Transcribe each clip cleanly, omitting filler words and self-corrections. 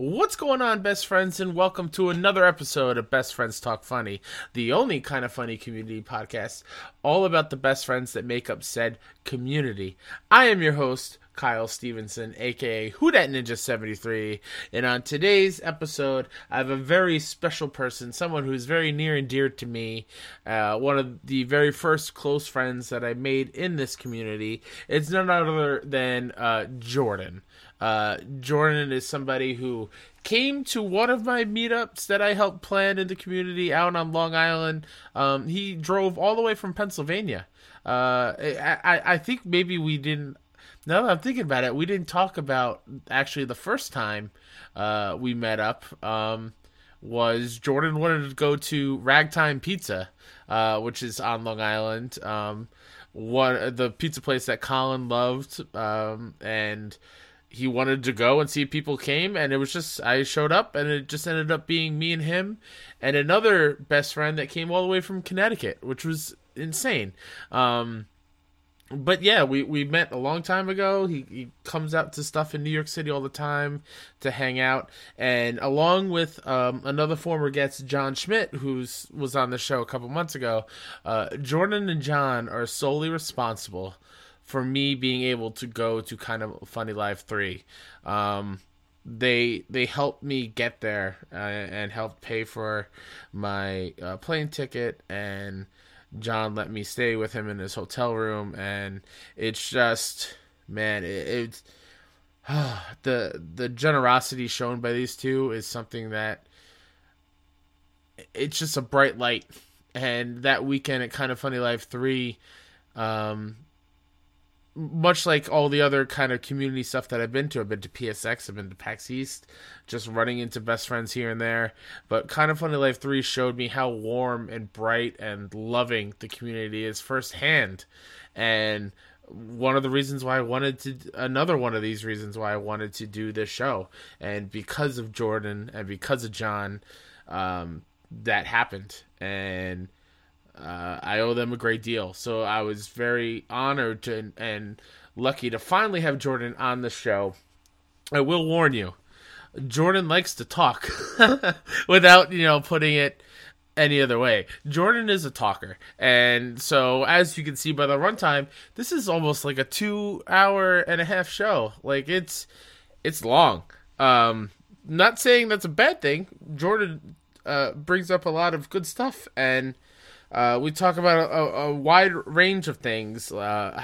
What's going on, best friends, and welcome to another episode of Best Friends Talk Funny, the only Kinda Funny community podcast all about the best friends that make up said community. I am your host, Kyle Stevenson, aka WhoDat Ninja 73, and on today's episode, I have a very special person, someone who's very near and dear to me, one of the very first close friends that I made in this community. It's none other than Jordan. Jordan is somebody who came to one of my meetups that I helped plan in the community out on Long Island. He drove all the way from Pennsylvania. I think maybe we didn't, now that I'm thinking about it, we didn't talk about actually the first time we met up. Was Jordan wanted to go to Ragtime Pizza, which is on Long Island, one the pizza place that Colin loved, and he wanted to go and see if people came, and it was just, I showed up, and it just ended up being me and him and another best friend that came all the way from Connecticut, which was insane. But yeah, we met a long time ago. He comes out to stuff in New York City all the time to hang out. And along with another former guest, John Schmidt, who was on the show a couple months ago, Jordan and John are solely responsible for me being able to go to Kinda Funny Live 3. They helped me get there and helped pay for my plane ticket, and John let me stay with him in his hotel room, and it's just, man, it's the generosity shown by these two is something that, it's just a bright light. And that weekend at Kinda Funny Live 3, much like all the other kind of community stuff that I've been to PSX, I've been to PAX East, just running into best friends here and there. But Kinda Funny Live 3 showed me how warm and bright and loving the community is firsthand. And one of the reasons why I wanted to, another one of these reasons why I wanted to do this show. And because of Jordan and because of John, that happened. And I owe them a great deal. So I was very honored and lucky to finally have Jordan on the show. I will warn you, Jordan likes to talk without, putting it any other way. Jordan is a talker. And so as you can see by the runtime, this is almost like a 2.5-hour show. Like it's long. Not saying that's a bad thing. Jordan brings up a lot of good stuff, and we talk about a wide range of things,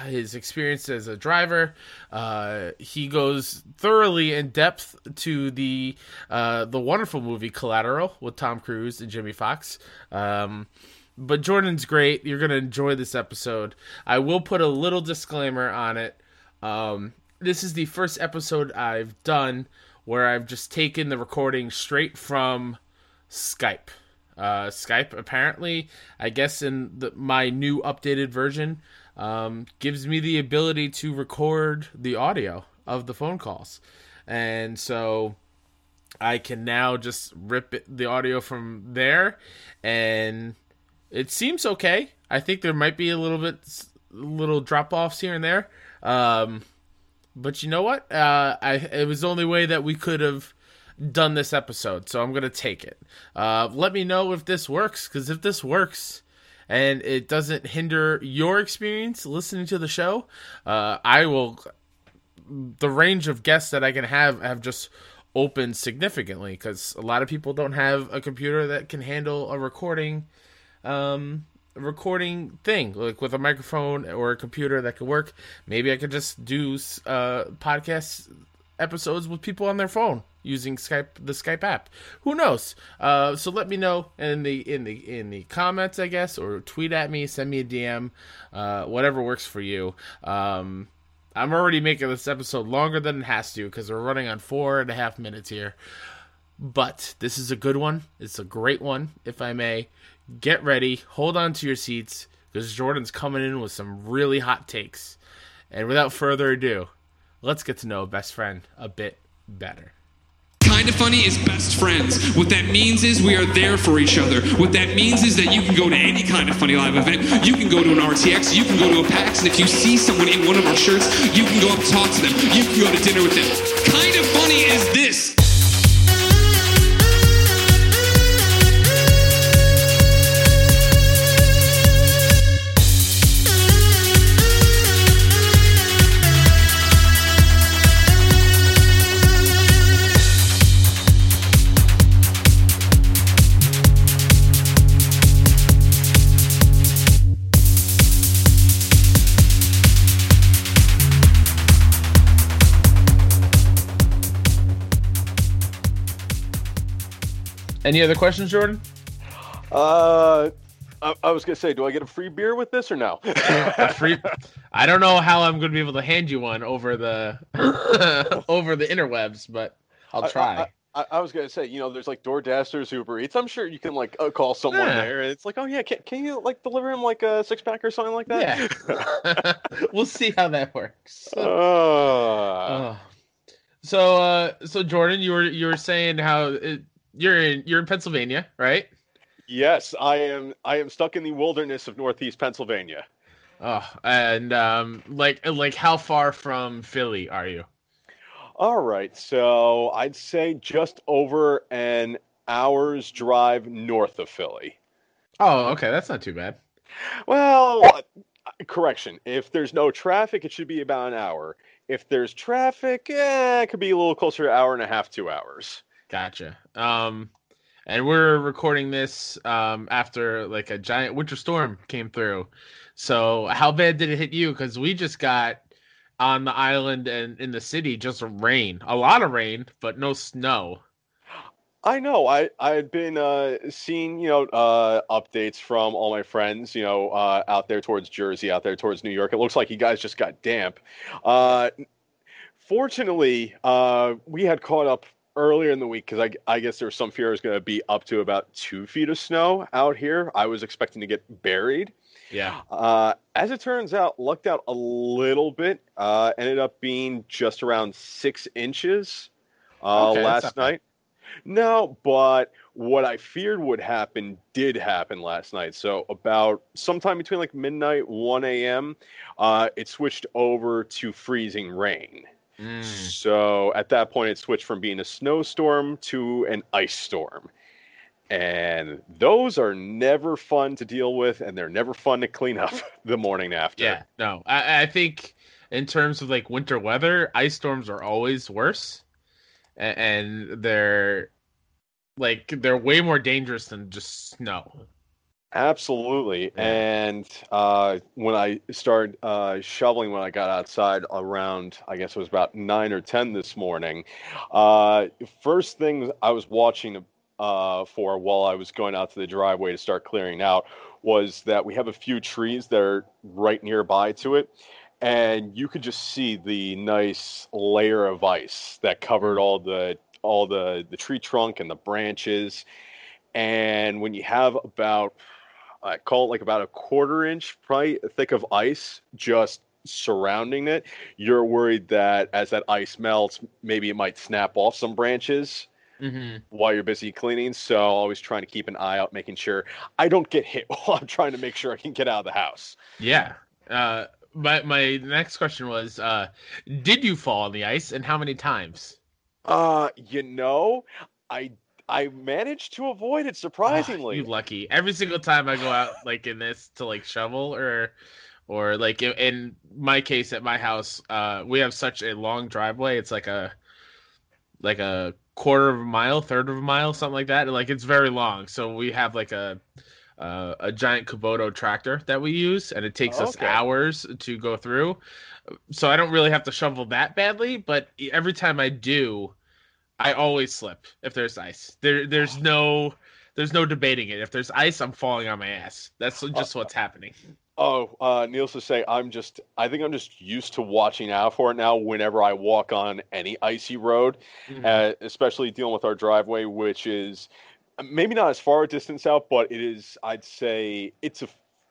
his experience as a driver. He goes thoroughly in depth to the wonderful movie Collateral with Tom Cruise and Jamie Foxx. But Jordan's great. You're going to enjoy this episode. I will put a little disclaimer on it. This is the first episode I've done where I've just taken the recording straight from Skype. Skype apparently, I guess in my new updated version, gives me the ability to record the audio of the phone calls. And so I can now just rip the audio from there, and it seems okay. I think there might be little drop-offs here and there. But you know what? It was the only way that we could have done this episode, so I'm gonna take it. Let me know if this works, because if this works and it doesn't hinder your experience listening to the show, I will, the range of guests that I can have just opened significantly, because a lot of people don't have a computer that can handle a recording thing, like with a microphone or a computer that could work. Maybe I could just do podcast episodes with people on their phone using Skype, the Skype app. Who knows? So let me know in the comments, I guess, or tweet at me, send me a DM, whatever works for you. I'm already making this episode longer than it has to, because we're running on 4.5 minutes here. But this is a good one. It's a great one, if I may. Get ready. Hold on to your seats, because Jordan's coming in with some really hot takes. And without further ado, let's get to know a best friend a bit better. Kinda Funny is best friends. What that means is we are there for each other. What that means is that you can go to any Kinda Funny Live event. You can go to an RTX. You can go to a PAX. And if you see someone in one of our shirts, you can go up and talk to them. You can go to dinner with them. Kinda Funny is this. Any other questions, Jordan? I was gonna say, do I get a free beer with this or no? A free? I don't know how I'm gonna be able to hand you one over the over the interwebs, but I'll try. I was gonna say, you know, there's like DoorDash, there's Uber Eats. I'm sure you can like call someone there. And it's like, oh yeah, can you like deliver him like a 6-pack or something like that? Yeah. We'll see how that works. So Jordan, you were saying how you're in Pennsylvania, right? Yes, I am stuck in the wilderness of Northeast Pennsylvania. Oh, and like how far from Philly are you? All right, so I'd say just over an hour's drive north of Philly. Oh, okay, that's not too bad. Well, correction. If there's no traffic, it should be about an hour. If there's traffic, it could be a little closer to an hour and a half, 2 hours. Gotcha. And we're recording this after like a giant winter storm came through. So how bad did it hit you? Because we just got... on the island and in the city, just rain. A lot of rain, but no snow. I know. I had been seeing, you know, updates from all my friends, you know, out there towards Jersey, out there towards New York. It looks like you guys just got damp. Fortunately, we had caught up earlier in the week because I guess there was some fear it was going to be up to about 2 feet of snow out here. I was expecting to get buried. Yeah. As it turns out, lucked out a little bit. Ended up being just around 6 inches last night. No, but what I feared would happen did happen last night. So about sometime between like midnight, 1 a.m., it switched over to freezing rain. Mm. So at that point, it switched from being a snowstorm to an ice storm. And those are never fun to deal with, and they're never fun to clean up the morning after. Yeah, no. I think in terms of, like, winter weather, ice storms are always worse. And they're, like, they're way more dangerous than just snow. Absolutely. Yeah. And when I started shoveling when I got outside around, I guess it was about 9 or 10 this morning, first thing I was watching for while I was going out to the driveway to start clearing out was that we have a few trees that are right nearby to it, and you could just see the nice layer of ice that covered all the tree trunk and the branches. And when you have about, I call it like about a 1/4 inch probably thick of ice just surrounding it, you're worried that as that ice melts, maybe it might snap off some branches. Mm-hmm. While you're busy cleaning, so always trying to keep an eye out, making sure I don't get hit while I'm trying to make sure I can get out of the house. Yeah. My next question was, did you fall on the ice, and how many times? You know, I managed to avoid it, surprisingly. You're lucky. Every single time I go out like in this to like shovel or like in my case at my house, we have such a long driveway. It's like a 1/4 of a mile, 1/3 of a mile, something like that. And like it's very long, so we have like a giant Kubota tractor that we use, and it takes us hours to go through. So I don't really have to shovel that badly, but every time I do, I always slip if there's ice. There's no debating it. If there's ice, I'm falling on my ass. That's just what's happening. Needless to say, I think I'm just used to watching out for it now whenever I walk on any icy road, mm-hmm. Especially dealing with our driveway, which is maybe not as far a distance out, but it is, I'd say it's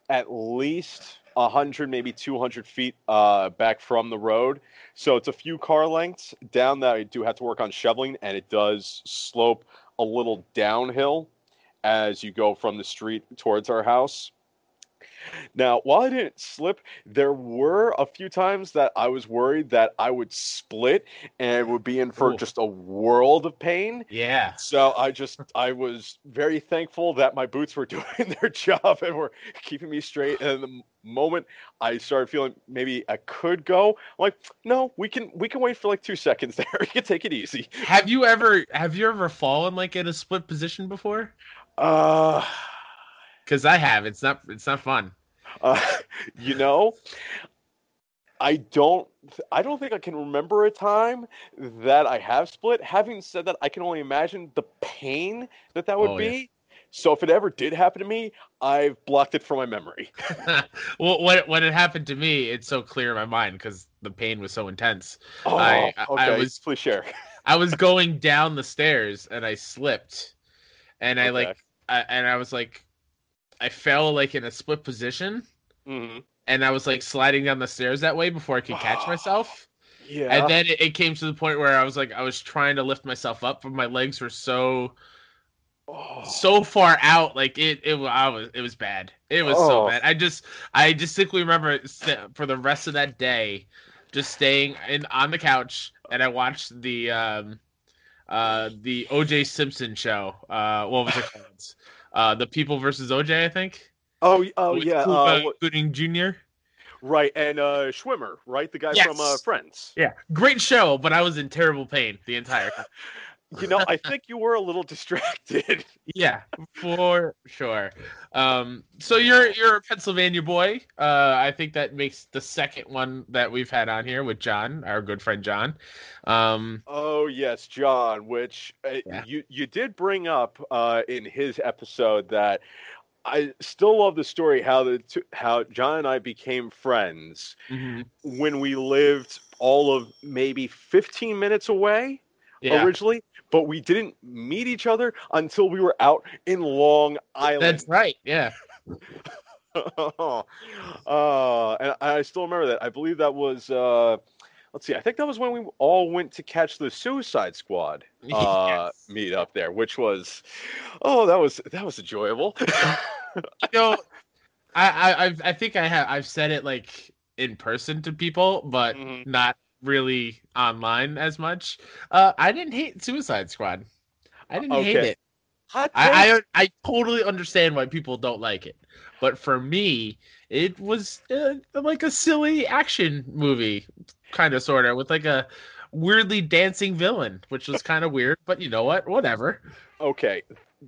at least 100, maybe 200 feet back from the road. So it's a few car lengths down that I do have to work on shoveling, and it does slope a little downhill as you go from the street towards our house. Now, while I didn't slip, there were a few times that I was worried that I would split and would be in for just a world of pain. Yeah. So I was very thankful that my boots were doing their job and were keeping me straight. And the moment I started feeling maybe I could go, I'm like, no, we can wait for like 2 seconds there. You can take it easy. Have you ever fallen like in a split position before? Because I have. It's not fun. You know, I don't think I can remember a time that I have split. Having said that, I can only imagine the pain that would be. Yeah. So if it ever did happen to me, I've blocked it from my memory. Well, when it happened to me, it's so clear in my mind because the pain was so intense. Oh, okay, please share. I was going down the stairs and I slipped, and okay. I fell in a split position, mm-hmm. and I was sliding down the stairs that way before I could catch myself. Yeah. And then it came to the point where I was I was trying to lift myself up, but my legs were so far out, it was bad. It was so bad. I distinctly remember for the rest of that day, just staying on the couch, and I watched the O.J. Simpson show. What was it called? The People versus O.J., I think. Gooding Jr. Right, and Schwimmer, right, the guy from Friends. Yeah, great show, but I was in terrible pain the entire time. I think you were a little distracted. Yeah, for sure. So you're a Pennsylvania boy. I think that makes the second one that we've had on here with John, our good friend John. Yes, John, which you did bring up in his episode that I still love the story how John and I became friends mm-hmm. when we lived all of maybe 15 minutes away. Yeah. Originally, but we didn't meet each other until we were out in Long Island. That's right, yeah. And I still remember that. I believe that was, I think that was when we all went to catch the Suicide Squad meet up there, which was, that was enjoyable. I think I've said it in person to people, but mm-hmm. not really online as much. I didn't hate Suicide Squad. I didn't hate it. I totally understand why people don't like it, but for me, it was a silly action movie, kind of sort of, with a weirdly dancing villain, which was kind of weird. But you know what? Whatever. Okay.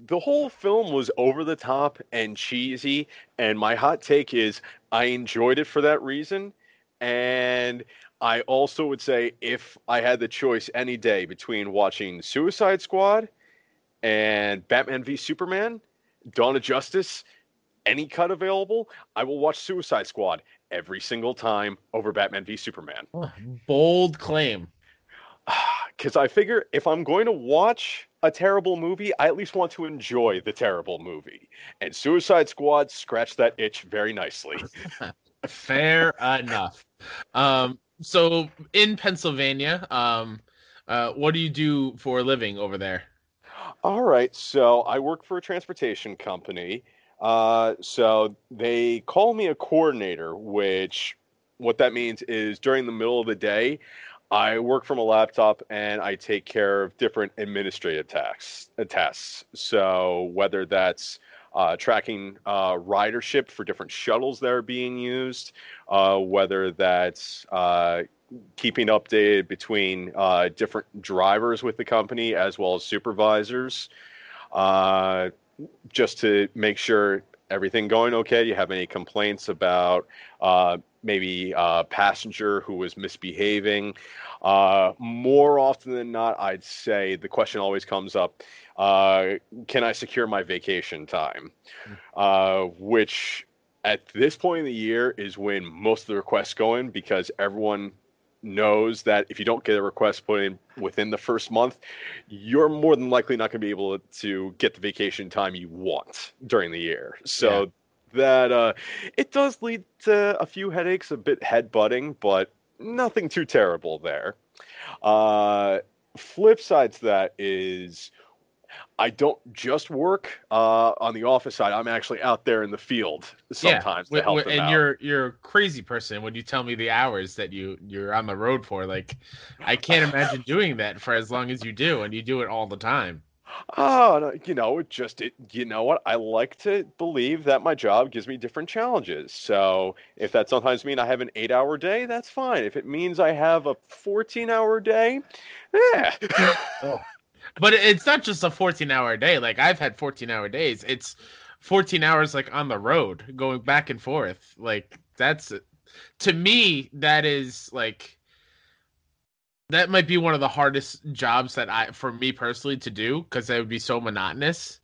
The whole film was over the top and cheesy, and my hot take is I enjoyed it for that reason, and I also would say if I had the choice any day between watching Suicide Squad and Batman v. Superman, Dawn of Justice, any cut available, I will watch Suicide Squad every single time over Batman v. Superman. Oh, bold claim. Because I figure if I'm going to watch a terrible movie, I at least want to enjoy the terrible movie. And Suicide Squad scratched that itch very nicely. Fair enough. So in Pennsylvania, what do you do for a living over there? All right. So I work for a transportation company. So they call me a coordinator, which what that means is during the middle of the day, I work from a laptop and I take care of different administrative tasks. So whether that's tracking ridership for different shuttles that are being used, whether that's keeping updated between different drivers with the company as well as supervisors, just to make sure everything going okay. You have any complaints about maybe a passenger who was misbehaving? More often than not, I'd say the question always comes up, can I secure my vacation time? Which at this point in the year is when most of the requests go in, because everyone knows that if you don't get a request put in within the first month, you're more than likely not going to be able to get the vacation time you want during the year. So that it does lead to a few headaches, a bit headbutting, but nothing too terrible there. Flip side to that is I don't just work on the office side. I'm actually out there in the field sometimes to help them out. And you're a crazy person when you tell me the hours that you're on the road for. I can't imagine doing that for as long as you do, and you do it all the time. Oh, you know what? I like to believe that my job gives me different challenges. So if that sometimes means I have an 8-hour day, that's fine. If it means I have a 14-hour day, yeah. Oh. But it's not just a 14-hour day. I've had 14-hour days. It's 14 hours on the road going back and forth. That's to me, that is like, that might be one of the hardest jobs that for me personally to do, because that would be so monotonous.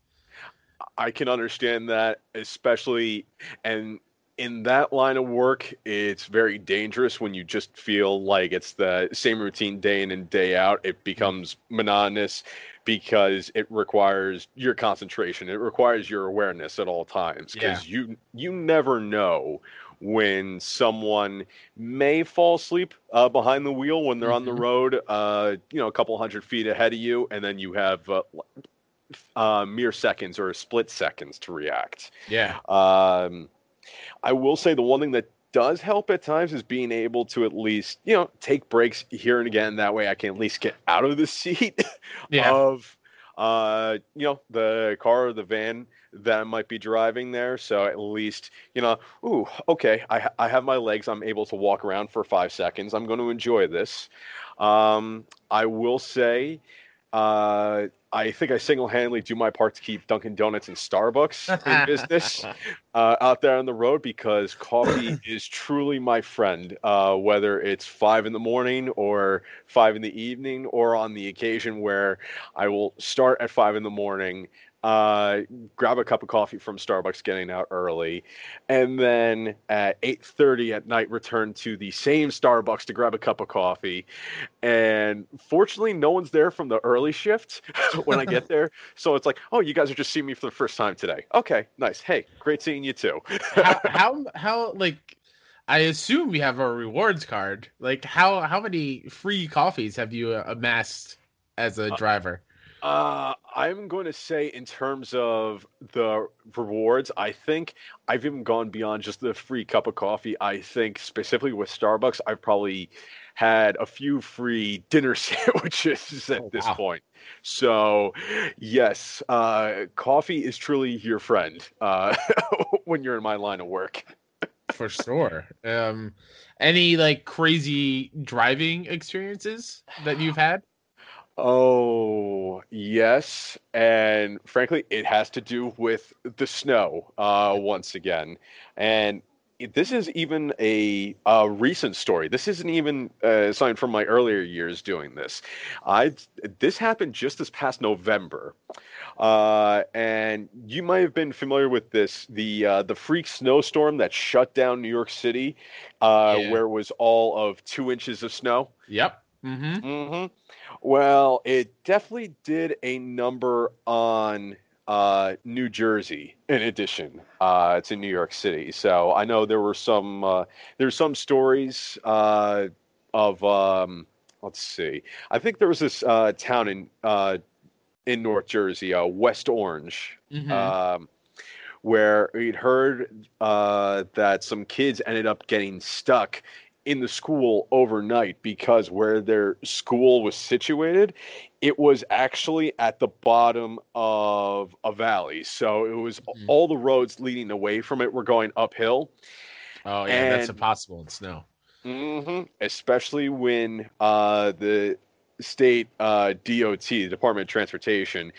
I can understand that, especially, and in that line of work, it's very dangerous when you just feel like it's the same routine day in and day out. It becomes monotonous because it requires your concentration. It requires your awareness at all times, because you never know when someone may fall asleep behind the wheel when they're on the road, a couple 100 feet ahead of you, and then you have mere seconds or split seconds to react. Yeah. I will say the one thing that does help at times is being able to at least, take breaks here and again. That way I can at least get out of the seat of, the car or the van that I might be driving there. So at least, okay, I have my legs. I'm able to walk around for 5 seconds. I'm going to enjoy this. I will say, I think I single-handedly do my part to keep Dunkin' Donuts and Starbucks in business out there on the road, because coffee is truly my friend, whether it's 5 a.m. or 5 p.m. or on the occasion where I will start at 5 a.m, grab a cup of coffee from Starbucks, getting out early, and then at 8:30 at night, return to the same Starbucks to grab a cup of coffee. And fortunately, no one's there from the early shift when I get there. So it's like, oh, you guys are just seeing me for the first time today. Okay, nice. Hey, great seeing you too. How like, I assume we have our rewards card. Like, how many free coffees have you amassed as a driver? I'm going to say, in terms of the rewards, I think I've even gone beyond just the free cup of coffee. I think specifically with Starbucks, I've probably had a few free dinner sandwiches at this point. So yes, coffee is truly your friend when you're in my line of work. For sure. Any like crazy driving experiences that you've had? Oh, yes. And frankly, it has to do with the snow once again. And this is even a recent story. This isn't even something from my earlier years doing this. This happened just this past November. And you might have been familiar with this, the freak snowstorm that shut down New York City, where it was all of 2 inches of snow. Yep. Mm-hmm. Mm-hmm. Well, it definitely did a number on New Jersey in addition to New York City. So I know there were some stories of let's see. I think there was this town in North Jersey, West Orange, where we'd heard that some kids ended up getting stuck in the school overnight, because where their school was situated, it was actually at the bottom of a valley. So it was all the roads leading away from it were going uphill. Oh, yeah, that's impossible in snow. Mm-hmm, especially when the state DOT, the Department of Transportation,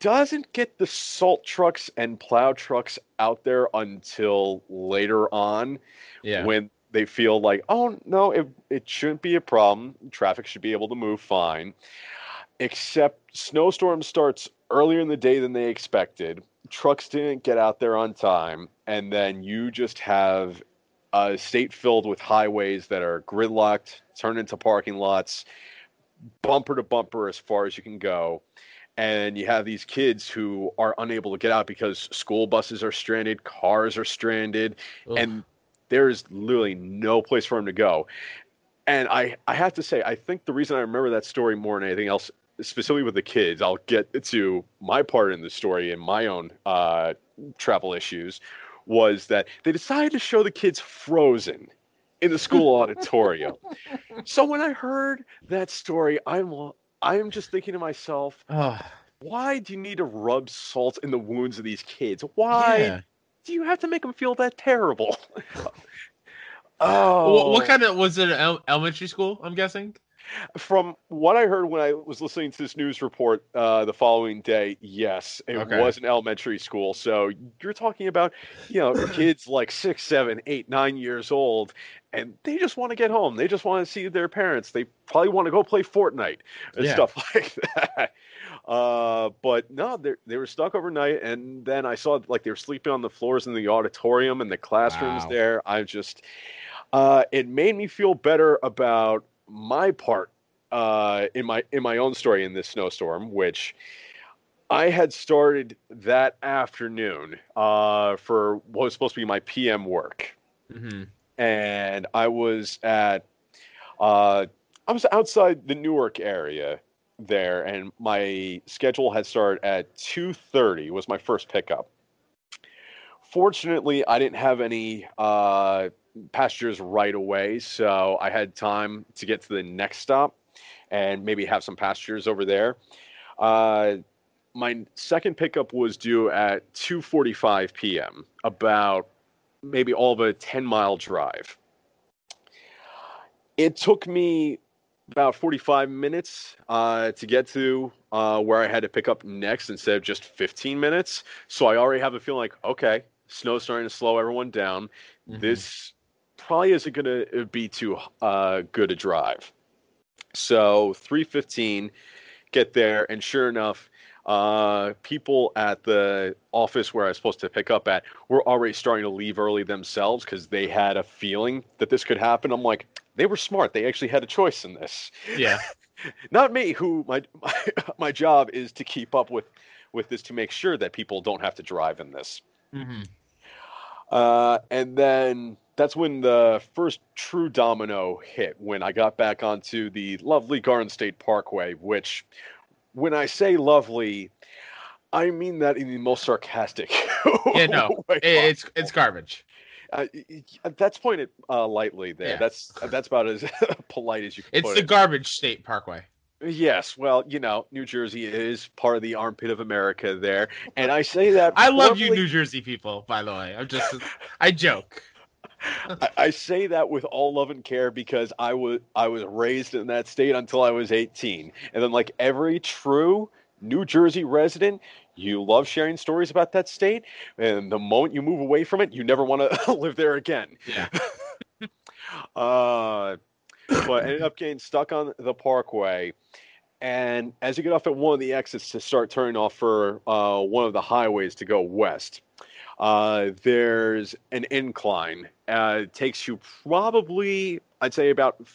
doesn't get the salt trucks and plow trucks out there until later on when they feel like, oh, no, it shouldn't be a problem. Traffic should be able to move fine. Except snowstorm starts earlier in the day than they expected. Trucks didn't get out there on time. And then you just have a state filled with highways that are gridlocked, turned into parking lots, bumper to bumper as far as you can go. And you have these kids who are unable to get out because school buses are stranded, cars are stranded, and there is literally no place for him to go. And I have to say, I think the reason I remember that story more than anything else, specifically with the kids, I'll get to my part in the story and my own travel issues, was that they decided to show the kids Frozen in the school auditorium. So when I heard that story, I'm just thinking to myself, why do you need to rub salt in the wounds of these kids? Why? Yeah. Do you have to make them feel that terrible? What kind of, was it elementary school, I'm guessing? From what I heard when I was listening to this news report the following day, yes, it was an elementary school. So you're talking about, you know, kids like 6, 7, 8, 9 years old, and they just want to get home. They just want to see their parents. They probably want to go play Fortnite and stuff like that. But no, they were stuck overnight. And then I saw like they were sleeping on the floors in the auditorium and the classrooms there. I just, it made me feel better about my part in my own story in this snowstorm, which I had started that afternoon for what was supposed to be my PM work. Mm-hmm. And I was at I was outside the Newark area there, and my schedule had started at 2:30 was my first pickup. Fortunately, I didn't have any passengers right away, so I had time to get to the next stop and maybe have some passengers over there. My second pickup was due at 2:45 p.m., about maybe all of a 10-mile drive. It took me about 45 minutes to get to where I had to pick up next instead of just 15 minutes. So I already have a feeling like, okay, snow's starting to slow everyone down. Mm-hmm. This probably isn't going to be too good a drive. So 3:15, get there, and sure enough, people at the office where I was supposed to pick up at were already starting to leave early themselves because they had a feeling that this could happen. I'm like, they were smart. They actually had a choice in this. Yeah. Not me, who my job is to keep up with this to make sure that people don't have to drive in this. Mm-hmm. And then that's when the first true domino hit, when I got back onto the lovely Garden State Parkway, which... when I say lovely, I mean that in the most sarcastic yeah, no, way it's garbage. That's pointed lightly there. Yeah. That's about as polite as you can put it. It's the garbage state parkway. Yes. Well, you know, New Jersey is part of the armpit of America there. And I say that I love you, New Jersey people, by the way. I joke. I say that with all love and care because I was raised in that state until I was 18. And then like every true New Jersey resident, you love sharing stories about that state. And the moment you move away from it, you never want to live there again. Yeah. But I ended up getting stuck on the parkway. And as you get off at one of the exits to start turning off for one of the highways to go west, there's an incline. It takes you probably, I'd say about, let's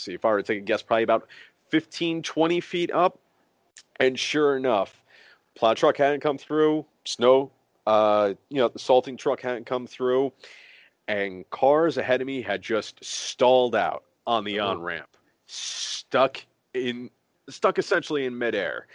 see, if I were to take a guess, probably about 15, 20 feet up. And sure enough, plow truck hadn't come through, snow, the salting truck hadn't come through, and cars ahead of me had just stalled out on the on-ramp, stuck essentially in midair.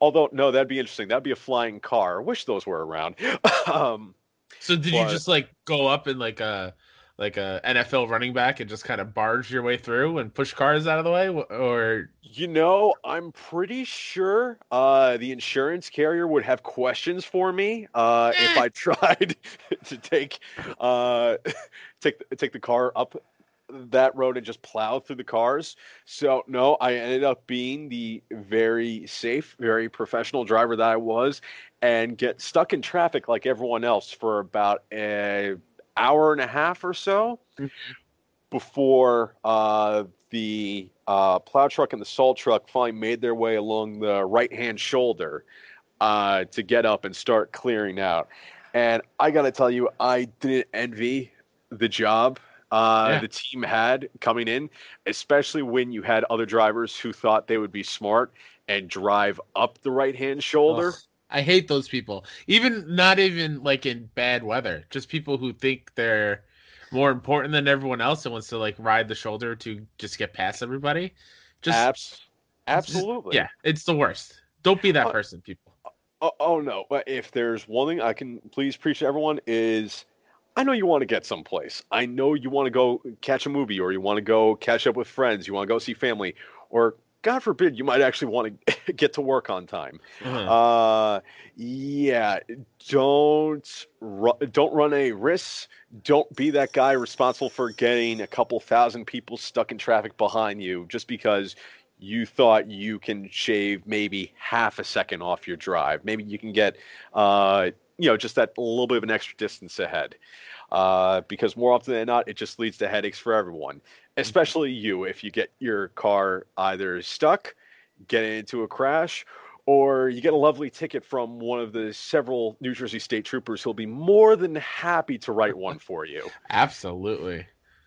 Although, no, that'd be interesting. That'd be a flying car. I wish those were around. You just like go up in like a NFL running back and just kind of barge your way through and push cars out of the way? Or, you know, I'm pretty sure the insurance carrier would have questions for me if I tried to take the car up that road and just plowed through the cars. So no, I ended up being the very safe, very professional driver that I was and get stuck in traffic like everyone else for about an hour and a half or so before the plow truck and the salt truck finally made their way along the right-hand shoulder to get up and start clearing out. And I got to tell you, I didn't envy the job the team had coming in, especially when you had other drivers who thought they would be smart and drive up the right-hand shoulder. Ugh, I hate those people. Not even like in bad weather, just people who think they're more important than everyone else and wants to like ride the shoulder to just get past everybody. Just absolutely. Yeah, it's the worst. Don't be that person, people. Oh no. But if there's one thing I can please preach to everyone is, I know you want to get someplace. I know you want to go catch a movie, or you want to go catch up with friends. You want to go see family, or God forbid, you might actually want to get to work on time. Mm-hmm. Yeah, don't run any risks. Don't be that guy responsible for getting a couple thousand people stuck in traffic behind you just because you thought you can shave maybe half a second off your drive. Maybe you can get, just that little bit of an extra distance ahead. Because more often than not, it just leads to headaches for everyone, especially you if you get your car either stuck, get into a crash, or you get a lovely ticket from one of the several New Jersey state troopers who'll be more than happy to write one for you. Absolutely.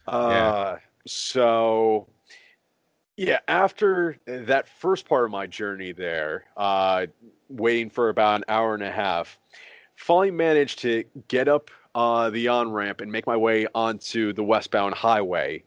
Yeah. So, yeah, after that first part of my journey there, waiting for about an hour and a half, finally managed to get up the on-ramp and make my way onto the westbound highway,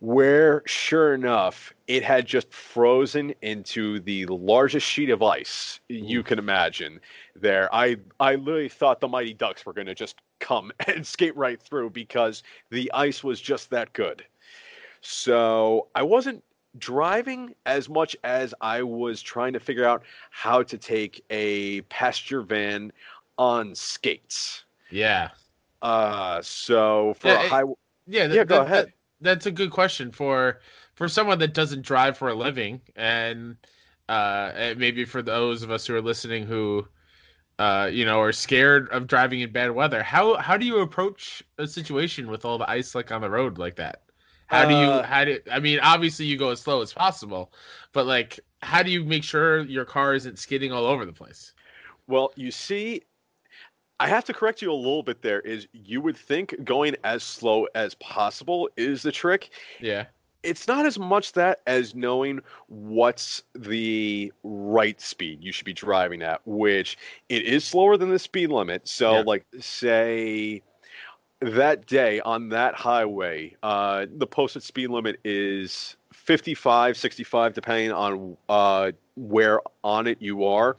where sure enough it had just frozen into the largest sheet of ice you can imagine there. I literally thought the Mighty Ducks were going to just come and skate right through because the ice was just that good. So I wasn't driving as much as I was trying to figure out how to take a passenger van on skates. Yeah. Go ahead. That's a good question for someone that doesn't drive for a living, and maybe for those of us who are listening who, are scared of driving in bad weather. How do you approach a situation with all the ice like on the road like that? Obviously you go as slow as possible, but like, how do you make sure your car isn't skidding all over the place? Well, you see, I have to correct you a little bit there. Is you would think going as slow as possible is the trick. Yeah. It's not as much that as knowing what's the right speed you should be driving at, which it is slower than the speed limit. So say that day on that highway, the posted speed limit is 55, 65, depending on where on it you are.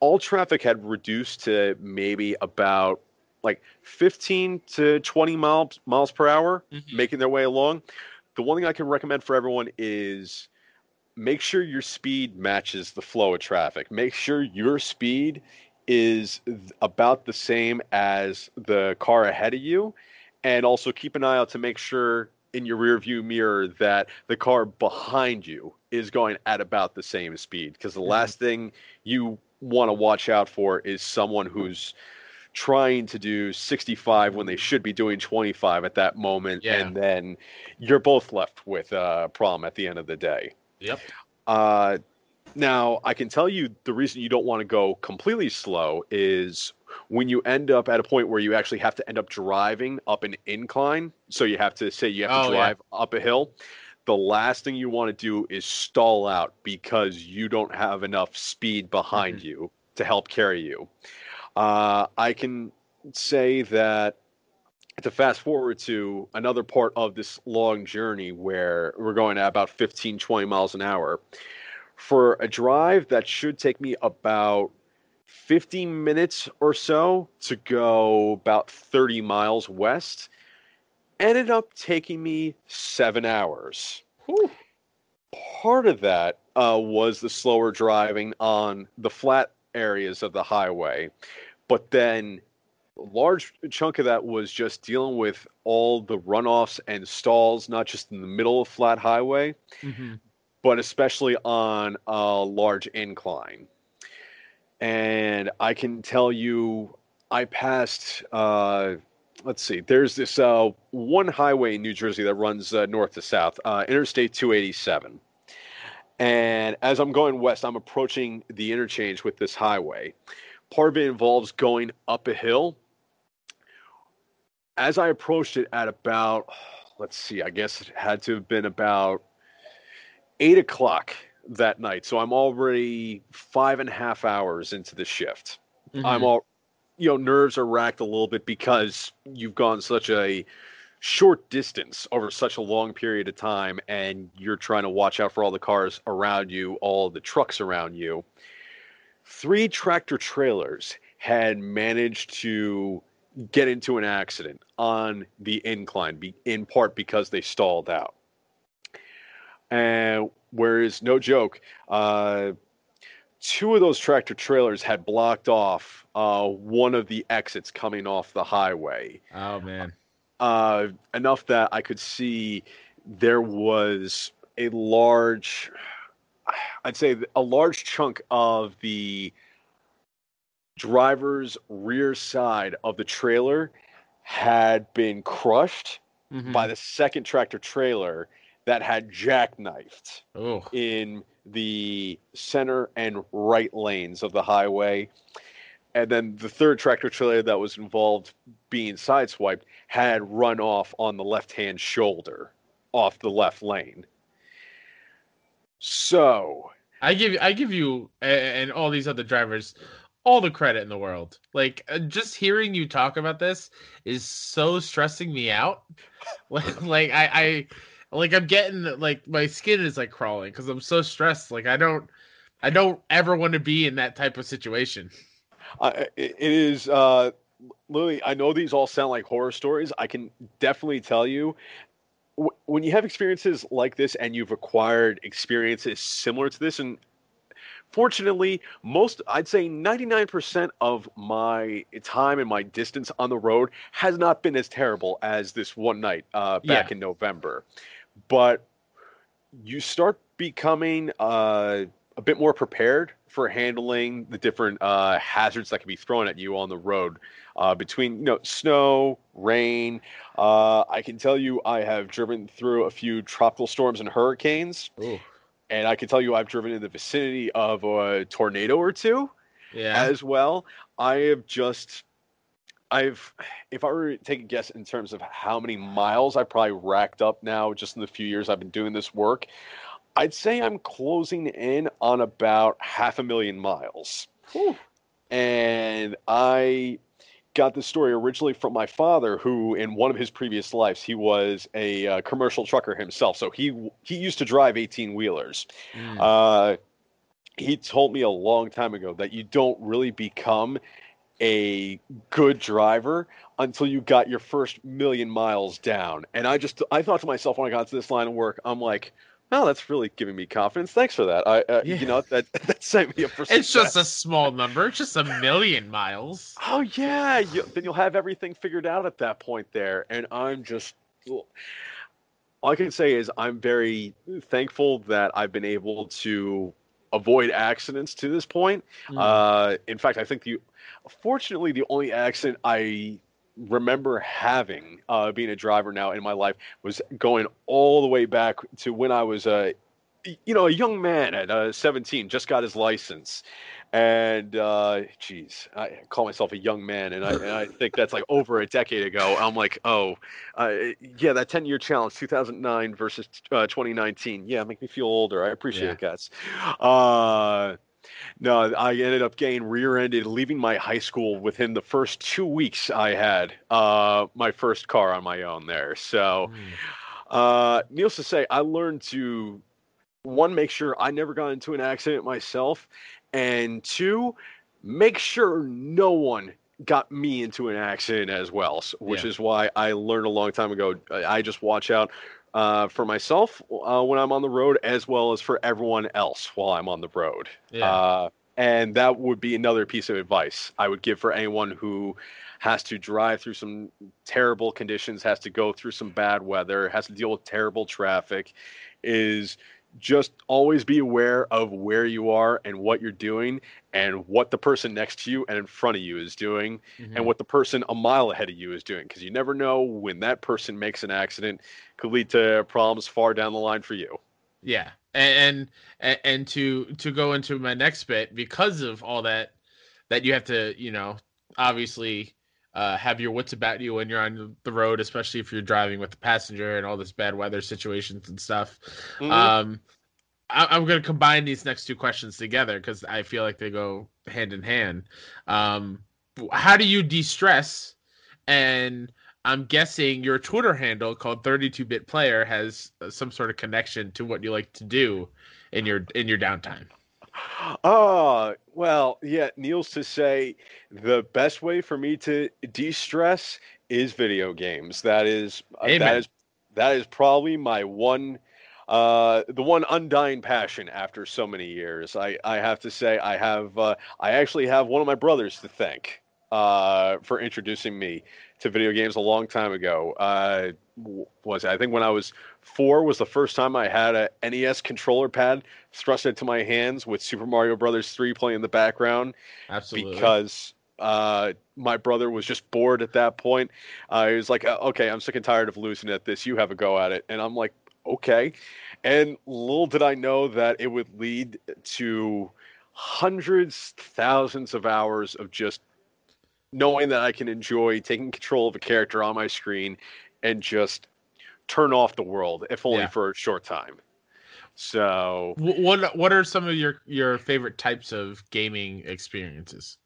All traffic had reduced to maybe about like 15 to 20 miles per hour, making their way along. The one thing I can recommend for everyone is make sure your speed matches the flow of traffic. Make sure your speed is about the same as the car ahead of you. And also keep an eye out to make sure in your rearview mirror that the car behind you is going at about the same speed. Because the last thing you want to watch out for is someone who's trying to do 65 when they should be doing 25 at that moment. Yeah. And then you're both left with a problem at the end of the day. Yep. Now I can tell you the reason you don't want to go completely slow is when you end up at a point where you actually have to end up driving up an incline. So you have to drive up a hill. The last thing you want to do is stall out because you don't have enough speed behind you to help carry you. I can say that to fast forward to another part of this long journey where we're going at about 15, 20 miles an hour. For a drive that should take me about 50 minutes or so to go about 30 miles west, ended up taking me 7 hours. Whew. Part of that was the slower driving on the flat areas of the highway. But then a large chunk of that was just dealing with all the runoffs and stalls, not just in the middle of flat highway, but especially on a large incline. And I can tell you, I passed... let's see. There's this one highway in New Jersey that runs north to south, Interstate 287. And as I'm going west, I'm approaching the interchange with this highway. Part of it involves going up a hill. As I approached it at about, I guess it had to have been about 8 o'clock that night. So I'm already 5.5 hours into the shift. I'm all... nerves are racked a little bit because you've gone such a short distance over such a long period of time and you're trying to watch out for all the cars around you, all the trucks around you. 3 tractor trailers had managed to get into an accident on the incline, in part because they stalled out. And whereas, no joke, two of those tractor trailers had blocked off one of the exits coming off the highway. Oh, man. Enough that I could see there was a large, I'd say a large chunk of the driver's rear side of the trailer had been crushed by the second tractor trailer that had jackknifed in the center and right lanes of the highway. And then the third tractor trailer that was involved being sideswiped had run off on the left-hand shoulder off the left lane. So I give you and all these other drivers all the credit in the world. Like, just hearing you talk about this is so stressing me out. Like I I'm getting, like, my skin is like crawling because I'm so stressed. Like, I don't ever want to be in that type of situation. It is literally, I know these all sound like horror stories. I can definitely tell you, when you have experiences like this and you've acquired experiences similar to this, and fortunately, most, I'd say 99% of my time and my distance on the road has not been as terrible as this one night back in November. But you start becoming a bit more prepared for handling the different hazards that can be thrown at you on the road, between, you know, snow, rain. I can tell you I have driven through a few tropical storms and hurricanes. Ooh. And I can tell you I've driven in the vicinity of a tornado or two as well. If I were to take a guess in terms of how many miles I probably racked up now just in the few years I've been doing this work, I'd say I'm closing in on about 500,000 miles. Whew. And I got this story originally from my father, who in one of his previous lives, he was a commercial trucker himself. So he used to drive 18-wheelers. He told me a long time ago that you don't really become a good driver until you got your first 1,000,000 miles down. And I thought to myself when I got to this line of work, I'm like, oh, that's really giving me confidence. Thanks for that. You know, that sent me up for success. It's just a small number. It's just 1,000,000 miles. Oh, yeah. Then you'll have everything figured out at that point there. And I'm just, all I can say is I'm very thankful that I've been able to avoid accidents to this point. In fact, I think fortunately, the only accident I remember having being a driver now in my life was going all the way back to when I was a young man at 17, just got his license, and I call myself a young man, and I think that's like over a decade ago. I'm like, that 10-year challenge, 2009 versus 2019, make me feel older. I appreciate it, guys. No, I ended up getting rear-ended, leaving my high school within the first 2 weeks I had my first car on my own there. So, needless to say, I learned to, one, make sure I never got into an accident myself, and two, make sure no one got me into an accident as well, which is why I learned a long time ago, I just watch out for myself when I'm on the road, as well as for everyone else while I'm on the road. And that would be another piece of advice I would give for anyone who has to drive through some terrible conditions, has to go through some bad weather, has to deal with terrible traffic, is just always be aware of where you are and what you're doing and what the person next to you and in front of you is doing and what the person a mile ahead of you is doing, because you never know when that person makes an accident. Could lead to problems far down the line for you. Yeah. And to go into my next bit, because of all that you have to, you know, obviously have your wits about you when you're on the road, especially if you're driving with the passenger and all this bad weather situations and stuff. I'm going to combine these next two questions together because I feel like they go hand in hand. How do you de-stress? And I'm guessing your Twitter handle called 32-Bit Player has some sort of connection to what you like to do in your downtime. Needless to say, the best way for me to de-stress is video games. That is probably my one The one undying passion after so many years. I have to say I actually have one of my brothers to thank for introducing me to video games a long time ago. I think when I was 4 was the first time I had a NES controller pad thrust into my hands with Super Mario Brothers 3 playing in the background. Absolutely. Because my brother was just bored at that point. He was like, okay, I'm sick and tired of losing at this. You have a go at it. And I'm like, okay. And little did I know that it would lead to hundreds, thousands of hours of just knowing that I can enjoy taking control of a character on my screen and just turn off the world, if only for a short time. So what are some of your favorite types of gaming experiences?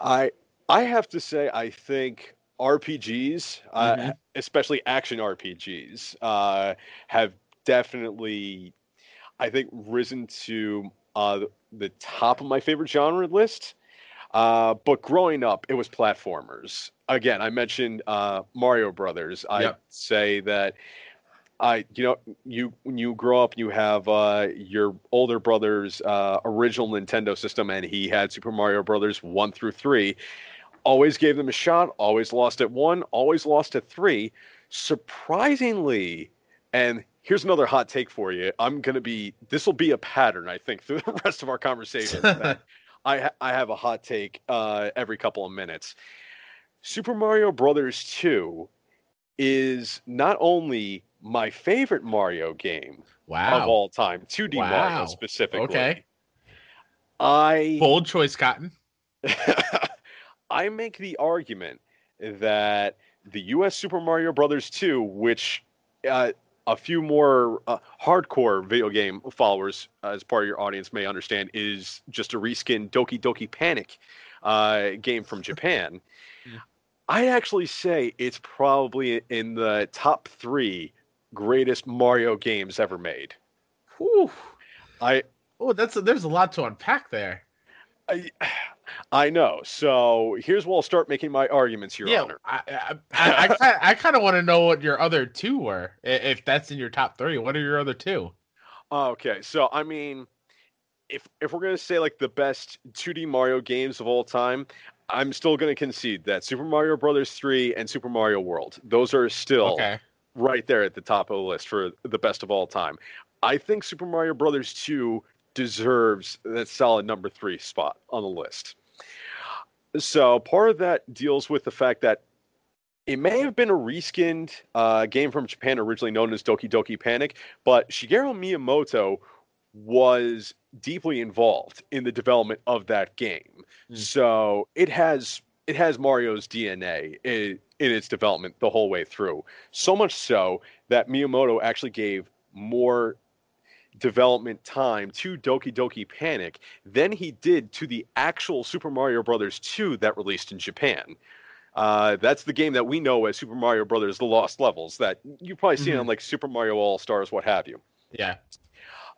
I have to say, I think RPGs, especially action RPGs, have definitely, I think, risen to the top of my favorite genre list. But growing up, it was platformers. Again, I mentioned Mario Brothers. I'd say that when you grow up, you have your older brother's original Nintendo system, and he had Super Mario Brothers 1 through 3. Always gave them a shot. Always lost at 1. Always lost at 3. Surprisingly, and here's another hot take for you. This will be a pattern, I think, through the rest of our conversation. I have a hot take every couple of minutes. Super Mario Brothers 2 is not only my favorite Mario game of all time, 2D Mario specifically. Okay. Bold choice, Cotton. I make the argument that the U.S. Super Mario Brothers 2, which a few more hardcore video game followers as part of your audience may understand, is just a reskin Doki Doki Panic game from Japan. I'd actually say it's probably in the top 3 greatest Mario games ever made. Whew. There's a lot to unpack there. I know. So here's where I'll start making my arguments, Your Honor. I kind of want to know what your other 2 were, if that's in your top 3. What are your other 2? Okay, so I mean, if we're gonna say like the best 2D Mario games of all time, I'm still gonna concede that Super Mario Brothers 3 and Super Mario World. Those are still right there at the top of the list for the best of all time. I think Super Mario Brothers 2 deserves that solid number 3 spot on the list. So part of that deals with the fact that it may have been a reskinned game from Japan originally known as Doki Doki Panic, but Shigeru Miyamoto was deeply involved in the development of that game. So it has Mario's DNA in its development the whole way through. So much so that Miyamoto actually gave more development time to Doki Doki Panic than he did to the actual Super Mario Brothers 2 that released in Japan. That's the game that we know as Super Mario Brothers The Lost Levels that you've probably seen on like Super Mario All-Stars, what have you. Yeah.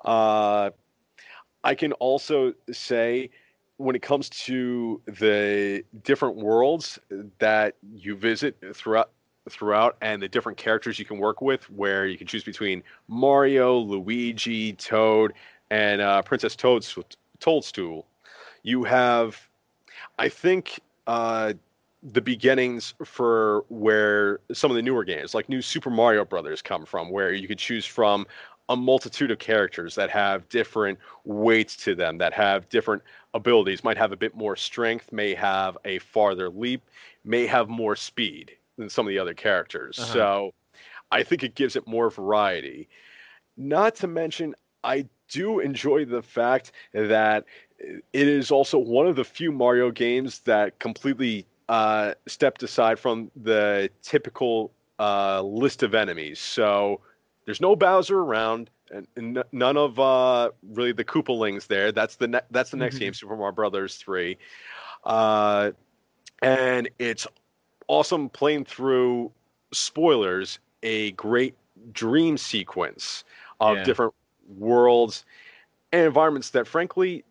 I can also say when it comes to the different worlds that you visit throughout and the different characters you can work with, where you can choose between Mario, Luigi, Toad, and Princess Toadstool, you have, I think, the beginnings for where some of the newer games, like new Super Mario Brothers, come from, where you could choose from a multitude of characters that have different weights to them, that have different abilities, might have a bit more strength, may have a farther leap, may have more speed than some of the other characters. So I think it gives it more variety. Not to mention, I do enjoy the fact that it is also one of the few Mario games that completely stepped aside from the typical list of enemies. So there's no Bowser around, and none of really the Koopalings there. That's the next game, Super Mario Brothers 3. And it's awesome playing through, spoilers, a great dream sequence of different worlds and environments that, frankly,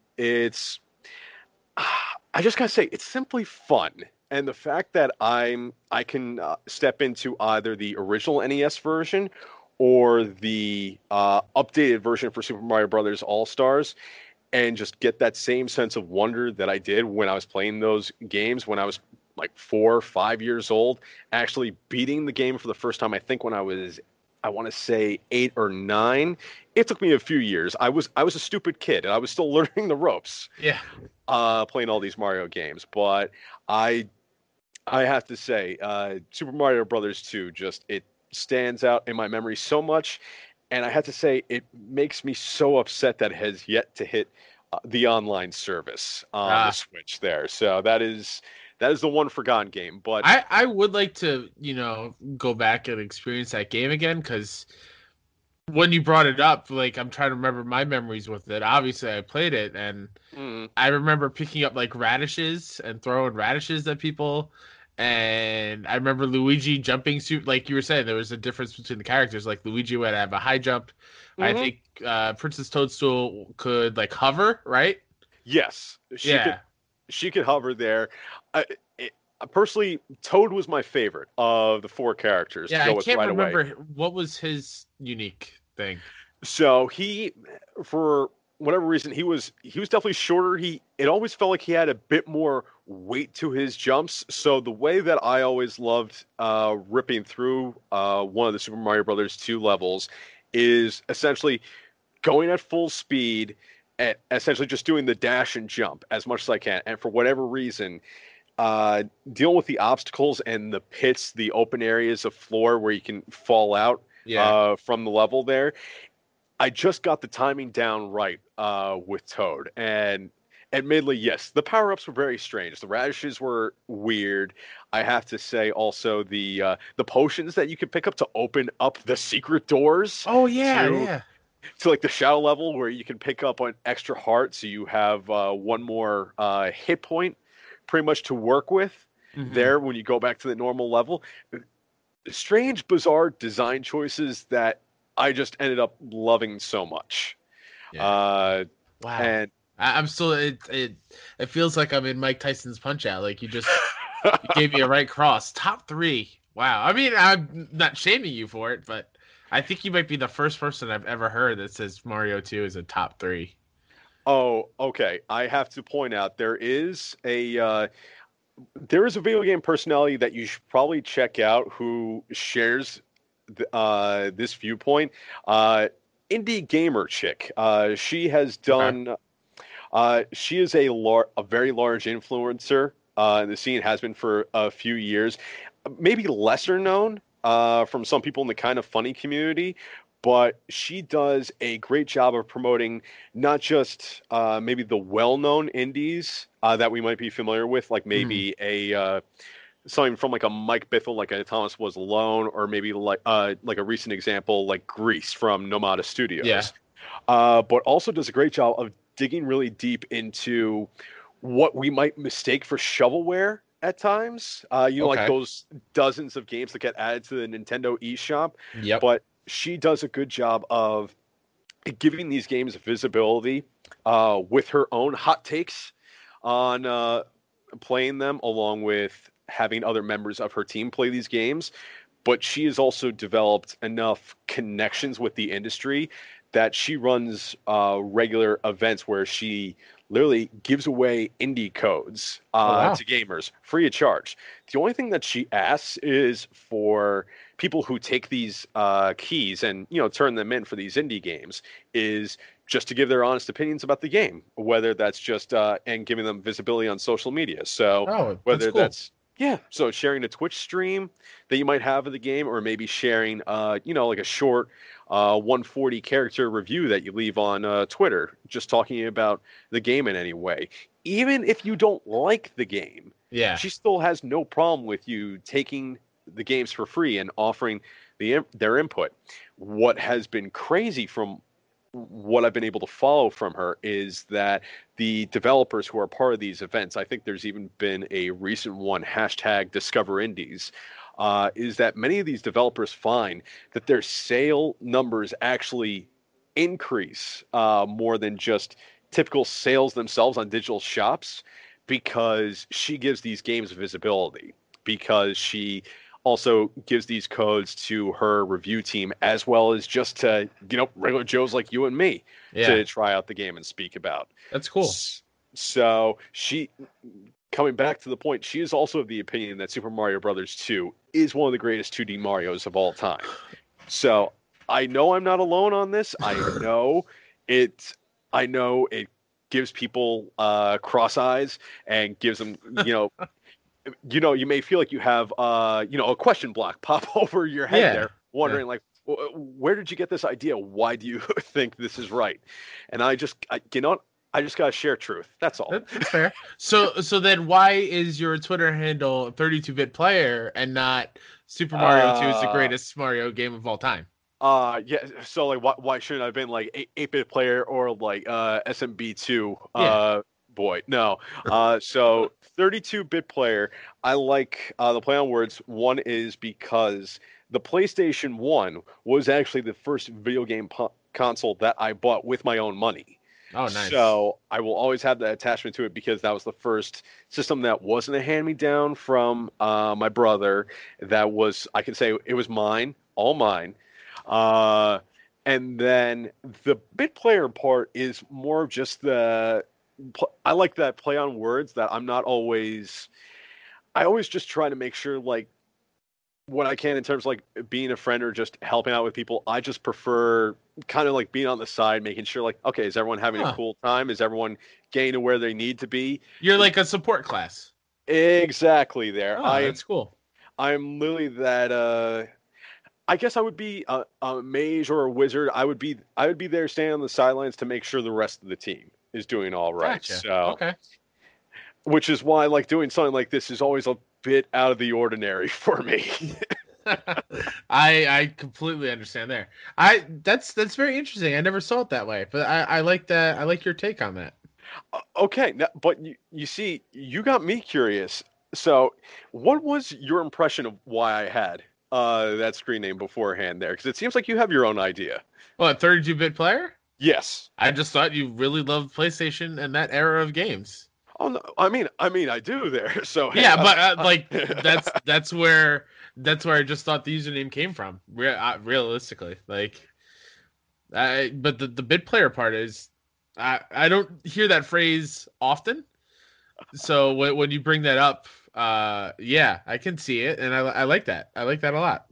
I just gotta say, it's simply fun. And the fact that I can step into either the original NES version or the updated version for Super Mario Brothers All-Stars, and just get that same sense of wonder that I did when I was playing those games when I was like 4 or 5 years old, actually beating the game for the first time, I think when I was, I want to say 8 or 9. It took me a few years. I was a stupid kid, and I was still learning the ropes. Yeah. Playing all these Mario games. But I have to say, Super Mario Brothers 2, it stands out in my memory so much. And I have to say, it makes me so upset that it has yet to hit the online service on the Switch there. So that is the one forgotten game. But I would like to, go back and experience that game again, because when you brought it up, like, I'm trying to remember my memories with it. Obviously, I played it, and I remember picking up, like, radishes and throwing radishes at people. And I remember Luigi jumping, like you were saying, there was a difference between the characters. Like, Luigi would have a high jump. Mm-hmm. I think Princess Toadstool could, like, hover, right? Yes. She could hover there. Personally, Toad was my favorite of the four characters. Yeah, I can't remember what was his unique thing. So he, for whatever reason, he was definitely shorter. It always felt like he had a bit more weight to his jumps. So the way that I always loved ripping through one of the Super Mario Brothers 2 levels is essentially going at full speed, and essentially just doing the dash and jump as much as I can. And for whatever reason, dealing with the obstacles and the pits, the open areas of floor where you can fall out from the level there, I just got the timing down right with Toad. And admittedly, yes, the power-ups were very strange. The radishes were weird. I have to say also the potions that you could pick up to open up the secret doors. Oh, yeah, yeah. To like the shadow level where you can pick up an extra heart, so you have one more hit point pretty much to work with there when you go back to the normal level. Strange, bizarre design choices that I just ended up loving so much. Yeah. Wow. And I'm still, it feels like I'm in Mike Tyson's Punch-Out. Like you just you gave me a right cross. Top three. Wow. I mean, I'm not shaming you for it, but I think you might be the first person I've ever heard that says Mario 2 is a top three. Oh, okay. I have to point out there is a video game personality that you should probably check out who shares this viewpoint. Indie gamer chick. She has done. Okay. She is a very large influencer in the scene, has been for a few years. Maybe lesser known from some people in the Kinda Funny community, but she does a great job of promoting not just maybe the well-known indies that we might be familiar with, like maybe something from like a Mike Bithell, like a Thomas Was Alone, or maybe like a recent example like Grease from Nomada Studios. Yeah. But also does a great job of digging really deep into what we might mistake for shovelware at times. Like those dozens of games that get added to the Nintendo eShop. Yep. But she does a good job of giving these games visibility with her own hot takes on playing them, along with having other members of her team play these games. But she has also developed enough connections with the industry that she runs regular events where she literally gives away indie codes to gamers free of charge. The only thing that she asks is for people who take these keys and turn them in for these indie games is just to give their honest opinions about the game, whether that's just and giving them visibility on social media. So so sharing a Twitch stream that you might have of the game, or maybe sharing like a short 140 character review that you leave on Twitter, just talking about the game in any way. Even if you don't like the game, she still has no problem with you taking the games for free and offering their input. What has been crazy from what I've been able to follow from her is that the developers who are part of these events, I think there's even been a recent one, #DiscoverIndies, is that many of these developers find that their sale numbers actually increase more than just typical sales themselves on digital shops, because she gives these games visibility, because she also gives these codes to her review team, as well as just to, you know, regular Joes like you and me to try out the game and speak about. That's cool. So she, coming back to the point, she is also of the opinion that Super Mario Brothers 2 is one of the greatest 2D Marios of all time. So I know I'm not alone on this. I know it gives people cross eyes and gives them, you know, you may feel like you have, a question block pop over your head there, wondering like, where did you get this idea? Why do you think this is right? And I just got to share truth. That's all. That's fair. So then why is your Twitter handle 32-bit player and not Super Mario 2 is the greatest Mario game of all time? So like, why shouldn't I have been like 8-bit player or like SMB2? Boy, no. So 32-bit player, I like the play on words. One is because the PlayStation 1 was actually the first video game console that I bought with my own money. Oh, nice. So I will always have that attachment to it because that was the first system that wasn't a hand-me-down from my brother. That was, I can say it was mine, all mine. And then the bit player part is more of just I like that play on words that I'm not always, I always just try to make sure like what I can in terms of like being a friend or just helping out with people. I just prefer kind of like being on the side, making sure like, okay, is everyone having a cool time? Is everyone getting to where they need to be? You're like a support class. Exactly there. Oh, that's cool. I'm literally that, I guess I would be a mage or a wizard. I would be there standing on the sidelines to make sure the rest of the team is doing all right. Gotcha. So, okay. Which is why like doing something like this is always a bit out of the ordinary for me. I completely understand there. That's very interesting. I never saw it that way, but I like that. I like your take on that. Okay, now, but you see, you got me curious. So, what was your impression of why I had that screen name beforehand there? Because it seems like you have your own idea. Well, a 32-bit player? Yes. I just thought you really loved PlayStation and that era of games. Oh, no, I mean, I do there. So yeah, but like that's where I just thought the username came from. Realistically, like, but the bit player part is, I don't hear that phrase often. So when you bring that up, I can see it, and I like that. I like that a lot.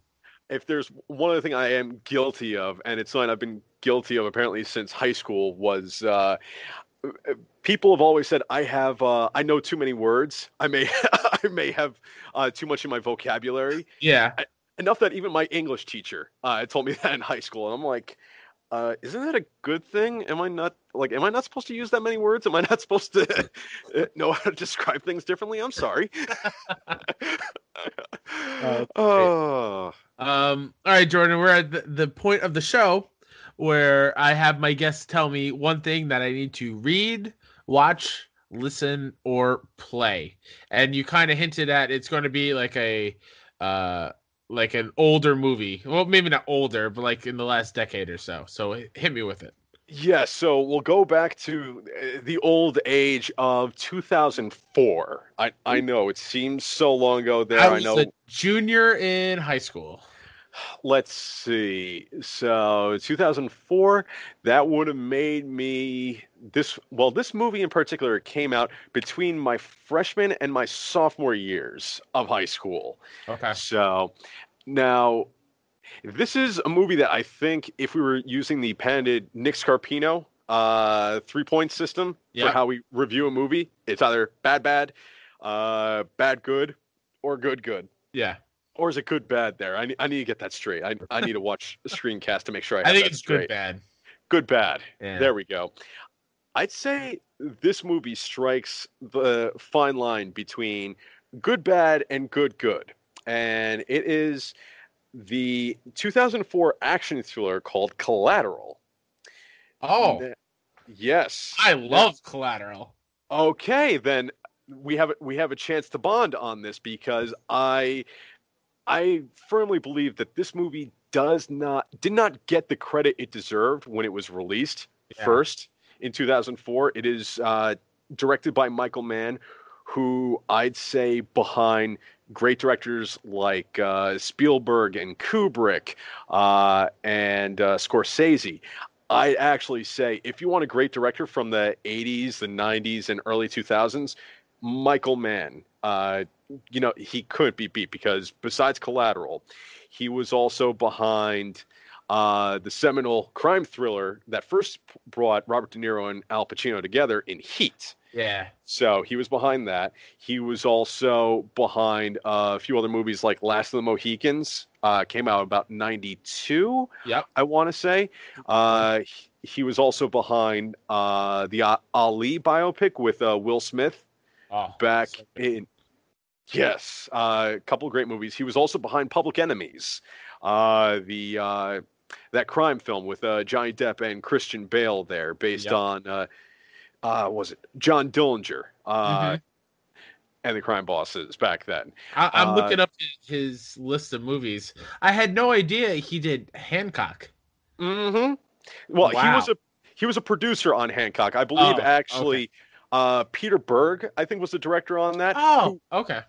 If there's one other thing I am guilty of, and it's something I've been guilty of apparently since high school, was people have always said I know too many words. I may have too much in my vocabulary. Yeah, enough that even my English teacher told me that in high school, and I'm like, isn't that a good thing? Am I not supposed to use that many words? Am I not supposed to know how to describe things differently? I'm sorry. All right, Jordan, we're at the point of the show where I have my guests tell me one thing that I need to read, watch, listen, or play. And you kind of hinted at it's going to be like a... like an older movie. Well, maybe not older, but like in the last decade or so. So hit me with it. Yeah, so we'll go back to the old age of 2004. I know it seems so long ago there. I know. A junior in high school. Let's see. So 2004, that would have made me this movie in particular came out between my freshman and my sophomore years of high school. Okay. So now this is a movie that I think if we were using the patented Nick Scarpino 3-point system for how we review a movie, it's either bad, bad, good, or good. Yeah. Or is it good bad there? I need to get that straight. I need to watch a screencast to make sure I have that straight. I think it's straight. Good bad. Yeah. There we go. I'd say this movie strikes the fine line between good bad and good. And it is the 2004 action thriller called Collateral. Oh. Yes. I love Collateral. Okay, then we have a chance to bond on this because I firmly believe that this movie did not get the credit it deserved when it was released first in 2004. It is directed by Michael Mann, who I'd say behind great directors like Spielberg and Kubrick and Scorsese. I'd actually say if you want a great director from the 80s, the 90s, and early 2000s, Michael Mann. You know, he couldn't be beat because besides Collateral, he was also behind the seminal crime thriller that first brought Robert De Niro and Al Pacino together in Heat. Yeah. So he was behind that. He was also behind a few other movies like Last of the Mohicans, came out about 92. Yep. I want to say. He was also behind the Ali biopic with Will Smith back so in. Yes. A couple of great movies. He was also behind Public Enemies, that crime film with Johnny Depp and Christian Bale there based on... was it John Dillinger and the Crime Bosses back then? I'm looking up his list of movies. I had no idea he did Hancock. Mm-hmm. Well, wow. he was a producer on Hancock, I believe. Actually, okay. Peter Berg, I think, was the director on that. Oh, who, okay.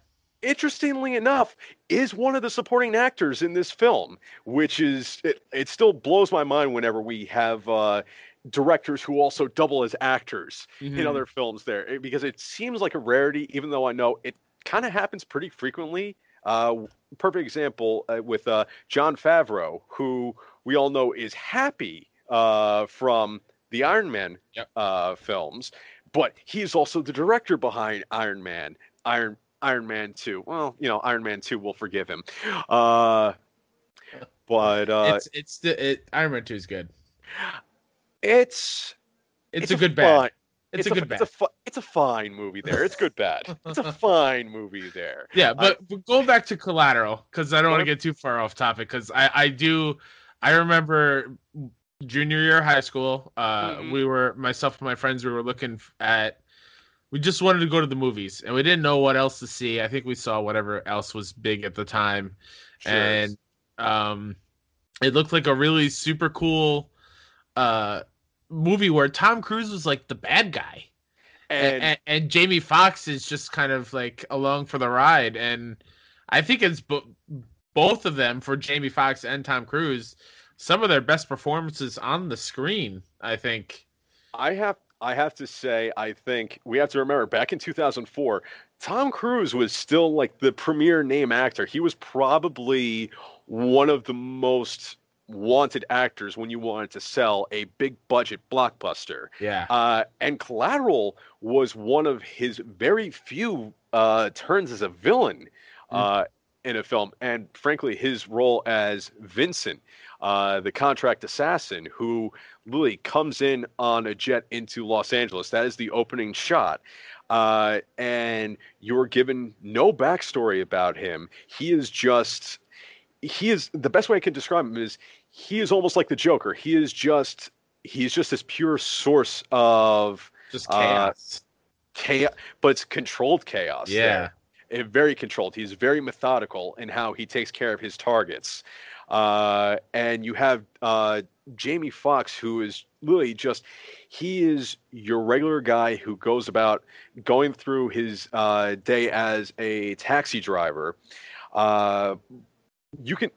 Interestingly enough, is one of the supporting actors in this film, which is it still blows my mind whenever we have. Directors who also double as actors in other films there, because it seems like a rarity, even though I know it kind of happens pretty frequently. Perfect example with Jon Favreau, who we all know is Happy from the Iron Man films, but he is also the director behind Iron Man, Iron Man 2. Well, you know, Iron Man 2 will forgive him. Iron Man 2 is good. It's a fine movie there. It's good bad. It's a fine movie there. Yeah, but go back to Collateral, because I don't want to get too far off topic, because I remember junior year high school, we were, myself and my friends, we just wanted to go to the movies, and we didn't know what else to see. I think we saw whatever else was big at the time. Sure. And it looked like a really super cool movie where Tom Cruise was like the bad guy, and Jamie Foxx is just kind of like along for the ride. And I think it's both of them, for Jamie Foxx and Tom Cruise, some of their best performances on the screen. I think I have to say, I think we have to remember back in 2004, Tom Cruise was still like the premier name actor. He was probably one of the most wanted actors when you wanted to sell a big budget blockbuster. Yeah. And Collateral was one of his very few turns as a villain in a film. And frankly, his role as Vincent, the contract assassin, who really comes in on a jet into Los Angeles. That is the opening shot. And you're given no backstory about him. He is the best way I can describe him is he is almost like the Joker. He's just this pure source of just chaos, but it's controlled chaos. Yeah. It, very controlled. He's very methodical in how he takes care of his targets. And you have Jamie Foxx, who is really he is your regular guy who goes about going through his day as a taxi driver.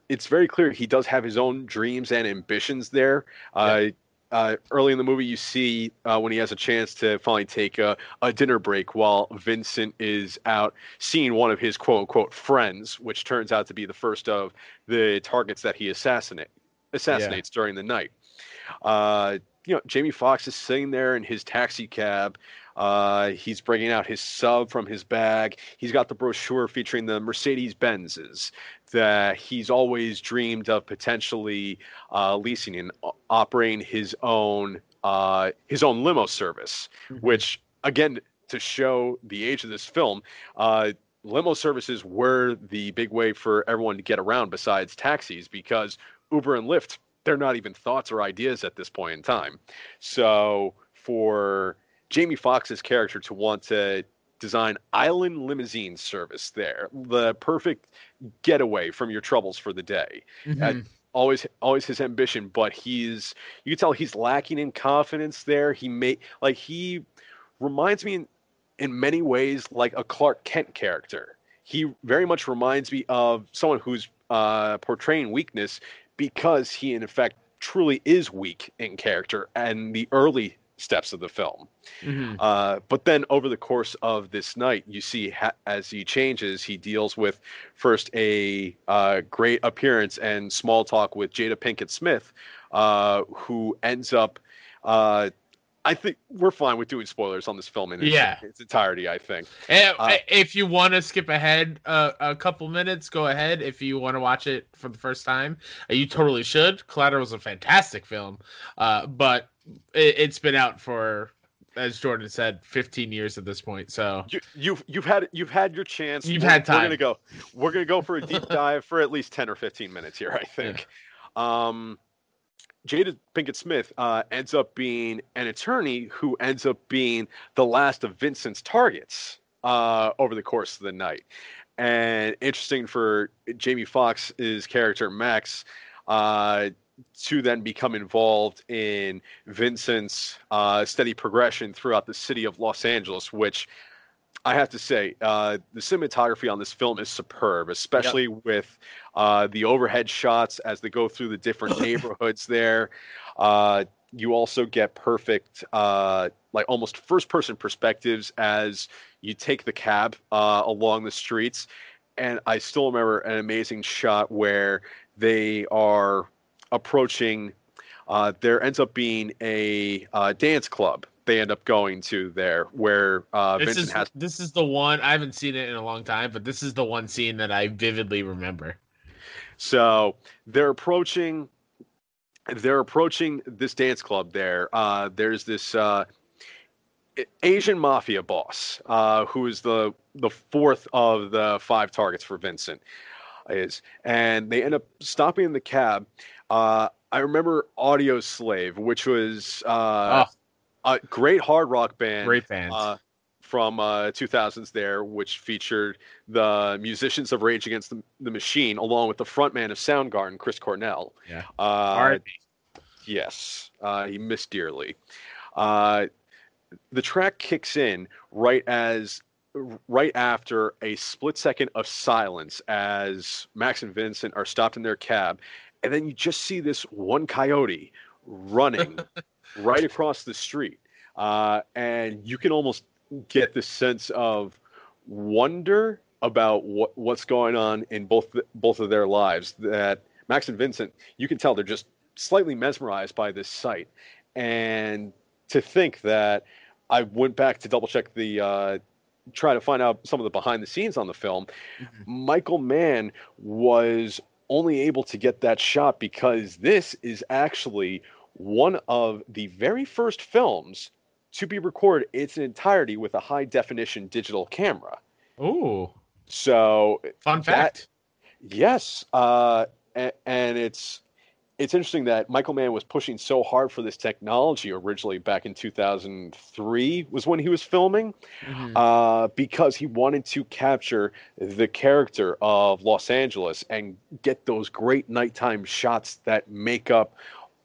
It's very clear he does have his own dreams and ambitions there. Early in the movie, you see when he has a chance to finally take a dinner break while Vincent is out seeing one of his quote-unquote friends, which turns out to be the first of the targets that he assassinates during the night. Jamie Foxx is sitting there in his taxi cab. He's bringing out his sub from his bag. He's got the brochure featuring the Mercedes Benzes that he's always dreamed of potentially leasing and operating his own limo service. Which, again, to show the age of this film, limo services were the big way for everyone to get around besides taxis, because Uber and Lyft, they're not even thoughts or ideas at this point in time. So for Jamie Foxx's character to want to design island limousine service there, the perfect getaway from your troubles for the day. Always his ambition, but you can tell he's lacking in confidence there. He reminds me in many ways like a Clark Kent character. He very much reminds me of someone who's portraying weakness because he, in effect, truly is weak in character and the early steps of the film. Mm-hmm. But then over the course of this night, you see as he changes, he deals with first a great appearance and small talk with Jada Pinkett Smith, who ends up... I think we're fine with doing spoilers on this film in its entirety, I think. And if you want to skip ahead a couple minutes, go ahead. If you want to watch it for the first time, you totally should. Collateral is a fantastic film, but it's been out for, as Jordan said, 15 years at this point. So you've had your chance. You've had time. We're gonna go for a deep dive for at least 10 or 15 minutes here, I think. Yeah. Jada Pinkett Smith ends up being an attorney who ends up being the last of Vincent's targets over the course of the night. And interesting for Jamie Foxx's character, Max, to then become involved in Vincent's steady progression throughout the city of Los Angeles, which I have to say, the cinematography on this film is superb, especially with the overhead shots as they go through the different neighborhoods there. You also get perfect, like almost first-person perspectives as you take the cab along the streets. And I still remember an amazing shot where they are approaching. There ends up being a dance club they end up going to there where Vincent has... This is the one... I haven't seen it in a long time, but this is the one scene that I vividly remember. So they're approaching this dance club there. There's this Asian mafia boss who is the fourth of the five targets for Vincent. And they end up stopping in the cab. I remember Audio Slave, which was... a great hard rock band from 2000s there, which featured the musicians of Rage Against the Machine, along with the frontman of Soundgarden, Chris Cornell. Yeah. Yes. He missed dearly. The track kicks in right after a split second of silence as Max and Vincent are stopped in their cab. And then you just see this one coyote running right across the street, and you can almost get this sense of wonder about what's going on in both of their lives. That Max and Vincent, you can tell they're just slightly mesmerized by this sight. And to think that I went back to double check try to find out some of the behind the scenes on the film. Mm-hmm. Michael Mann was only able to get that shot because this is actually one of the very first films to be recorded its entirety with a high-definition digital camera. Ooh. So... Fun fact. Yes. And it's interesting that Michael Mann was pushing so hard for this technology originally back in 2003 was when he was filming, because he wanted to capture the character of Los Angeles and get those great nighttime shots that make up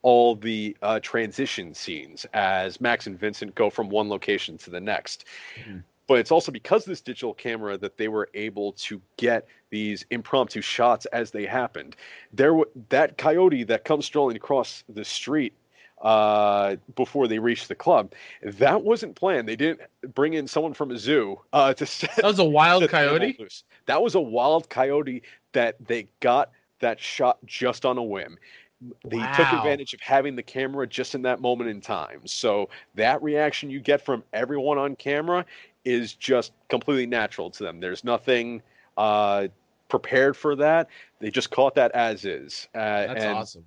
all the transition scenes as Max and Vincent go from one location to the next. Mm-hmm. But it's also because of this digital camera that they were able to get these impromptu shots as they happened. That coyote that comes strolling across the street before they reached the club, that wasn't planned. They didn't bring in someone from a zoo to set... That was a wild coyote? That was a wild coyote that they got that shot just on a whim. They took advantage of having the camera just in that moment in time. So that reaction you get from everyone on camera is just completely natural to them. There's nothing prepared for that. They just caught that as is. That's awesome.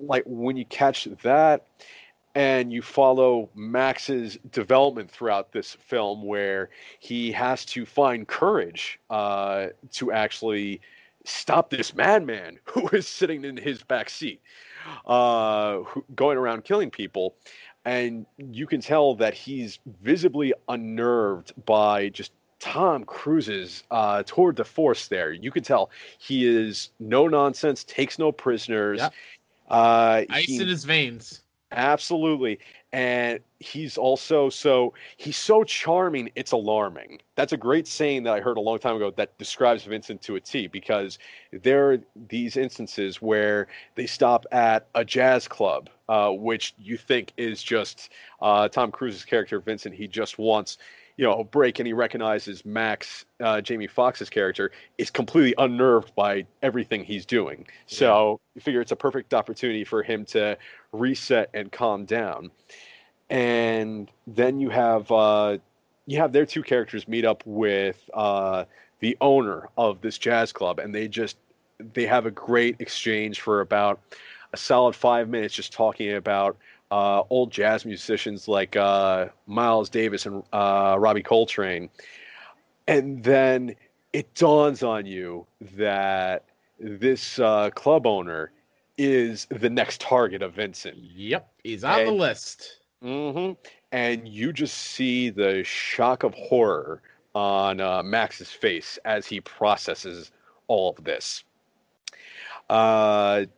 Like when you catch that and you follow Max's development throughout this film where he has to find courage to actually stop this madman who is sitting in his back seat, going around killing people. And you can tell that he's visibly unnerved by just Tom Cruise's tour de force there. You can tell he is no nonsense, takes no prisoners. Ice in his veins. Absolutely. And he's also he's so charming, it's alarming. That's a great saying that I heard a long time ago that describes Vincent to a T, because there are these instances where they stop at a jazz club, which you think is just Tom Cruise's character, Vincent. He just wants, you know, a break, and he recognizes Max, Jamie Foxx's character, is completely unnerved by everything he's doing. Yeah. So you figure it's a perfect opportunity for him to reset and calm down. And then you have their two characters meet up with the owner of this jazz club, and they have a great exchange for about a solid 5 minutes, just talking about old jazz musicians like Miles Davis and Robbie Coltrane. And then it dawns on you that this club owner is the next target of Vincent. Yep, he's on the list. Mm-hmm. And you just see the shock of horror on Max's face as he processes all of this. But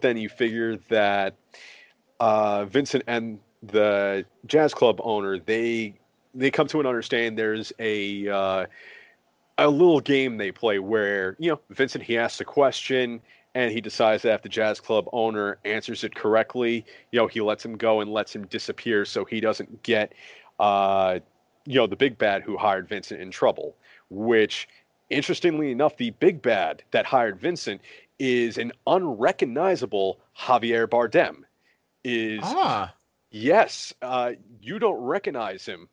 then you figure that Vincent and the jazz club owner, they come to an understanding. There's a little game they play where, you know, Vincent, he asks a question, and he decides that if the jazz club owner answers it correctly, you know, he lets him go and lets him disappear, so he doesn't get, you know, the big bad who hired Vincent in trouble. Which, interestingly enough, the big bad that hired Vincent is an unrecognizable Javier Bardem. Yes, you don't recognize him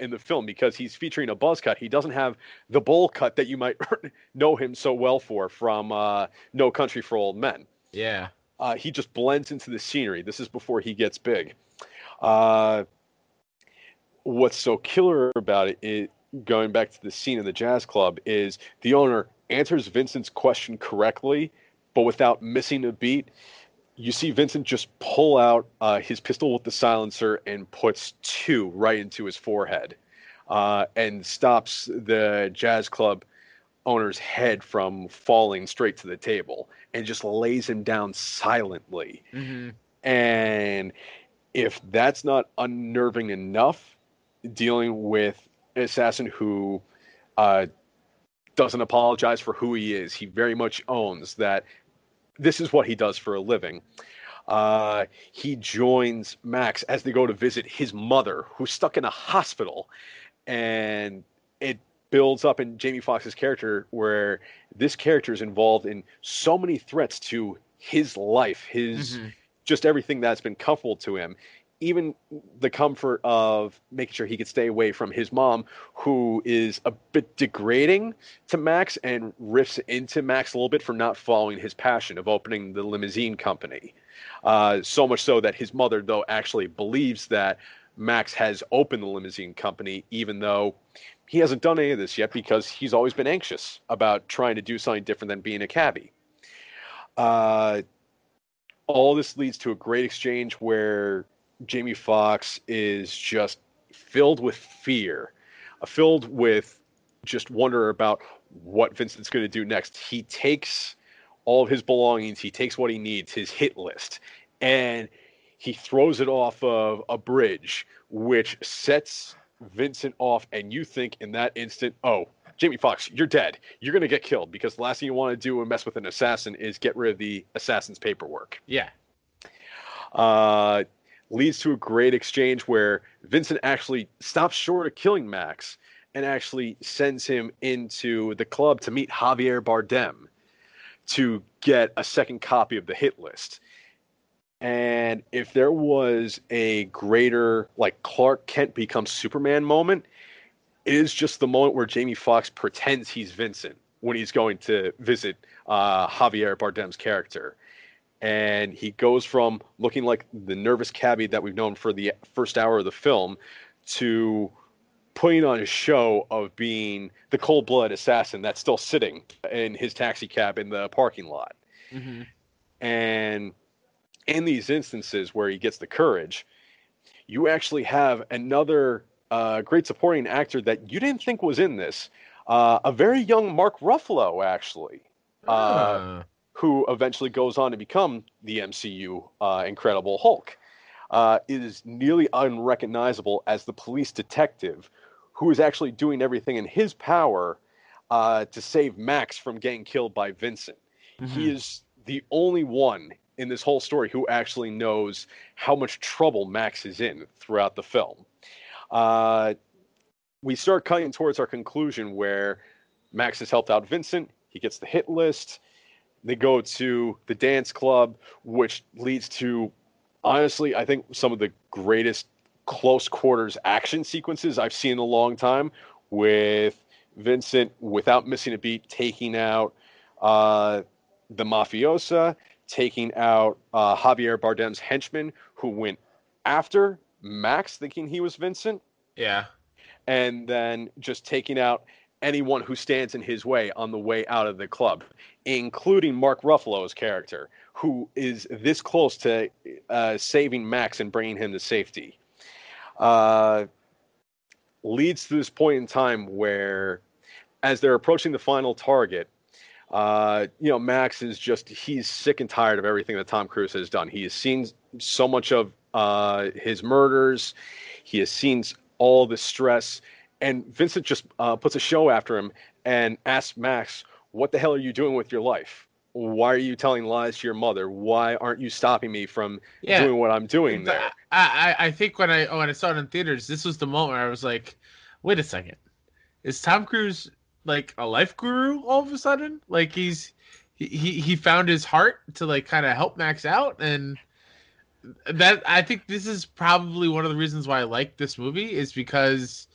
in the film because he's featuring a buzz cut. He doesn't have the bowl cut that you might know him so well for from No Country for Old Men. Yeah. He just blends into the scenery. This is before he gets big. What's so killer about it, going back to the scene in the jazz club, is the owner answers Vincent's question correctly, but without missing a beat. You see Vincent just pull out his pistol with the silencer and puts two right into his forehead and stops the jazz club owner's head from falling straight to the table and just lays him down silently. Mm-hmm. And if that's not unnerving enough, dealing with an assassin who doesn't apologize for who he is, he very much owns that this is what he does for a living. He joins Max as they go to visit his mother, who's stuck in a hospital. And it builds up in Jamie Foxx's character, where this character is involved in so many threats to his life, his just everything that's been comfortable to him. Even the comfort of making sure he could stay away from his mom, who is a bit degrading to Max and riffs into Max a little bit for not following his passion of opening the limousine company. So much so that his mother, though, actually believes that Max has opened the limousine company, even though he hasn't done any of this yet, because he's always been anxious about trying to do something different than being a cabbie. All this leads to a great exchange where Jamie Foxx is just filled with fear, filled with just wonder about what Vincent's going to do next. He takes all of his belongings, he takes what he needs, his hit list, and he throws it off of a bridge, which sets Vincent off, and you think in that instant, oh, Jamie Foxx, you're dead. You're going to get killed, because the last thing you want to do and mess with an assassin is get rid of the assassin's paperwork. Yeah. Leads to a great exchange where Vincent actually stops short of killing Max and actually sends him into the club to meet Javier Bardem to get a second copy of the hit list. And if there was a greater, like, Clark Kent becomes Superman moment, it is just the moment where Jamie Foxx pretends he's Vincent when he's going to visit Javier Bardem's character. And he goes from looking like the nervous cabbie that we've known for the first hour of the film to putting on a show of being the cold-blooded assassin that's still sitting in his taxi cab in the parking lot. Mm-hmm. And in these instances where he gets the courage, you actually have another great supporting actor that you didn't think was in this, a very young Mark Ruffalo, actually. who eventually goes on to become the MCU Incredible Hulk, is nearly unrecognizable as the police detective who is actually doing everything in his power to save Max from getting killed by Vincent. Mm-hmm. He is the only one in this whole story who actually knows how much trouble Max is in throughout the film. We start cutting towards our conclusion where Max has helped out Vincent. He gets the hit list. They go to the dance club, which leads to, honestly, I think some of the greatest close quarters action sequences I've seen in a long time, with Vincent, without missing a beat, taking out the mafiosa, taking out Javier Bardem's henchman, who went after Max thinking he was Vincent. Yeah. And then just taking out anyone who stands in his way on the way out of the club, including Mark Ruffalo's character, who is this close to saving Max and bringing him to safety. Leads to this point in time where, as they're approaching the final target, Max is just, he's sick and tired of everything that Tom Cruise has done. He has seen so much of his murders. He has seen all the stress. And Vincent just puts a show after him and asks Max, what the hell are you doing with your life? Why are you telling lies to your mother? Why aren't you stopping me from doing what I'm doing there? I think when I saw it in theaters, this was the moment where I was like, wait a second. Is Tom Cruise like a life guru all of a sudden? Like he found his heart to like kind of help Max out, and that, I think this is probably one of the reasons why I like this movie, is because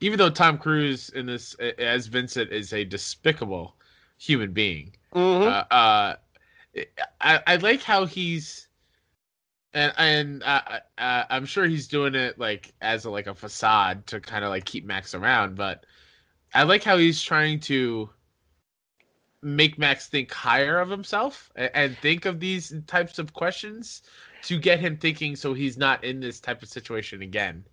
even though Tom Cruise in this as Vincent is a despicable human being, mm-hmm. I like how he's, and I'm sure he's doing it like as a facade to kind of like keep Max around, but I like how he's trying to make Max think higher of himself and think of these types of questions to get him thinking, so he's not in this type of situation again,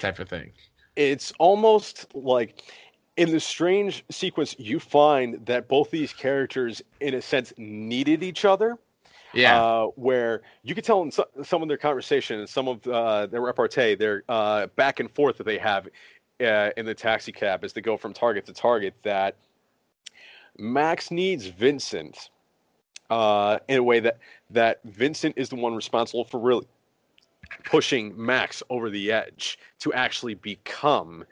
type of thing. It's almost like in the strange sequence, you find that both these characters, in a sense, needed each other. Yeah. Where you could tell in some of their conversation and some of their repartee, their back and forth that they have in the taxi cab as they go from target to target, that Max needs Vincent in a way that Vincent is the one responsible for really pushing Max over the edge to actually become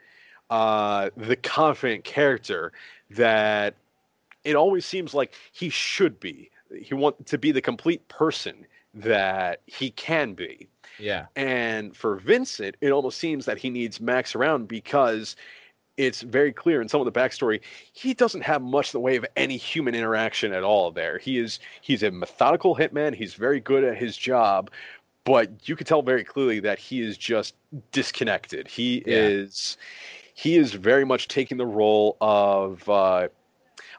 the confident character that it always seems like he should be. He wants to be the complete person that he can be. Yeah. And for Vincent, it almost seems that he needs Max around because it's very clear in some of the backstory, he doesn't have much the way of any human interaction at all there. He's a methodical hitman. He's very good at his job. But you could tell very clearly that he is just disconnected. He is very much taking the role of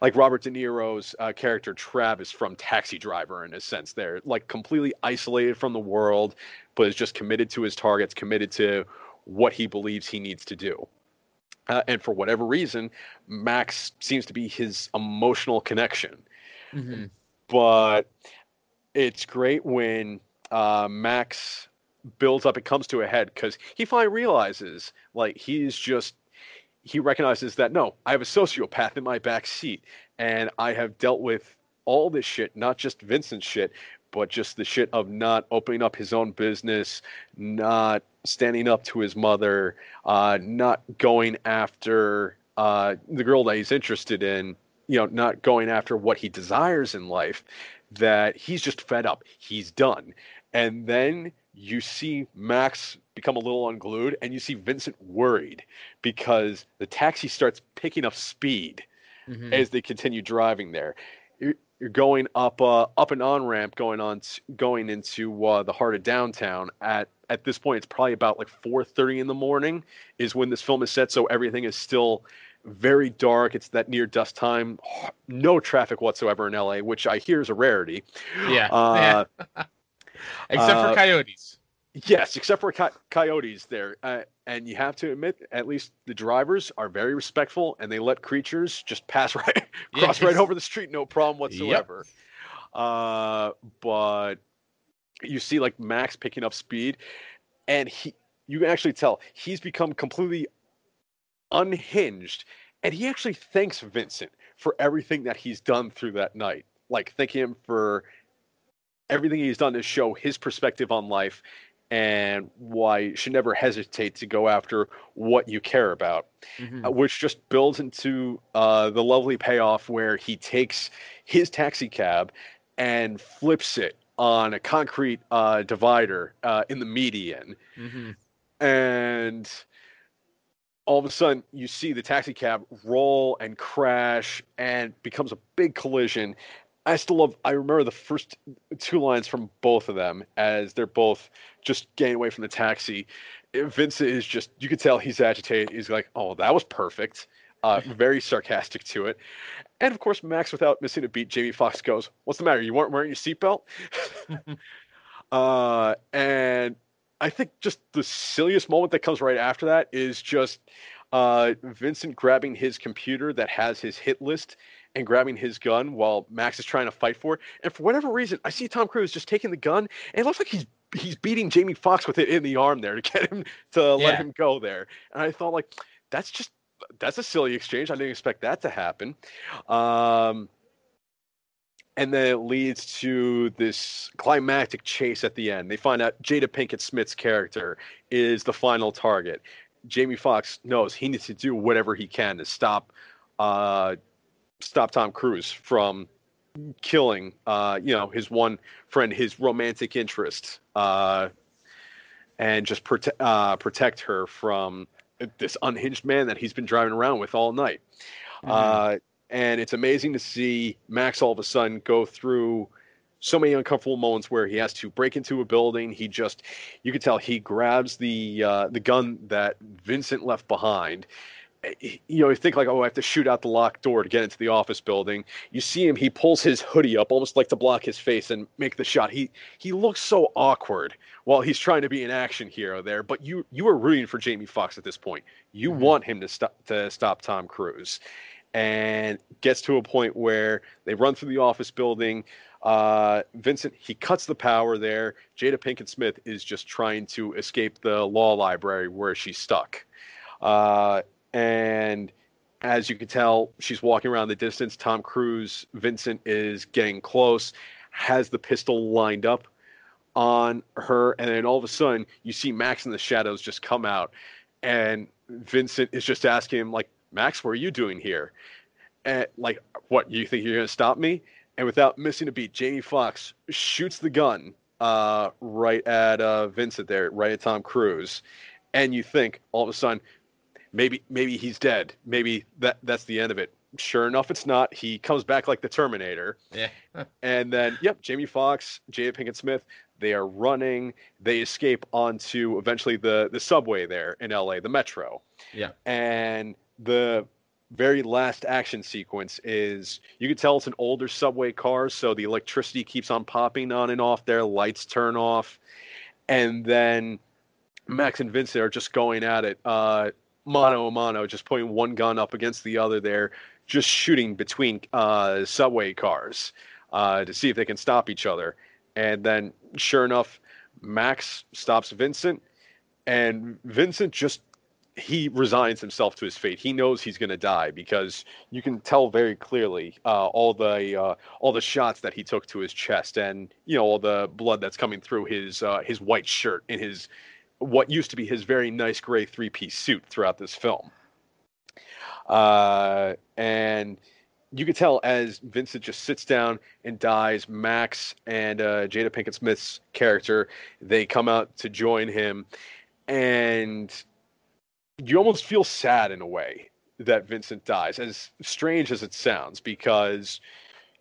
like Robert De Niro's character Travis from Taxi Driver, in a sense. There, like completely isolated from the world, but is just committed to his targets, committed to what he believes he needs to do. And for whatever reason, Max seems to be his emotional connection. Mm-hmm. But it's great when Max builds up, it comes to a head, because he finally realizes, like, he recognizes that, no, I have a sociopath in my back seat, and I have dealt with all this shit, not just Vincent's shit, but just the shit of not opening up his own business, not standing up to his mother, not going after the girl that he's interested in, not going after what he desires in life, that he's just fed up. He's done. And then you see Max become a little unglued, and you see Vincent worried because the taxi starts picking up speed mm-hmm. as they continue driving there. You're going up an on-ramp going into the heart of downtown. At this point, it's probably about like 4:30 in the morning is when this film is set, so everything is still very dark. It's that near dusk time. No traffic whatsoever in LA, which I hear is a rarity. Yeah. Except for coyotes. Yes, except for coyotes there. And you have to admit, at least the drivers are very respectful, and they let creatures just pass right across right over the street, no problem whatsoever. Yep. But you see like Max picking up speed, and you can actually tell he's become completely unhinged, and he actually thanks Vincent for everything that he's done through that night. Like, thank him for everything he's done to show his perspective on life and why you should never hesitate to go after what you care about, which just builds into the lovely payoff where he takes his taxi cab and flips it on a concrete divider in the median. And all of a sudden, you see the taxi cab roll and crash and becomes a big collision. I remember the first two lines from both of them as they're both just getting away from the taxi. Vincent is just, you can tell he's agitated. He's like, oh, that was perfect. Very sarcastic to it. And of course, Max, without missing a beat, Jamie Foxx goes, what's the matter? You weren't wearing your seatbelt? And I think just the silliest moment that comes right after that is just Vincent grabbing his computer that has his hit list and grabbing his gun while Max is trying to fight for it. And for whatever reason, I see Tom Cruise just taking the gun, and it looks like he's beating Jamie Foxx with it in the arm there to get him to let him go there. And I thought, like, that's a silly exchange. I didn't expect that to happen. And then it leads to this climactic chase at the end. They find out Jada Pinkett Smith's character is the final target. Jamie Foxx knows he needs to do whatever he can to stop Tom Cruise from killing, his one friend, his romantic interest, and just protect her from this unhinged man that he's been driving around with all night. And it's amazing to see Max all of a sudden go through so many uncomfortable moments where he has to break into a building. He just, you can tell he grabs the gun that Vincent left behind. You think like, oh, I have to shoot out the locked door to get into the office building. You see him, he pulls his hoodie up almost like to block his face and make the shot. He looks so awkward while he's trying to be an action hero there, but you are rooting for Jamie Foxx at this point. You want him to stop Tom Cruise. And gets to a point where they run through the office building. Vincent, he cuts the power there. Jada Pinkett Smith is just trying to escape the law library where she's stuck. And as you can tell, she's walking around the distance. Tom Cruise, Vincent is getting close, has the pistol lined up on her. And then all of a sudden, you see Max in the shadows just come out. And Vincent is just asking him, like, Max, what are you doing here? And like, what, you think you're going to stop me? And without missing a beat, Jamie Foxx shoots the gun right at Vincent there, right at Tom Cruise. And you think, all of a sudden, maybe he's dead. Maybe that's the end of it. Sure enough, it's not. He comes back like the Terminator. Yeah. And then, Jamie Foxx, Jada Pinkett Smith, they are running. They escape onto, eventually, the subway there in L.A., the Metro. Yeah. And the very last action sequence is, you can tell it's an older subway car, so the electricity keeps on popping on and off there, lights turn off, and then Max and Vincent are just going at it, mano a mano, just putting one gun up against the other there, just shooting between subway cars to see if they can stop each other. And then, sure enough, Max stops Vincent, and Vincent just he resigns himself to his fate. He knows he's going to die because you can tell very clearly all the shots that he took to his chest and all the blood that's coming through his white shirt and his what used to be his very nice gray 3-piece suit throughout this film. And you can tell as Vincent just sits down and dies, Max and Jada Pinkett Smith's character, they come out to join him, and you almost feel sad in a way that Vincent dies, as strange as it sounds, because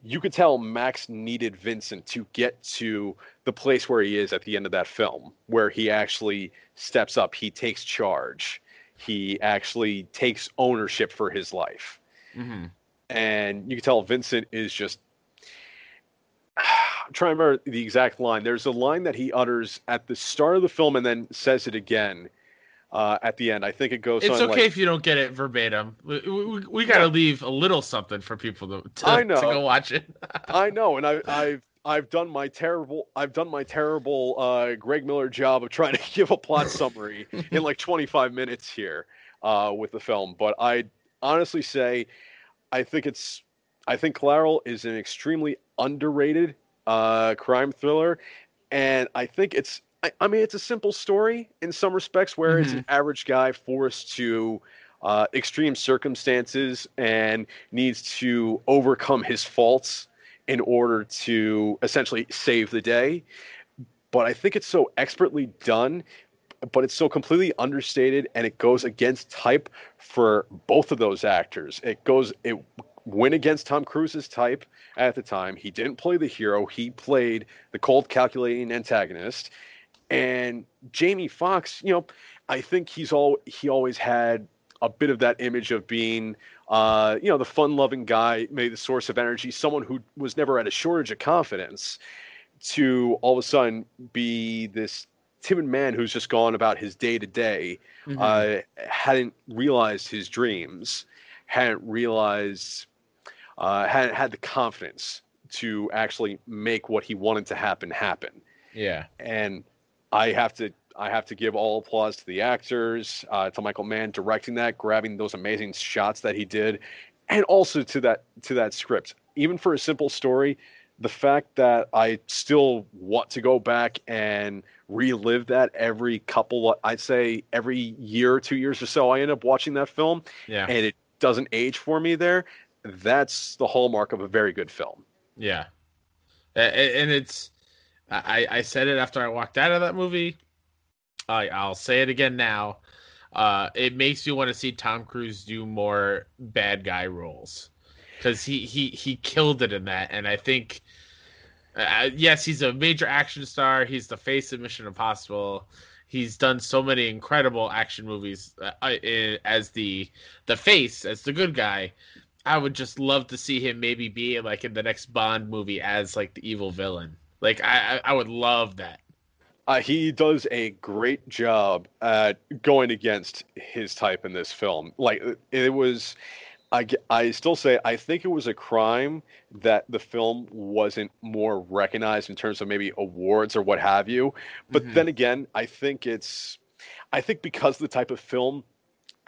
you could tell Max needed Vincent to get to the place where he is at the end of that film, where he actually steps up. He takes charge. He actually takes ownership for his life. And you can tell Vincent is just, I'm trying to remember the exact line. There's a line that he utters at the start of the film and then says it again. at the end. I think it goes. It's okay if you don't get it verbatim. We got to leave a little something for people to go watch it. I know, and I've done my terrible Greg Miller job of trying to give a plot summary in like 25 minutes here with the film. But I honestly say, I think Collateral is an extremely underrated crime thriller, and I think it's. I mean, it's a simple story in some respects where it's an average guy forced to extreme circumstances and needs to overcome his faults in order to essentially save the day. But I think it's so expertly done, but it's so completely understated, and it goes against type for both of those actors. It went against Tom Cruise's type at the time. He didn't play the hero. He played the cold, calculating antagonist. And Jamie Foxx, you know, I think he always had a bit of that image of being, you know, the fun-loving guy, maybe the source of energy, someone who was never at a shortage of confidence, to all of a sudden be this timid man who's just gone about his day-to-day, hadn't realized his dreams, hadn't had the confidence to actually make what he wanted to happen. Yeah. And I have to give all applause to the actors, to Michael Mann directing that, grabbing those amazing shots that he did, and also to that script. Even for a simple story, the fact that I still want to go back and relive that every year, 2 years or so, I end up watching that film, and it doesn't age for me there. That's the hallmark of a very good film. Yeah. And it's... I said it after I walked out of that movie. I'll say it again now. It makes you want to see Tom Cruise do more bad guy roles, because he killed it in that. And I think, yes, he's a major action star. He's the face of Mission Impossible. He's done so many incredible action movies as the face, as the good guy. I would just love to see him maybe be like in the next Bond movie as like the evil villain. Like, I would love that. He does a great job at going against his type in this film. Like, it was, I still say, I think it was a crime that the film wasn't more recognized in terms of maybe awards or what have you. But then again, I think because of the type of film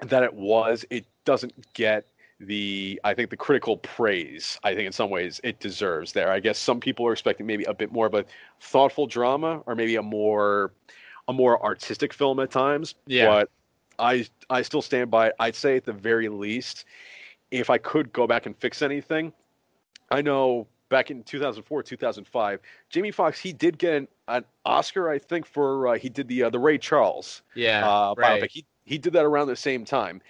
that it was, it doesn't get the critical praise I think in some ways it deserves there. I guess some people are expecting maybe a bit more of a thoughtful drama, or maybe a more artistic film at times. Yeah. But I still stand by it. I'd say at the very least, if I could go back and fix anything, I know back in 2004, 2005, Jamie Foxx, he did get an Oscar, I think, for he did the Ray Charles. Yeah. Biopic. He did that around the same time.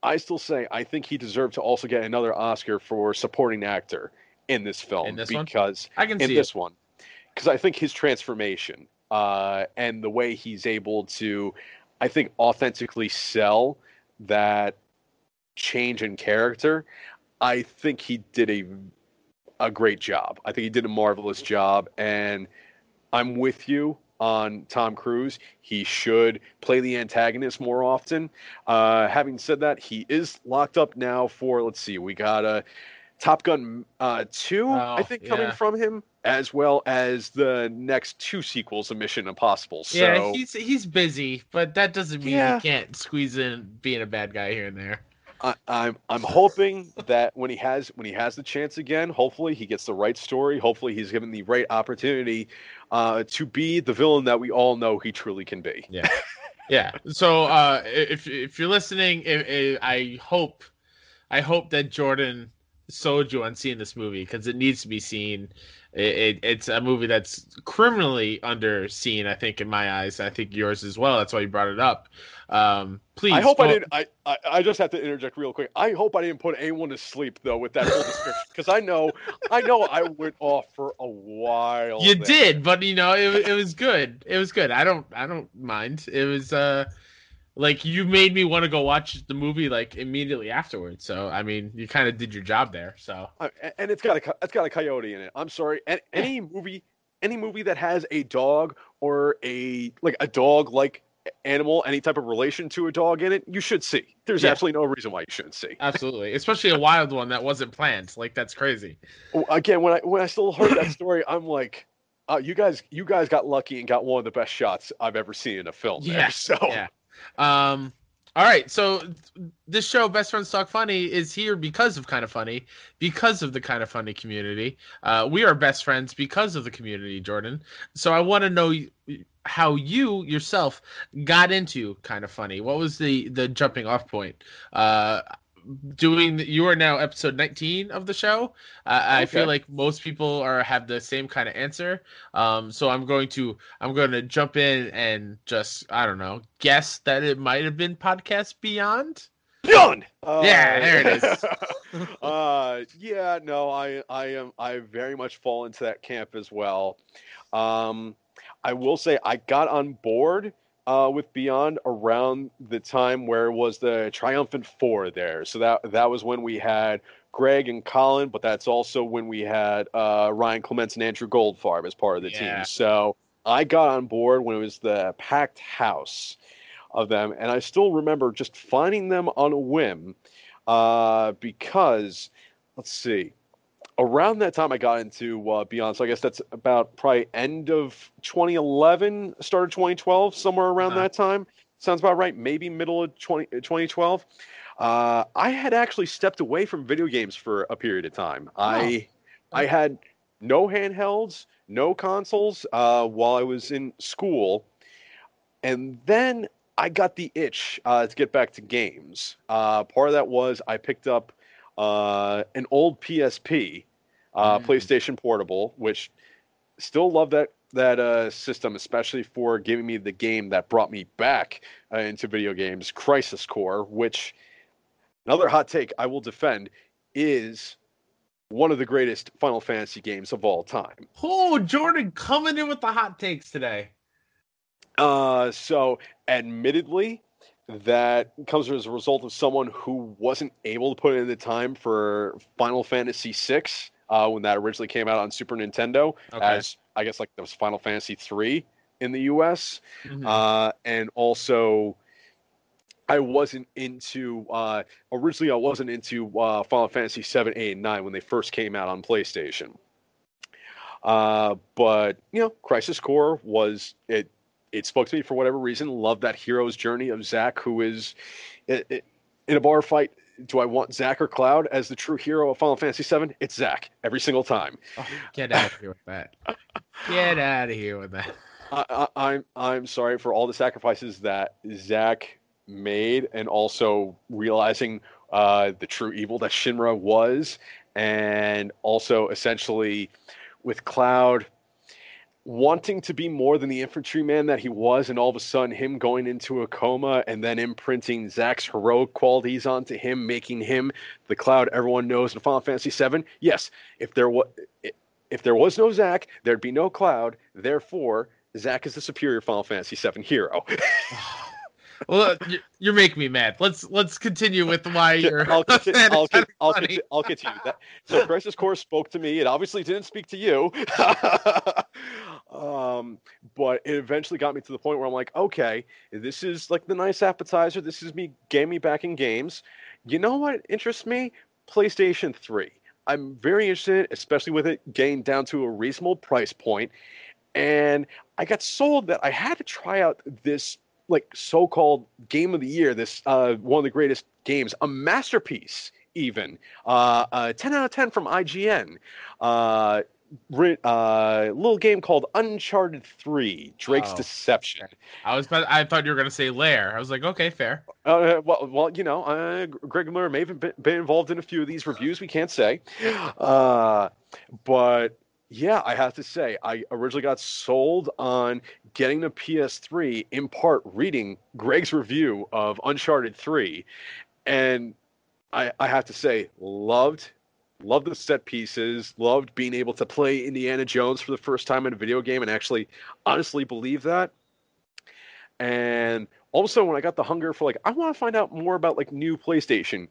I still say I think he deserved to also get another Oscar for supporting actor in this film. Because I think his transformation and the way he's able to, I think, authentically sell that change in character, I think he did a great job. I think he did a marvelous job, and I'm with you on Tom Cruise. He should play the antagonist more often. Having said that, he is locked up now for, let's see, we got a Top Gun 2, coming from him, as well as the next two sequels of Mission Impossible. So, yeah, he's busy, but that doesn't mean he can't squeeze in being a bad guy here and there. I'm hoping that when he has the chance again, hopefully he gets the right story. Hopefully he's given the right opportunity to be the villain that we all know he truly can be. Yeah, yeah. So if you're listening, I hope that Jordan sold you on seeing this movie, because it needs to be seen. It's a movie that's criminally underseen, I think, in my eyes. I think yours as well. That's why you brought it up. Please. I hope I didn't. I just have to interject real quick. I hope I didn't put anyone to sleep though with that whole description, because I know I went off for a while. You did, but you know it was good. It was good. I don't mind. It was like, you made me want to go watch the movie like immediately afterwards. So I mean, you kind of did your job there. So and it's got a coyote in it. I'm sorry. And any movie that has a dog, or a like a dog like animal any type of relation to a dog in it, you should see. There's absolutely no reason why you shouldn't see. Absolutely, especially a wild one that wasn't planned. Like, that's crazy. Again, when I still heard that story, I'm like, you guys got lucky and got one of the best shots I've ever seen in a film. All right, so this show, Best Friends Talk Funny, is here because of Kinda Funny, because of the Kinda Funny community. We are best friends because of the community, Jordan. So I want to know how you yourself got into Kinda Funny. What was the jumping off point? You are now episode 19 of the show. I feel like most people have the same kind of answer. So I'm going to jump in and just, I don't know, guess that it might have been Podcast Beyond. Beyond. Yeah, there it is. I very much fall into that camp as well. I will say I got on board with Beyond around the time where it was the Triumphant Four there. So that was when we had Greg and Colin, but that's also when we had Ryan Clements and Andrew Goldfarb as part of the team. So I got on board when it was the packed house of them. And I still remember just finding them on a whim because, let's see, around that time I got into Beyond, so I guess that's about probably end of 2011, start of 2012, somewhere around that time. Sounds about right, maybe middle of 2012. I had actually stepped away from video games for a period of time. Wow. I had no handhelds, no consoles while I was in school, and then I got the itch to get back to games. Part of that was I picked up an old PSP, PlayStation Portable, which still love that system, especially for giving me the game that brought me back into video games, Crisis Core, which, another hot take I will defend, is one of the greatest Final Fantasy games of all time. Oh, Jordan coming in with the hot takes today. So, admittedly, that comes as a result of someone who wasn't able to put in the time for Final Fantasy VI when that originally came out on Super Nintendo. Okay. As I guess like that was Final Fantasy III in the US, and also I wasn't into Final Fantasy VII, VIII, and IX when they first came out on PlayStation. But you know, Crisis Core was it. It spoke to me for whatever reason. Love that hero's journey of Zack, who is in a bar fight. Do I want Zack or Cloud as the true hero of Final Fantasy VII? It's Zack every single time. Oh, get out of here with that. Get out of here with that. I'm sorry for all the sacrifices that Zack made, and also realizing the true evil that Shinra was, and also essentially with Cloud wanting to be more than the infantryman that he was, and all of a sudden him going into a coma and then imprinting Zack's heroic qualities onto him, making him the Cloud everyone knows in Final Fantasy VII. Yes, if there was no Zack, there'd be no Cloud. Therefore, Zack is the superior Final Fantasy VII hero. Well, you're making me mad. Let's continue with why you're. I'll continue that. So Crisis Core spoke to me. It obviously didn't speak to you. But it eventually got me to the point where I'm like, okay, this is like the nice appetizer. This is me getting me back in games. You know what interests me? PlayStation 3. I'm very interested, especially with it getting down to a reasonable price point. And I got sold that I had to try out this like so-called game of the year, this one of the greatest games, a masterpiece even, 10 out of 10 from IGN, little game called Uncharted 3, Drake's Deception. I thought you were going to say Lair. I was like, okay, fair. Well, you know, Greg Miller may have been involved in a few of these reviews, we can't say. But yeah, I have to say, I originally got sold on getting the PS3 in part reading Greg's review of Uncharted 3, and I have to say, loved the set pieces, loved being able to play Indiana Jones for the first time in a video game and actually honestly believe that. And also when I got the hunger for like, I want to find out more about like new PlayStation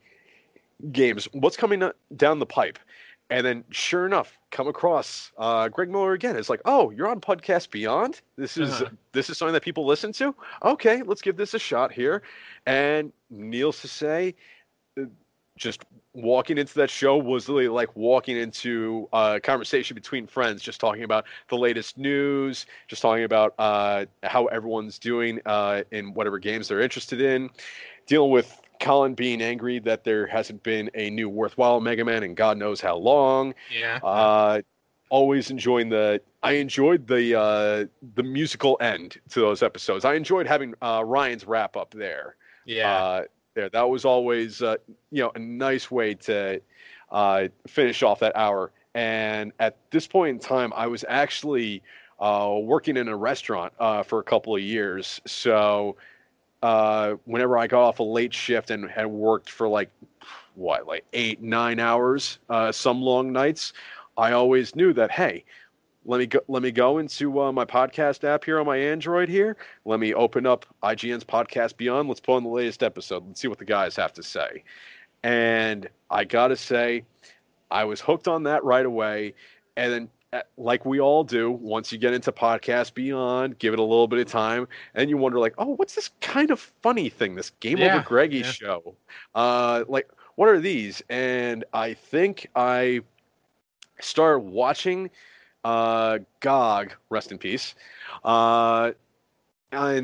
games, what's coming down the pipe. And then, sure enough, come across Greg Miller again. It's like, oh, you're on Podcast Beyond? This is something that people listen to? Okay, let's give this a shot here. And needless to say, just walking into that show was really like walking into a conversation between friends, just talking about the latest news, just talking about how everyone's doing in whatever games they're interested in, dealing with Colin being angry that there hasn't been a new worthwhile Mega Man in God knows how long. Yeah. Always enjoying I enjoyed the musical end to those episodes. I enjoyed having Ryan's wrap up there. Yeah. That was always a nice way to finish off that hour. And at this point in time, I was actually working in a restaurant for a couple of years. So whenever I got off a late shift and had worked for like 8-9 hours, some long nights, I always knew that, hey, let me go into my podcast app here on my Android here. Let me open up IGN's Podcast Beyond. Let's pull in the latest episode. Let's see what the guys have to say. And I got to say, I was hooked on that right away. And then, like we all do, once you get into Podcast Beyond, give it a little bit of time, and you wonder, like, oh, what's this kind of funny thing, this Game Over Greggy show? Like, what are these? And I think I started watching GOG, rest in peace, and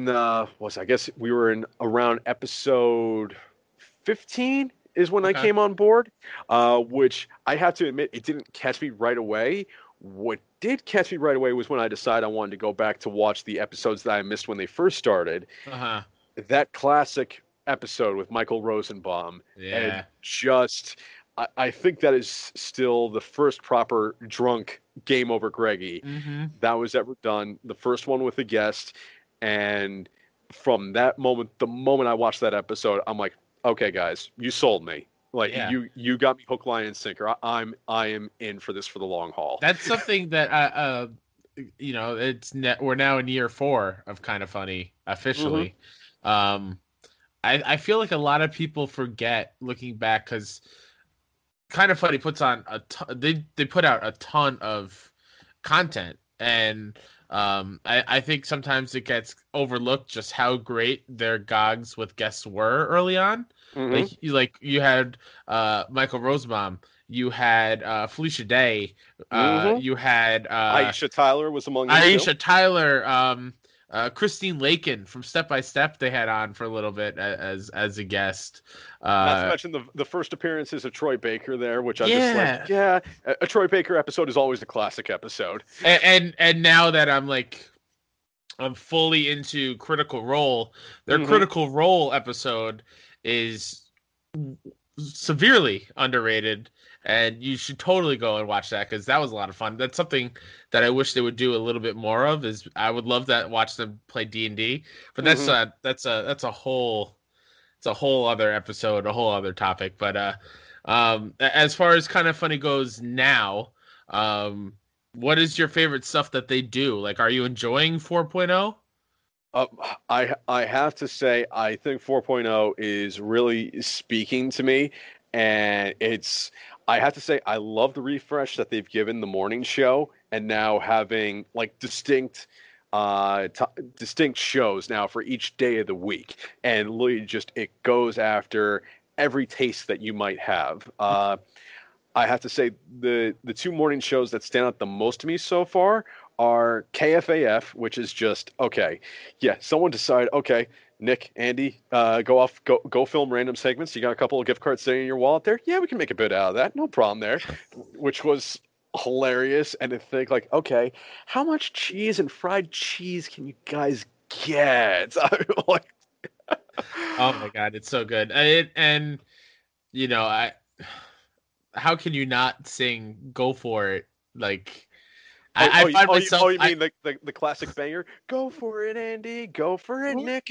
I guess we were in around episode 15 is when I came on board, which I have to admit, it didn't catch me right away. What did catch me right away was when I decided I wanted to go back to watch the episodes that I missed when they first started. That classic episode with Michael Rosenbaum. Yeah. And just, I think that is still the first proper drunk Game Over Greggy that was ever done. The first one with a guest. And from that moment, the moment I watched that episode, I'm like, okay, guys, you sold me. You got me hook, line, and sinker. I am in for this for the long haul. That's something that we're now in year 4 of Kinda Funny officially. I feel like a lot of people forget looking back, because Kinda Funny puts on they put out a ton of content, and I think sometimes it gets overlooked just how great their GOGs with guests were early on. Like you had Michael Rosenbaum, you had Felicia Day, you had Aisha Tyler was among them. Christine Lakin from Step by Step they had on for a little bit as a guest. Not to mention the first appearances of Troy Baker there, which I'm just like, a Troy Baker episode is always a classic episode. And now that I'm fully into Critical Role, their Critical Role episode is severely underrated, and you should totally go and watch that, because that was a lot of fun. That's something that I wish they would do a little bit more of. Is I would love to watch them play D&D, but that's a whole other episode, a whole other topic. But as far as Kinda Funny goes now, what is your favorite stuff that they do? Like, are you enjoying 4.0? I have to say, I think 4.0 is really speaking to me, and I have to say, I love the refresh that they've given the morning show, and now having like distinct shows now for each day of the week, and literally just it goes after every taste that you might have. I have to say, the two morning shows that stand out the most to me so far are KFAF, which is just, okay, yeah, someone decide, okay, Nick, Andy, go film random segments. You got a couple of gift cards sitting in your wallet there? Yeah, we can make a bit out of that. No problem there, which was hilarious. And to think, like, okay, how much cheese and fried cheese can you guys get? Oh, my God, it's so good. How can you not sing Go For It? Like, I find myself. Oh, you mean the classic banger? Go for it, Andy. Go for it, Nick.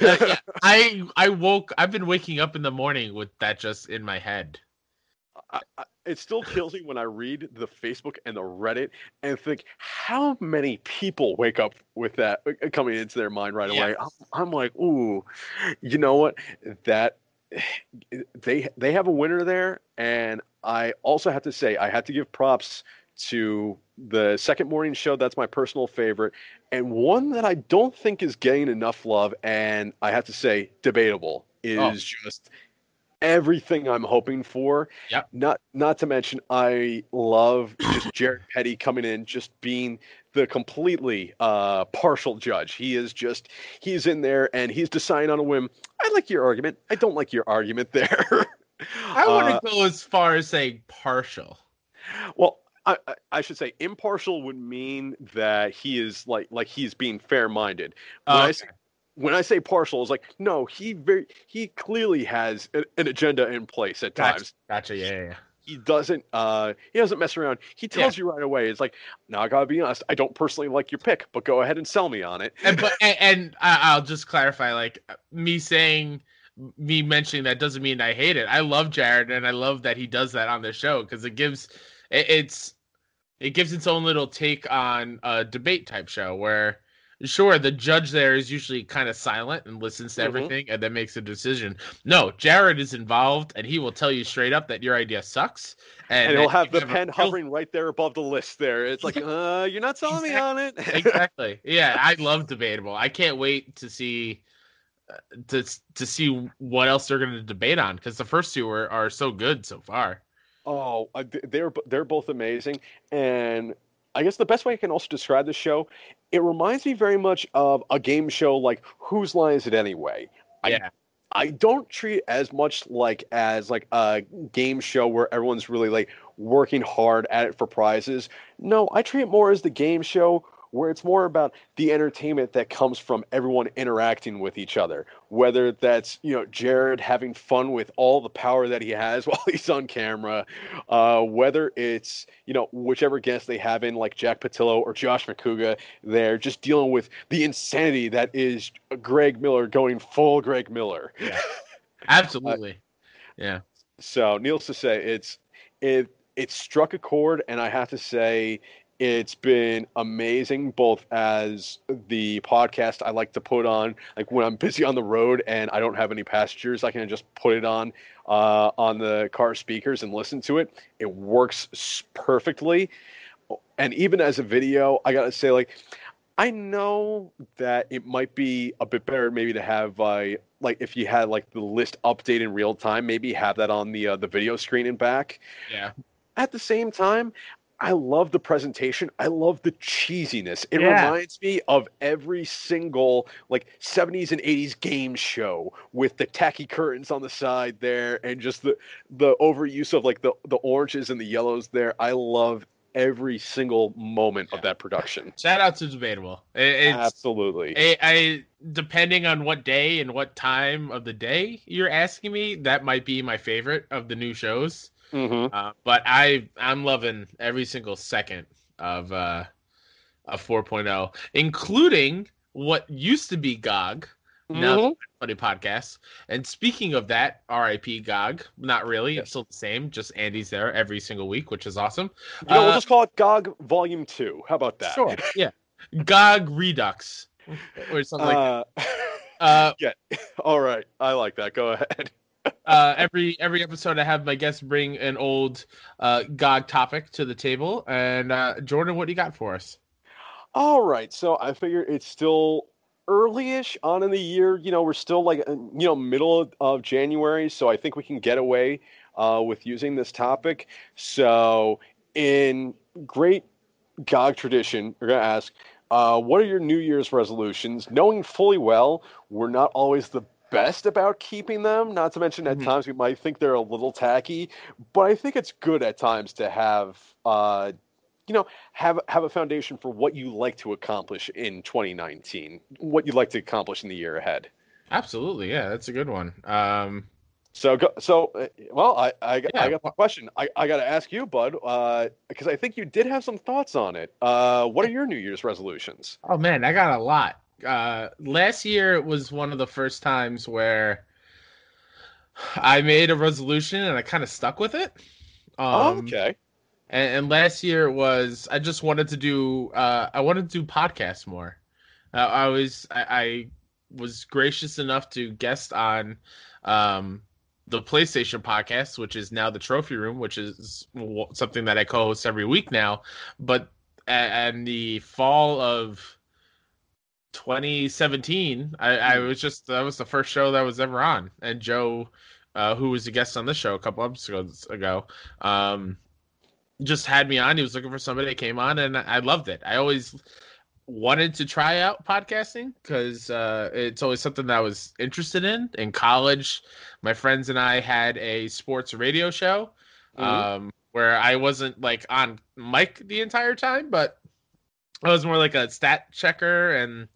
Yeah, I've been waking up in the morning with that just in my head. It still kills me when I read the Facebook and the Reddit and think how many people wake up with that coming into their mind right away. I'm like, ooh, you know what? That they have a winner there, and I also have to say I had to give props to the second morning show. That's my personal favorite, and one that I don't think is getting enough love, and I have to say debatable, is just everything I'm hoping for. Yep. Not to mention I love just Jared Petty coming in, just being the completely partial judge. He's in there and he's deciding on a whim. I like your argument. I don't like your argument there. I wouldn't go as far as saying partial. Well, I should say impartial would mean that he is like he's being fair-minded. When I say partial, it's like, no, he clearly has an agenda in place at times. Gotcha, yeah. He doesn't mess around. He tells you right away. It's like, no, I gotta be honest. I don't personally like your pick, but go ahead and sell me on it. And I'll just clarify, like me mentioning that doesn't mean I hate it. I love Jared, and I love that he does that on the show because it gives its own little take on a debate type show where. Sure, the judge there is usually kind of silent and listens to everything and then makes a decision. No, Jared is involved, and he will tell you straight up that your idea sucks. And he'll have the pen hovering right there above the list there. It's like, you're not selling me on it. Exactly. Yeah, I love debatable. I can't wait to see to see what else they're going to debate on because the first two are so good so far. Oh, they're both amazing. And I guess the best way I can also describe the show, it reminds me very much of a game show like Whose Line Is It Anyway? Yeah. I don't treat it as much as a game show where everyone's really like working hard at it for prizes. No, I treat it more as the game show where it's more about the entertainment that comes from everyone interacting with each other, whether that's, Jared having fun with all the power that he has while he's on camera, whether it's, whichever guest they have in like Jack Patillo or Josh McCuga, they're just dealing with the insanity that is Greg Miller going full Greg Miller. Yeah. Absolutely. Yeah. So needless to say, it struck a chord, and I have to say, it's been amazing both as the podcast I like to put on, like when I'm busy on the road and I don't have any passengers, I can just put it on the car speakers and listen to it. It works perfectly. And even as a video, I got to say, like, I know that it might be a bit better maybe to have if you had like the list update in real time, maybe have that on the video screen and back. Yeah. At the same time, I love the presentation. I love the cheesiness. It reminds me of every single like 70s and 80s game show with the tacky curtains on the side there and just the overuse of like the oranges and the yellows there. I love every single moment of that production. Shout out to Debatable. Absolutely. Depending on what day and what time of the day you're asking me, that might be my favorite of the new shows. Mm-hmm. But I'm loving every single second of 4.0, including what used to be GOG, now Funny Podcast. And speaking of that, RIP GOG, not really, It's still the same, just Andy's there every single week, which is awesome. We'll just call it GOG Volume 2. How about that? Sure, yeah. GOG Redux or something like that. Yeah, all right. I like that. Go ahead. Every episode I have my guests bring an old GOG topic to the table. And Jordan, what do you got for us? All right. So I figure it's still early-ish on in the year. We're still middle of January. So I think we can get away with using this topic. So in great GOG tradition, we're going to ask, what are your New Year's resolutions? Knowing fully well, we're not always the best about keeping them, not to mention at times we might think they're a little tacky, but I think it's good at times to have have a foundation for what you like to accomplish in 2019, what you'd like to accomplish in the year ahead. Absolutely, yeah, that's a good one. I got the question. I got to ask you, bud, because I think you did have some thoughts on it. What are your New Year's resolutions? Oh man, I got a lot. Last year it was one of the first times where I made a resolution and I kind of stuck with it. Okay. And last year was I just wanted to do I wanted to do podcasts more. I was gracious enough to guest on the PlayStation podcast, which is now the Trophy Room, which is something that I co-host every week now. But in the fall of 2017, I was just, that was the first show that was ever on. And Joe, who was a guest on this show a couple episodes ago, just had me on. He was looking for somebody that came on, and I loved it. I always wanted to try out podcasting because it's always something that I was interested in. In college, my friends and I had a sports radio show where I wasn't like on mic the entire time, but I was more like a stat checker and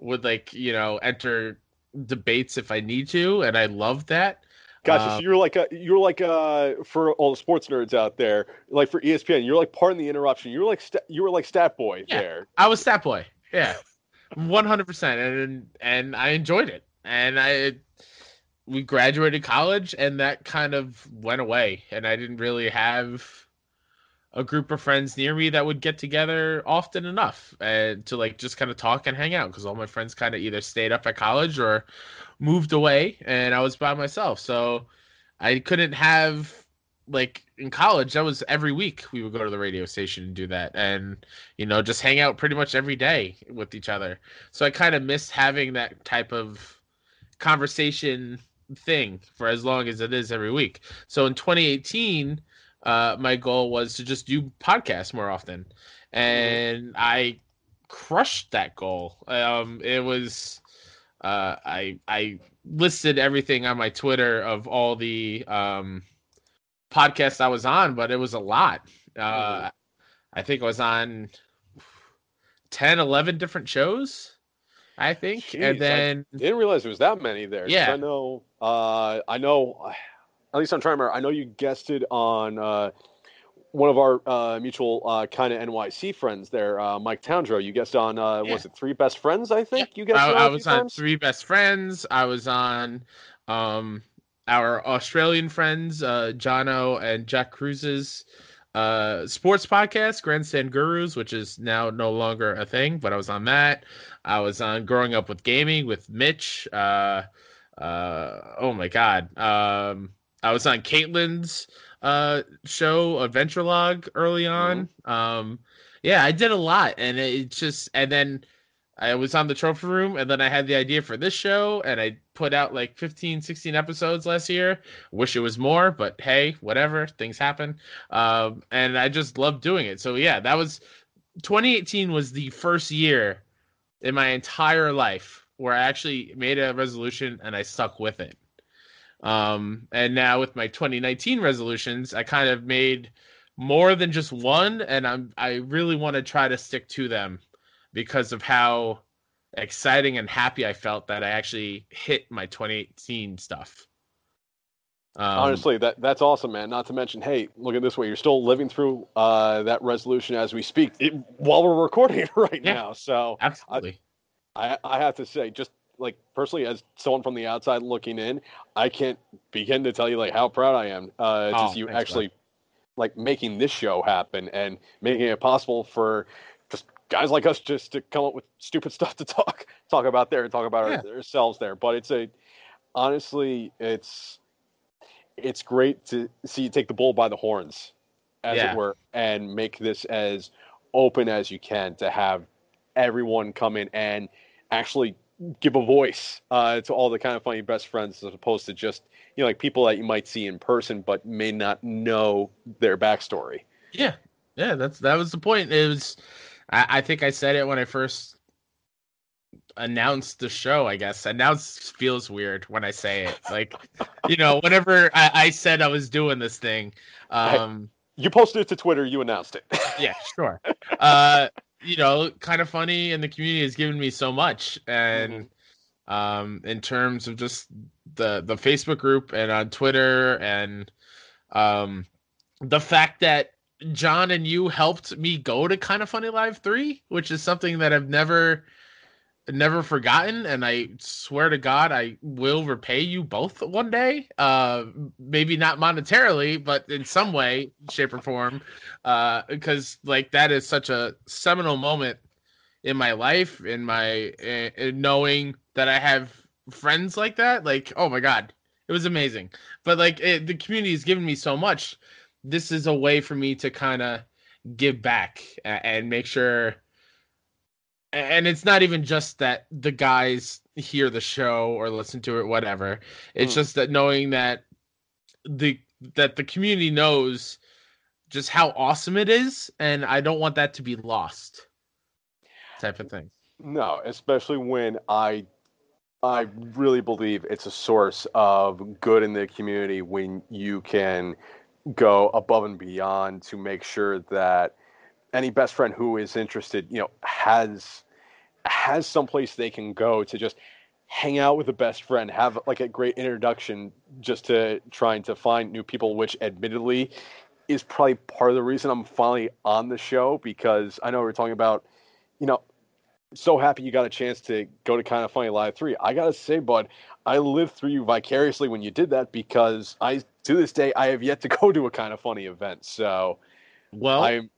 would like, you know, enter debates if I need to. And I loved that. Gotcha. So you're like for all the sports nerds out there, like for ESPN, you're like pardon the interruption. You were like stat boy there. I was stat boy. Yeah, 100%. And I enjoyed it. And we graduated college, and that kind of went away. And I didn't really have a group of friends near me that would get together often enough to like just kind of talk and hang out, because all my friends kind of either stayed up at college or moved away, and I was by myself. So I couldn't have, like, in college, that was every week we would go to the radio station and do that, and, you know, just hang out pretty much every day with each other. So I kind of missed having that type of conversation thing for as long as it is every week. So in 2018, my goal was to just do podcasts more often, and I crushed that goal. It was I listed everything on my Twitter of all the podcasts I was on, but it was a lot. I think I was on 10, 11 different shows, I think. Jeez, and then I didn't realize it was that many there. Yeah. I know. At least I'm trying to remember. I know you guested on one of our mutual kind of NYC friends there, Mike Towndrow. You guessed on, was it Three Best Friends, I think? Yeah. You guessed on I was on times? Three Best Friends. I was on our Australian friends, Jono and Jack Cruz's sports podcast, Grandstand Gurus, which is now no longer a thing, but I was on that. I was on Growing Up With Gaming with Mitch. Oh, my God. I was on Caitlin's show, Adventure Log, early on. Yeah, I did a lot, and it just, and then I was on the Trophy Room, and then I had the idea for this show, and I put out like 15, 16 episodes last year. Wish it was more, but hey, whatever, things happen. And I just loved doing it. So yeah, that was 2018 was the first year in my entire life where I actually made a resolution and I stuck with it. And now with my 2019 resolutions, I kind of made more than just one, and I really want to try to stick to them because of how exciting and happy I felt that I actually hit my 2018 stuff. Honestly, that's awesome, man. Not to mention, hey, look at this way. You're still living through that resolution as we speak while we're recording it right now. So absolutely. I have to say, just like personally, as someone from the outside looking in, I can't begin to tell you like how proud I am just you actually like making this show happen and making it possible for just guys like us just to come up with stupid stuff to talk about there and talk about ourselves there. But it's great to see you take the bull by the horns, as it were, and make this as open as you can to have everyone come in and actually give a voice to all the kind of funny best friends, as opposed to just, you know, like people that you might see in person but may not know their backstory. Yeah, that was the point. It was, I think I said it when I first announced the show, I guess. Announced feels weird when I say it. Like, you know, whenever I said I was doing this thing. You posted it to Twitter, you announced it. Yeah, sure. You know, Kind of Funny, and the community has given me so much, and in terms of just the Facebook group and on Twitter, and the fact that John and you helped me go to Kind of Funny Live 3, which is something that I've never forgotten, and I swear to God I will repay you both one day, maybe not monetarily, but in some way, shape, or form, because like that is such a seminal moment in my life, in knowing that I have friends like that. Like, oh my God, It was amazing. But like the community has given me so much. This is a way for me to kind of give back and make sure. And it's not even just that the guys hear the show or listen to it, whatever. It's just that knowing that the community knows just how awesome it is, and I don't want that to be lost, type of thing. No, especially when I really believe it's a source of good in the community when you can go above and beyond to make sure that any best friend who is interested, you know, has someplace they can go to just hang out with a best friend, have like a great introduction just to trying to find new people, which admittedly is probably part of the reason I'm finally on the show, because I know we're talking about, you know, so happy you got a chance to go to Kinda Funny Live 3. I gotta say, bud, I lived through you vicariously when you did that, because I, to this day, I have yet to go to a Kinda Funny event. So, well, I'm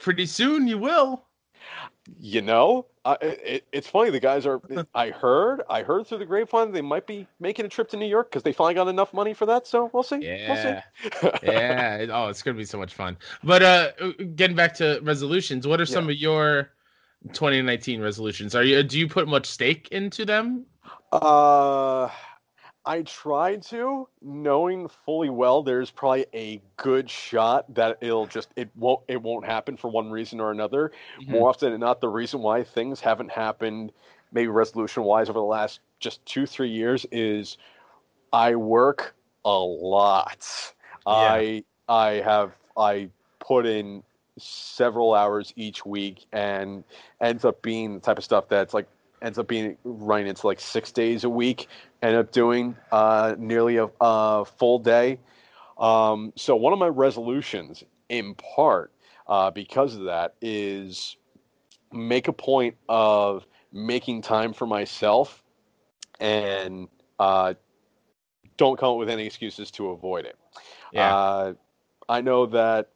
pretty soon you will. You know, it's funny. The guys are. I heard through the grapevine they might be making a trip to New York because they finally got enough money for that. So we'll see. Yeah, we'll see. Yeah. Oh, it's gonna be so much fun. But getting back to resolutions, what are some of your 2019 resolutions? Do you put much stake into them? I try to, knowing fully well there's probably a good shot that it won't happen for one reason or another. Mm-hmm. More often than not, the reason why things haven't happened, maybe resolution-wise, over the last just 2-3 years is I work a lot. Yeah. I put in several hours each week and ends up being the type of stuff that's like ends up being running into like 6 days a week, end up doing nearly a full day. So one of my resolutions, in part because of that, is make a point of making time for myself and don't come up with any excuses to avoid it. Yeah. I know that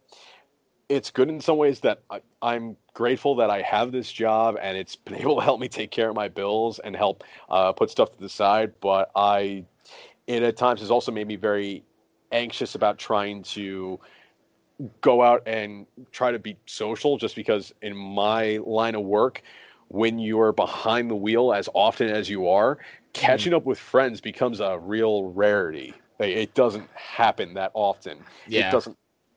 it's good in some ways that I'm grateful that I have this job and it's been able to help me take care of my bills and help put stuff to the side. But it at times has also made me very anxious about trying to go out and try to be social, just because in my line of work, when you're behind the wheel as often as you are, catching up with friends becomes a real rarity. It doesn't happen that often. Yeah.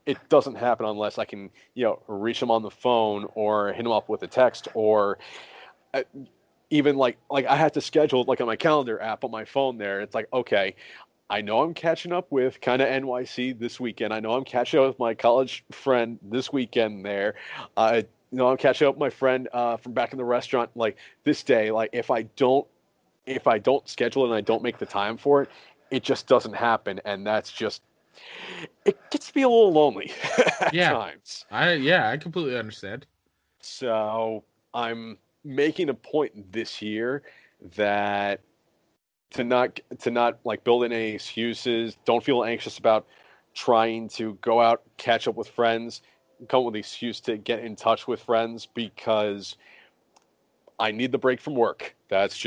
It doesn't happen unless I can, you know, reach them on the phone or hit them up with a text, or even like I had to schedule it like on my calendar app on my phone there. It's like, okay, I know I'm catching up with Kinda NYC this weekend. I know I'm catching up with my college friend this weekend there. I know I'm catching up with my friend from back in the restaurant like this day. Like if I don't schedule it and I don't make the time for it, it just doesn't happen. And that's just, it gets to be a little lonely at times. I completely understand. So I'm making a point this year that to not like build in any excuses. Don't feel anxious about trying to go out, catch up with friends, come up with an excuse to get in touch with friends, because I need the break from work. That's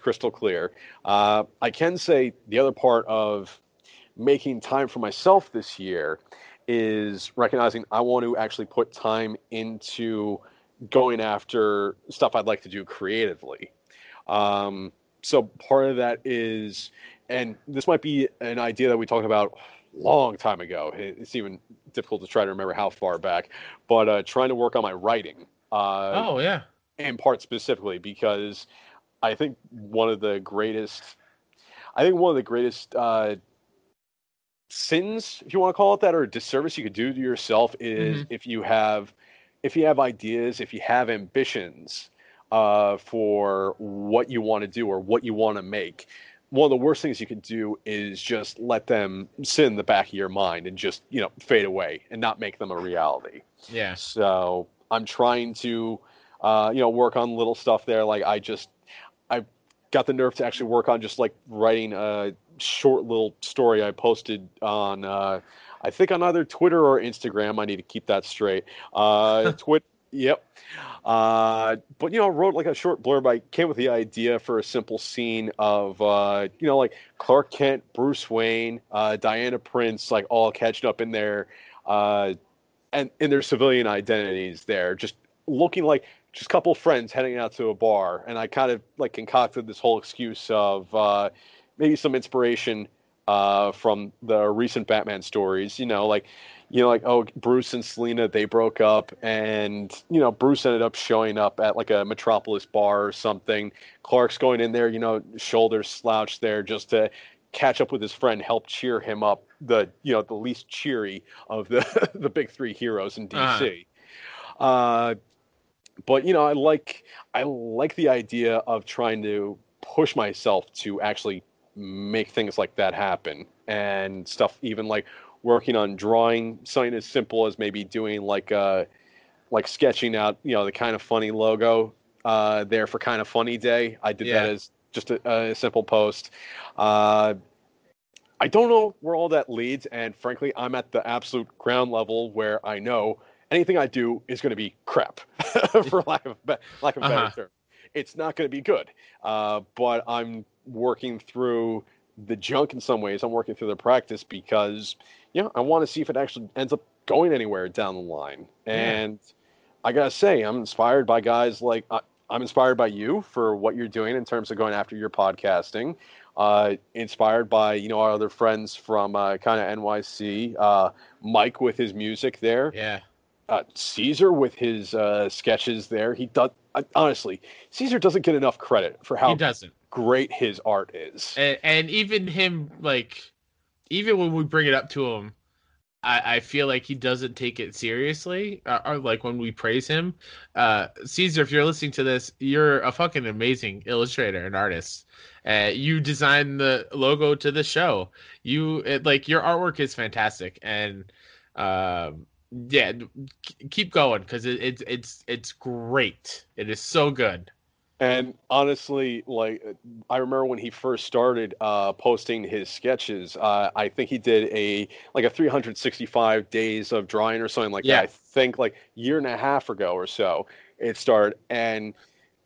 crystal clear. I can say the other part of making time for myself this year is recognizing I want to actually put time into going after stuff I'd like to do creatively. So part of that is, and this might be an idea that we talked about a long time ago. It's even difficult to try to remember how far back, but trying to work on my writing. In part specifically, because I think one of the greatest sins, if you want to call it that, or a disservice you could do to yourself is if you have ideas, if you have ambitions for what you want to do or what you want to make, one of the worst things you can do is just let them sit in the back of your mind and just, you know, fade away and not make them a reality. Yeah. So I'm trying to, work on little stuff there. Like I got the nerve to actually work on just like writing a short little story I posted on I think on either Twitter or Instagram. I need to keep that straight. Yep. But, you know, wrote like a short blurb. I came with the idea for a simple scene of, you know, like Clark Kent, Bruce Wayne, Diana Prince, like all catching up in their, and in their civilian identities there, just looking like just a couple friends heading out to a bar. And I kind of like concocted this whole excuse of maybe some inspiration from the recent Batman stories, like, oh, Bruce and Selina, they broke up, and, you know, Bruce ended up showing up at like a Metropolis bar or something. Clark's going in there, you know, shoulders slouched there just to catch up with his friend, help cheer him up, the, you know, the least cheery of the, the big three heroes in DC. But, you know, I like the idea of trying to push myself to actually make things like that happen, and stuff even like working on drawing something as simple as maybe doing like sketching out, you know, the Kinda Funny logo there for Kinda Funny Day. I did that as just a simple post. I don't know where all that leads, and frankly, I'm at the absolute ground level where I know anything I do is going to be crap, for lack of a better term. It's not going to be good, but I'm working through the junk in some ways. I'm working through the practice because, you know, I want to see if it actually ends up going anywhere down the line. And I got to say, I'm inspired by guys like I'm inspired by you for what you're doing in terms of going after your podcasting. Inspired by, you know, our other friends from kind of NYC. Mike with his music there. Yeah. Caesar with his sketches there. He does. Honestly, Caesar doesn't get enough credit for how great his art is. And even him, like, even when we bring it up to him, I feel like he doesn't take it seriously, or like when we praise him. Caesar, if you're listening to this, you're a fucking amazing illustrator and artist. You designed the logo to the show. Your artwork is fantastic. And, yeah, keep going, because it's great. It is so good. And honestly, like, I remember when he first started posting his sketches. I think he did a 365 days of drawing or something like that. I think like a year and a half ago or so it started. And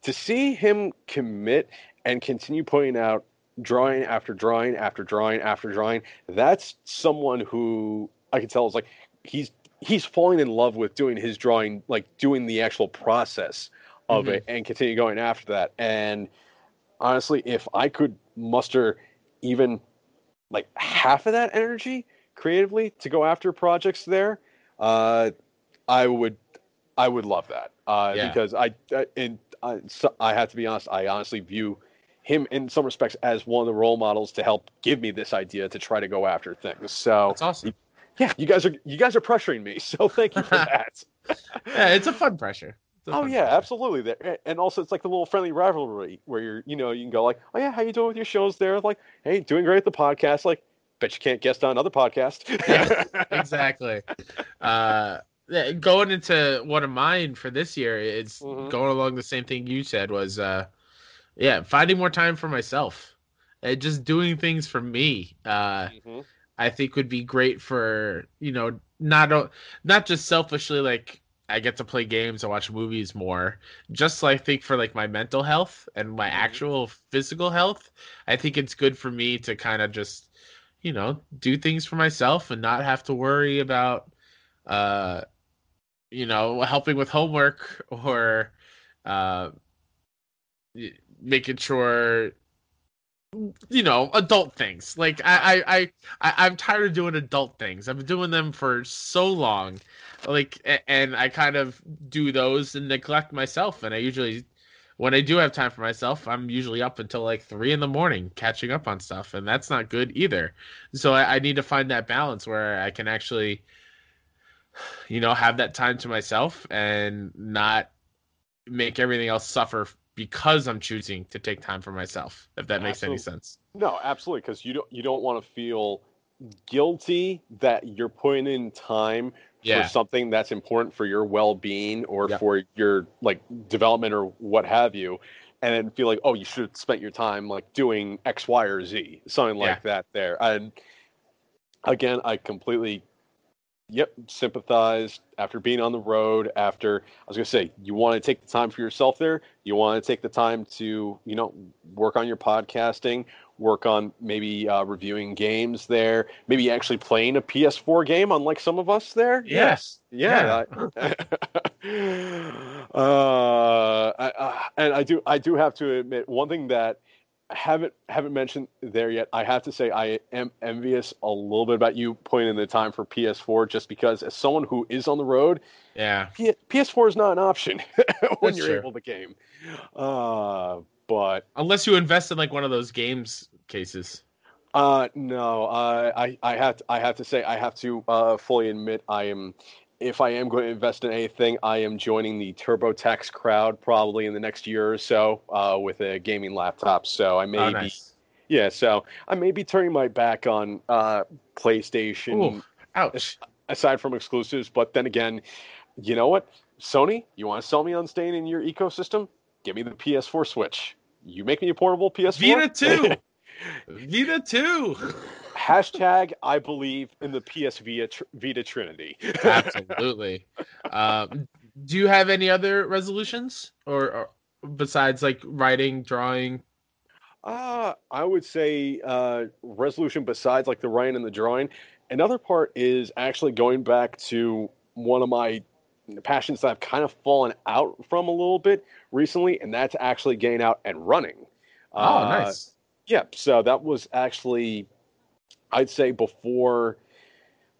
to see him commit and continue putting out drawing after drawing after drawing after drawing, that's someone who I can tell is like he's falling in love with doing his drawing, like doing the actual process of it, and continue going after that. And honestly, if I could muster even like half of that energy creatively to go after projects there, I would love that. Because I have to be honest, I honestly view him in some respects as one of the role models to help give me this idea to try to go after things. So that's awesome. Yeah, you guys are pressuring me, so thank you for that. Yeah, it's a fun pressure. Absolutely. There, and also it's like the little friendly rivalry where you can go like, oh yeah, how you doing with your shows there? Like, hey, doing great at the podcast. Like, bet you can't guest on another podcast. Yeah, exactly. Going into one of mine for this year, it's going along the same thing you said was, finding more time for myself and just doing things for me. I think would be great for, you know, not just selfishly, like I get to play games and watch movies more, just like I think for like my mental health and my actual physical health. I think it's good for me to kind of just, you know, do things for myself and not have to worry about, you know, helping with homework or making sure, you know, adult things. Like I'm tired of doing adult things. I've been doing them for so long, like, and I kind of do those and neglect myself. And I usually, when I do have time for myself, I'm usually up until like 3 a.m. catching up on stuff, and that's not good either. So I need to find that balance where I can actually, you know, have that time to myself and not make everything else suffer because I'm choosing to take time for myself, if that makes any sense. No, absolutely, because you don't want to feel guilty that you're putting in time for something that's important for your well-being or for your like development or what have you, and then feel like, oh, you should have spent your time like doing X, Y, or Z, something like that there. And again, I completely Yep, sympathized after being on the road. After, I was going to say, you want to take the time for yourself there. You want to take the time to, you know, work on your podcasting, work on maybe reviewing games there, maybe actually playing a PS4 game, unlike some of us there. Yes. And I do have to admit one thing that I haven't mentioned there yet. I have to say I am envious a little bit about you putting in the time for PS4, just because as someone who is on the road, PS4 is not an option when you're able to game. But unless you invest in like one of those games cases. I have to fully admit I am. If I am going to invest in anything, I am joining the TurboTax crowd probably in the next year or so with a gaming laptop. So I may be turning my back on PlayStation. Ooh, ouch. Aside from exclusives, but then again, you know what? Sony, you want to sell me on staying in your ecosystem? Give me the PS4 Switch. You make me a portable PS4. Vita 2. Vita 2. Hashtag, I believe in the PS Vita Trinity. Absolutely. Do you have any other resolutions or besides like writing, drawing? I would say resolution besides like the writing and the drawing. Another part is actually going back to one of my passions that I've kind of fallen out from a little bit recently, and that's actually getting out and running. Oh, nice. Yeah, so that was actually... I'd say before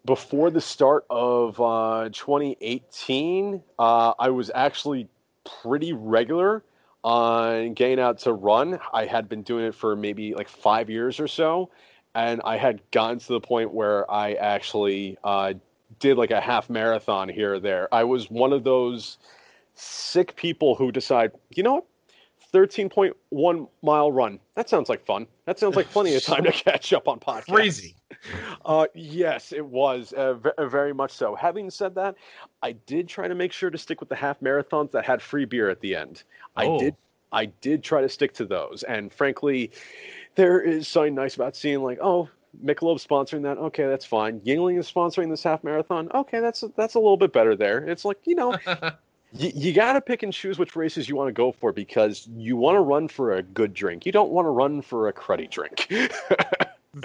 the start of 2018, I was actually pretty regular on getting out to run. I had been doing it for maybe like 5 years or so, and I had gotten to the point where I actually did like a half marathon here or there. I was one of those sick people who decide, you know what? 13.1 mile run. That sounds like fun. That sounds like plenty of time to catch up on podcasts. Crazy. Yes, it was very much so. Having said that, I did try to make sure to stick with the half marathons that had free beer at the end. I did try to stick to those. And frankly, there is something nice about seeing like, oh, Michelob's sponsoring that. Okay, that's fine. Yingling is sponsoring this half marathon. Okay, that's a little bit better there. It's like, you know. You got to pick and choose which races you want to go for, because you want to run for a good drink. You don't want to run for a cruddy drink.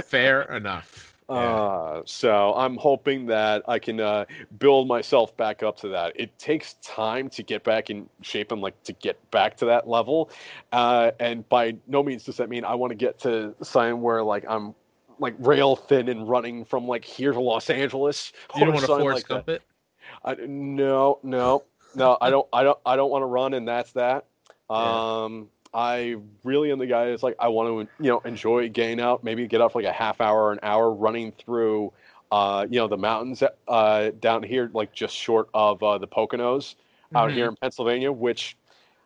Fair enough. Yeah. So I'm hoping that I can build myself back up to that. It takes time to get back in shape and like to get back to that level. And by no means does that mean I want to get to sign where like I'm like rail thin and running from like here to Los Angeles. You don't want to force like it? No. No, I don't want to run, and that's that. I really am the guy that's like, I want to, you know, enjoy getting out, maybe get out for like a half hour or an hour running through, you know, the mountains down here, like just short of the Poconos out here in Pennsylvania, which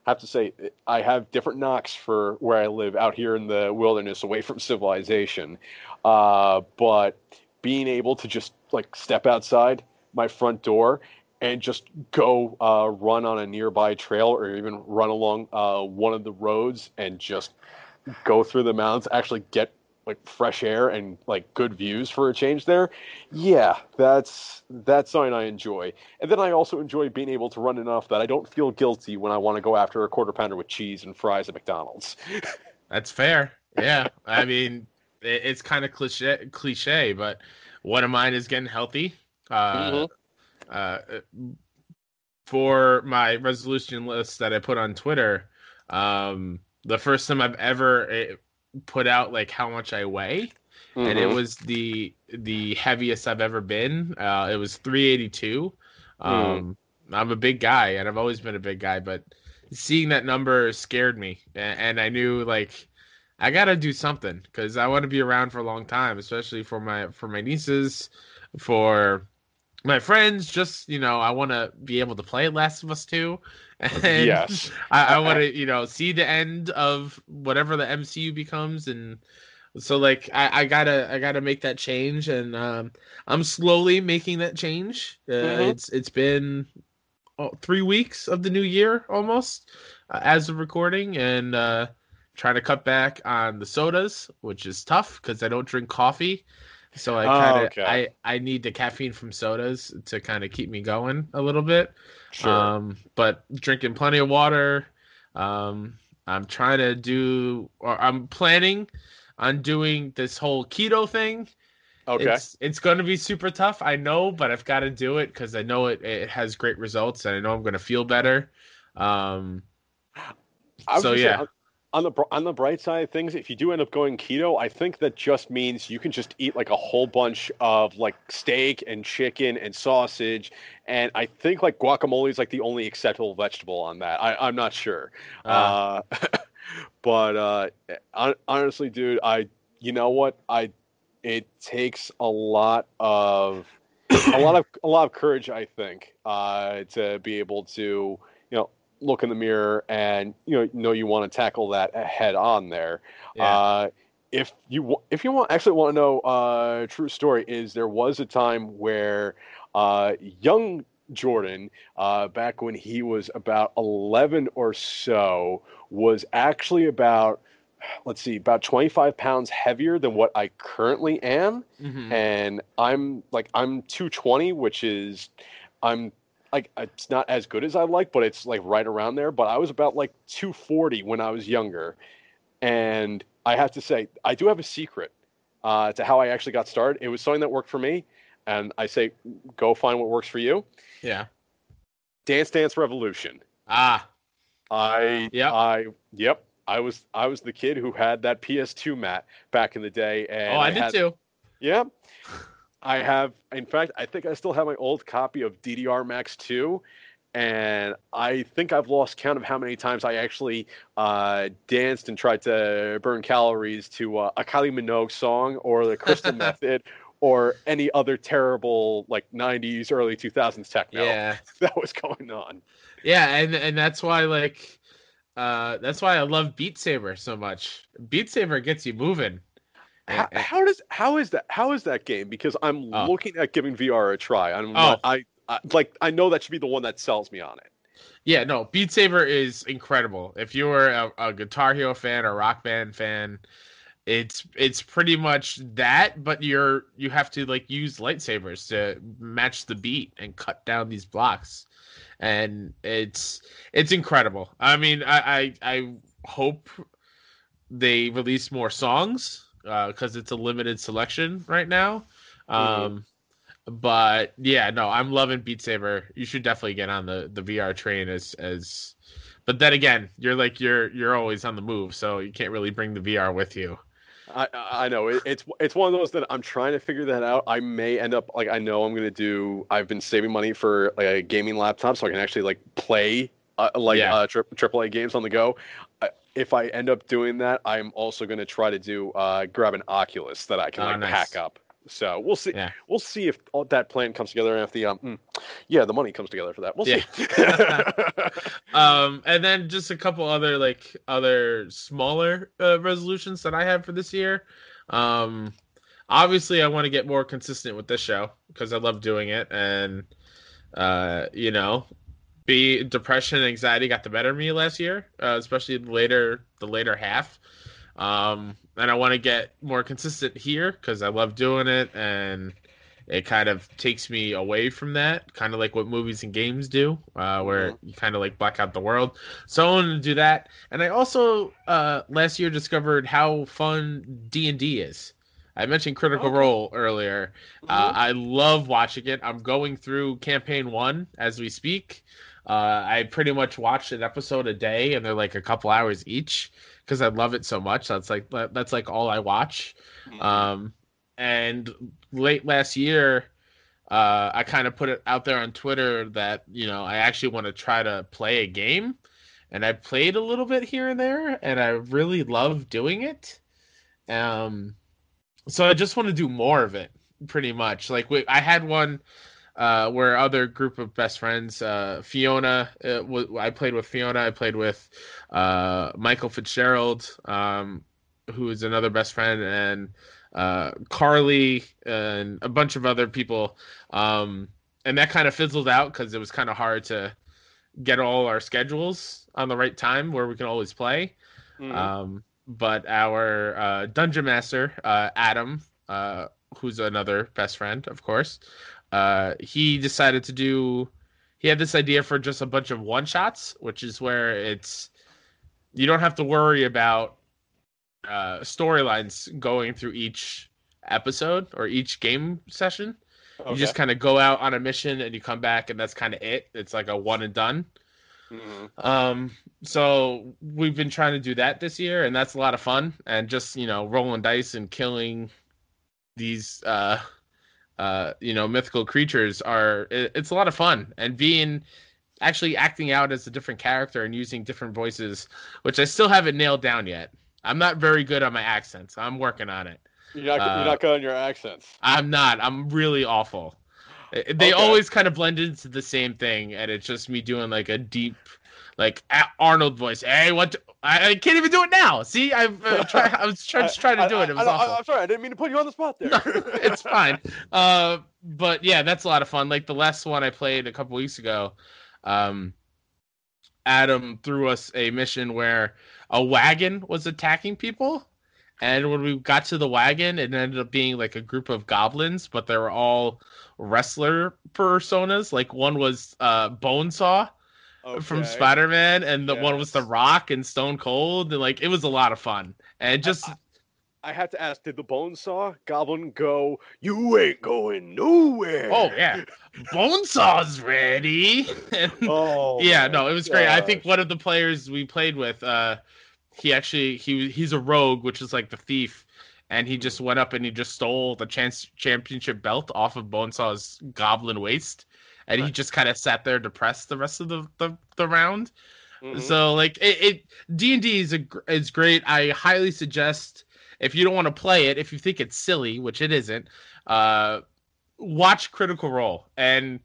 I have to say, I have different knocks for where I live out here in the wilderness away from civilization. But being able to just like step outside my front door and just go run on a nearby trail or even run along one of the roads and just go through the mountains, actually get like fresh air and like good views for a change there. Yeah, that's something I enjoy. And then I also enjoy being able to run enough that I don't feel guilty when I want to go after a quarter pounder with cheese and fries at McDonald's. That's fair. Yeah. I mean, it's kind of cliche, but one of mine is getting healthy. For my resolution list that I put on Twitter, the first time I've ever put out like how much I weigh, and it was the heaviest I've ever been. It was 382. I'm a big guy, and I've always been a big guy, but seeing that number scared me, and I knew like I gotta do something because I want to be around for a long time, especially for my nieces, for my friends. Just, you know, I want to be able to play Last of Us 2. And yes. I want to, you know, see the end of whatever the MCU becomes. And so, like, I gotta make that change. And I'm slowly making that change. It's been 3 weeks of the new year almost as of recording. And trying to cut back on the sodas, which is tough because I don't drink coffee. So I kind of I need the caffeine from sodas to kind of keep me going a little bit. Sure. But drinking plenty of water. I'm trying to do, or I'm planning on doing this whole keto thing. Okay. It's going to be super tough, I know, but I've got to do it because I know it has great results, and I know I'm going to feel better. So, on the bright side of things, if you do end up going keto, I think that just means you can just eat like a whole bunch of like steak and chicken and sausage, and I think like guacamole is like the only acceptable vegetable on that. I'm not sure, but honestly, dude, it takes a lot of courage, I think, to be able to look in the mirror and you want to tackle that head on there. Yeah. If you want to know a true story, is there was a time where young Jordan, back when he was about 11 or so, was actually about 25 pounds heavier than what I currently am. Mm-hmm. And I'm 220, which is it's not as good as I like, but it's like right around there. But I was about like 240 when I was younger. And I have to say, I do have a secret to how I actually got started. It was something that worked for me. And I say, go find what works for you. Yeah. Dance Dance Revolution. I was the kid who had that PS2 mat back in the day. And I did too. Yeah. I have, in fact, I think I still have my old copy of DDR Max 2, and I think I've lost count of how many times I actually danced and tried to burn calories to a Kylie Minogue song or the Crystal Method or any other terrible like 90s, early 2000s techno that was going on. Yeah, and that's why I love Beat Saber so much. Beat Saber gets you moving. How is that game? Because I'm looking at giving VR a try. I know that should be the one that sells me on it. Yeah, no, Beat Saber is incredible. If you were a Guitar Hero fan or Rock Band fan, it's pretty much that, but you have to like use lightsabers to match the beat and cut down these blocks, and it's incredible. I mean, I hope they release more songs, because it's a limited selection right now. But yeah, no, I'm loving Beat Saber. You should definitely get on the VR train as, but then again, you're like, you're always on the move, so you can't really bring the VR with you. I know it's one of those that I'm trying to figure that out. I may end up like, I know I'm going to do, I've been saving money for like a gaming laptop so I can actually like play AAA games on the go. If I end up doing that, I'm also going to try to do grab an Oculus that I can hack up. So we'll see. Yeah. We'll see if all that plan comes together, and if the money comes together for that. We'll see. And then just a couple other smaller resolutions that I have for this year. Obviously, I want to get more consistent with this show because I love doing it, and depression and anxiety got the better of me last year, especially the later half. And I want to get more consistent here because I love doing it, and it kind of takes me away from that, kind of like what movies and games do, where you kind of like black out the world. So I want to do that. And I also last year discovered how fun D&D is. I mentioned Critical Role earlier. I love watching it. I'm going through campaign 1 as we speak. I pretty much watch an episode a day, and they're like a couple hours each because I love it so much. That's like all I watch. And late last year, I kind of put it out there on Twitter that I actually want to try to play a game, and I played a little bit here and there, and I really love doing it. So I just want to do more of it, pretty much. Like I had one. Where other group of best friends, Fiona, I played with Fiona. I played with Michael Fitzgerald, who is another best friend, and Carly, and a bunch of other people. And that kind of fizzled out because it was kind of hard to get all our schedules on the right time where we can always play. Mm-hmm. But our Dungeon Master, Adam, who's another best friend, of course, he decided to do, he had this idea for just a bunch of one shots, which is where it's, you don't have to worry about storylines going through each episode or each game session. Okay. You just kind of go out on a mission and you come back, and that's kind of it. It's like a one and done. Mm-hmm. So we've been trying to do that this year, and that's a lot of fun. And just, you know, rolling dice and killing these, you know, mythical creatures it's a lot of fun. And being actually acting out as a different character and using different voices, which I still haven't nailed down yet. I'm not very good on my accents. I'm working on it. You're not good on your accents. I'm not. I'm really awful. They always kind of blend into the same thing, and it's just me doing like a deep, like Arnold voice. Hey, I can't even do it now. See, I was trying to do it. It was awful. I'm sorry, I didn't mean to put you on the spot there. No, it's fine. But yeah, that's a lot of fun. Like the last one I played a couple weeks ago, Adam threw us a mission where a wagon was attacking people. And when we got to the wagon, it ended up being like a group of goblins, but they were all wrestler personas. Like one was Bonesaw from Spider-Man, and the one was The Rock and Stone Cold. And like, it was a lot of fun. And just, I have to ask, did the Bonesaw goblin go, "You ain't going nowhere"? Oh yeah, Bonesaw's ready. And, it was great. I think one of the players we played with, he actually, he's a rogue, which is like the thief, and he just went up and he just stole the championship belt off of Bonesaw's goblin waist, and he just kind of sat there depressed the rest of the round. Mm-hmm. So like it D&D is great. I highly suggest, if you don't want to play it, if you think it's silly, which it isn't, watch Critical Role, and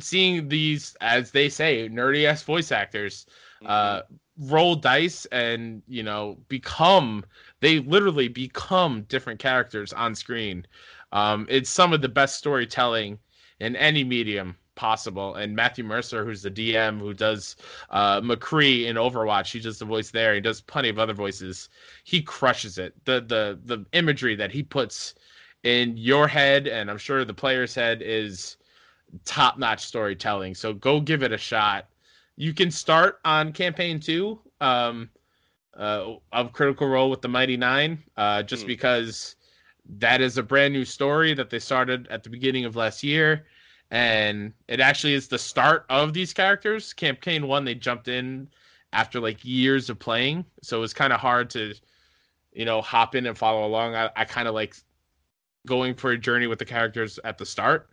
seeing these, as they say, nerdy ass voice actors, roll dice and, you know, they literally become different characters on screen. It's some of the best storytelling in any medium possible. And Matthew Mercer, who's the DM, who does McCree in Overwatch, he does the voice there. He does plenty of other voices. He crushes it. The imagery that he puts in your head, and I'm sure the player's head, is top-notch storytelling. So go give it a shot. You can start on campaign 2 of Critical Role with the Mighty Nine, just because that is a brand new story that they started at the beginning of last year, and it actually is the start of these characters. Campaign 1, they jumped in after like years of playing, so it was kind of hard to, you know, hop in and follow along. I kind of like going for a journey with the characters at the start.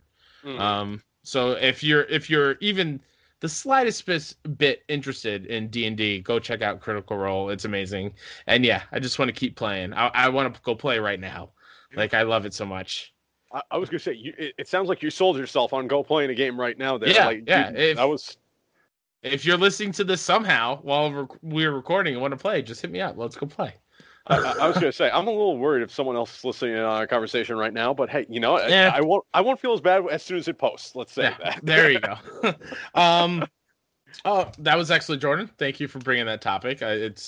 So if you're even the slightest bit interested in D&D, go check out Critical Role. It's amazing. And yeah, I just want to keep playing. I want to go play right now. Like, I love it so much. I was going to say, it sounds like you sold yourself on go playing a game right now. There. Yeah, like, yeah. Dude, if you're listening to this somehow while we're recording and want to play, just hit me up. Let's go play. I was going to say, I'm a little worried if someone else is listening in on our conversation right now, but hey, you know, yeah. I won't feel as bad as soon as it posts. Let's say that. There you go. Oh, that was excellent, Jordan. Thank you for bringing that topic. It's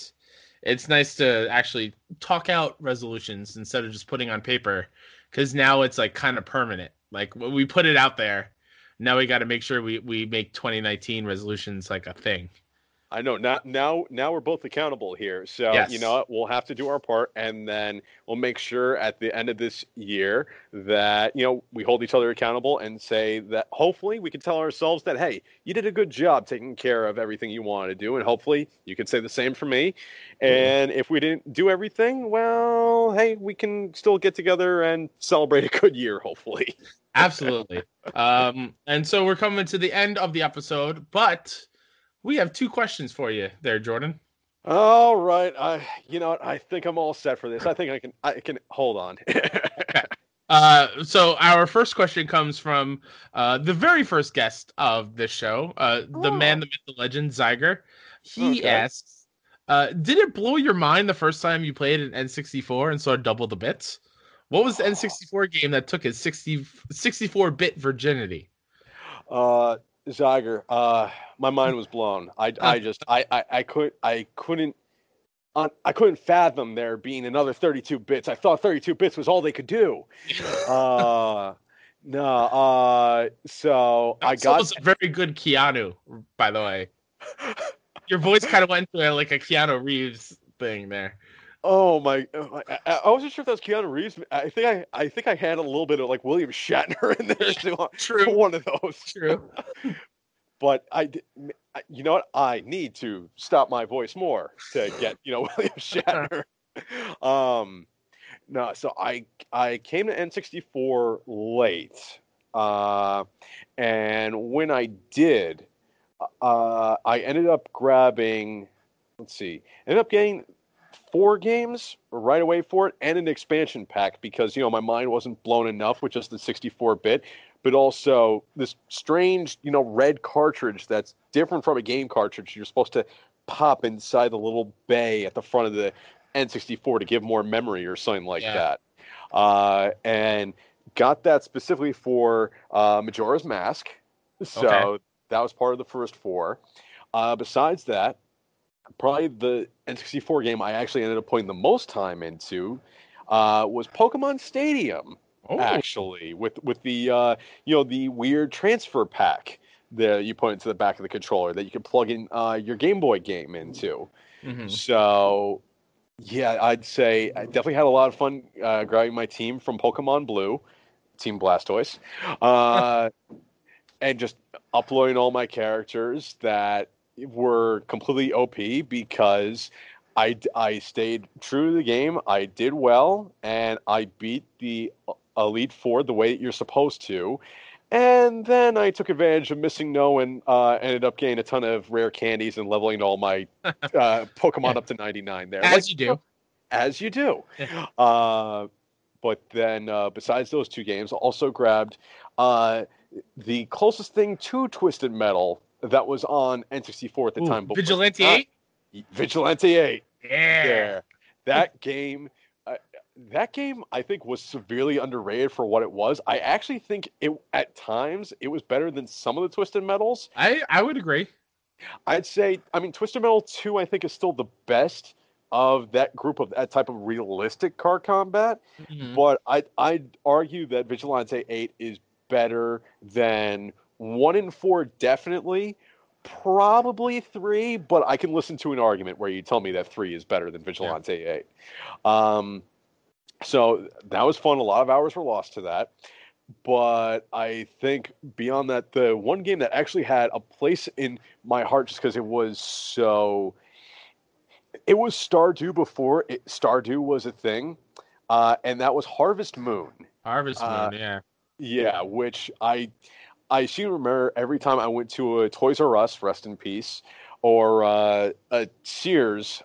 nice to actually talk out resolutions instead of just putting on paper, because now it's like kind of permanent. Like, we put it out there. Now we got to make sure we make 2019 resolutions like a thing. I know. Now we're both accountable here. So, you know, we'll have to do our part, and then we'll make sure at the end of this year that, you know, we hold each other accountable and say that hopefully we can tell ourselves that, hey, you did a good job taking care of everything you wanted to do. And hopefully you can say the same for me. And if we didn't do everything, well, hey, we can still get together and celebrate a good year, hopefully. Absolutely. And so we're coming to the end of the episode, but we have 2 questions for you there, Jordan. All right. I think I'm all set for this. I think I can hold on. Okay. So our first question comes from the very first guest of this show, the man, the myth, the legend, Zyger. He asks, did it blow your mind the first time you played an N64 and saw double the bits? What was the N64 game that took his 64-bit virginity? Zyger, my mind was blown. I couldn't I couldn't fathom there being another 32 bits. I thought 32 bits was all they could do. So I got a very good Keanu, by the way. Your voice kind of went to like a Keanu Reeves thing there. Oh my! I wasn't sure if that was Keanu Reeves. I think I had a little bit of like William Shatner in there too. True, one of those. True. But you know what? I need to stop my voice more to get, you know, William Shatner. No, so I came to N64 late, and when I did, I ended up grabbing. Let's see, ended up getting 4 games right away for it and an expansion pack because, you know, my mind wasn't blown enough with just the 64-bit, but also this strange, you know, red cartridge that's different from a game cartridge. You're supposed to pop inside the little bay at the front of the N64 to give more memory or something like that. And got that specifically for Majora's Mask. So that was part of the first 4. Besides that, probably the N64 game I actually ended up putting the most time into was Pokemon Stadium, actually, with the you know, the weird transfer pack that you put into the back of the controller that you can plug in your Game Boy game into. Mm-hmm. So, yeah, I'd say I definitely had a lot of fun grabbing my team from Pokemon Blue, Team Blastoise, and just uploading all my characters that were completely OP because I stayed true to the game. I did well, and I beat the Elite Four the way that you're supposed to. And then I took advantage of missing no and ended up getting a ton of rare candies and leveling all my Pokemon up to 99 there. As like, you do. As you do. But then besides those 2 games, I also grabbed the closest thing to Twisted Metal that was on N64 at the time. Vigilante 8? Vigilante 8. Yeah. That game, I think, was severely underrated for what it was. I actually think it at times it was better than some of the Twisted Metals. I would agree. I'd say, I mean, Twisted Metal 2, I think, is still the best of that group of that type of realistic car combat. Mm-hmm. But I'd argue that Vigilante 8 is better than 1 and 4, definitely. Probably 3, but I can listen to an argument where you tell me that 3 is better than Vigilante 8. So that was fun. A lot of hours were lost to that. But I think beyond that, the one game that actually had a place in my heart just because it was so... It was Stardew before Stardew was a thing, and that was Harvest Moon. Harvest Moon, yeah. Yeah, which I seem to remember every time I went to a Toys R Us, rest in peace, or a Sears,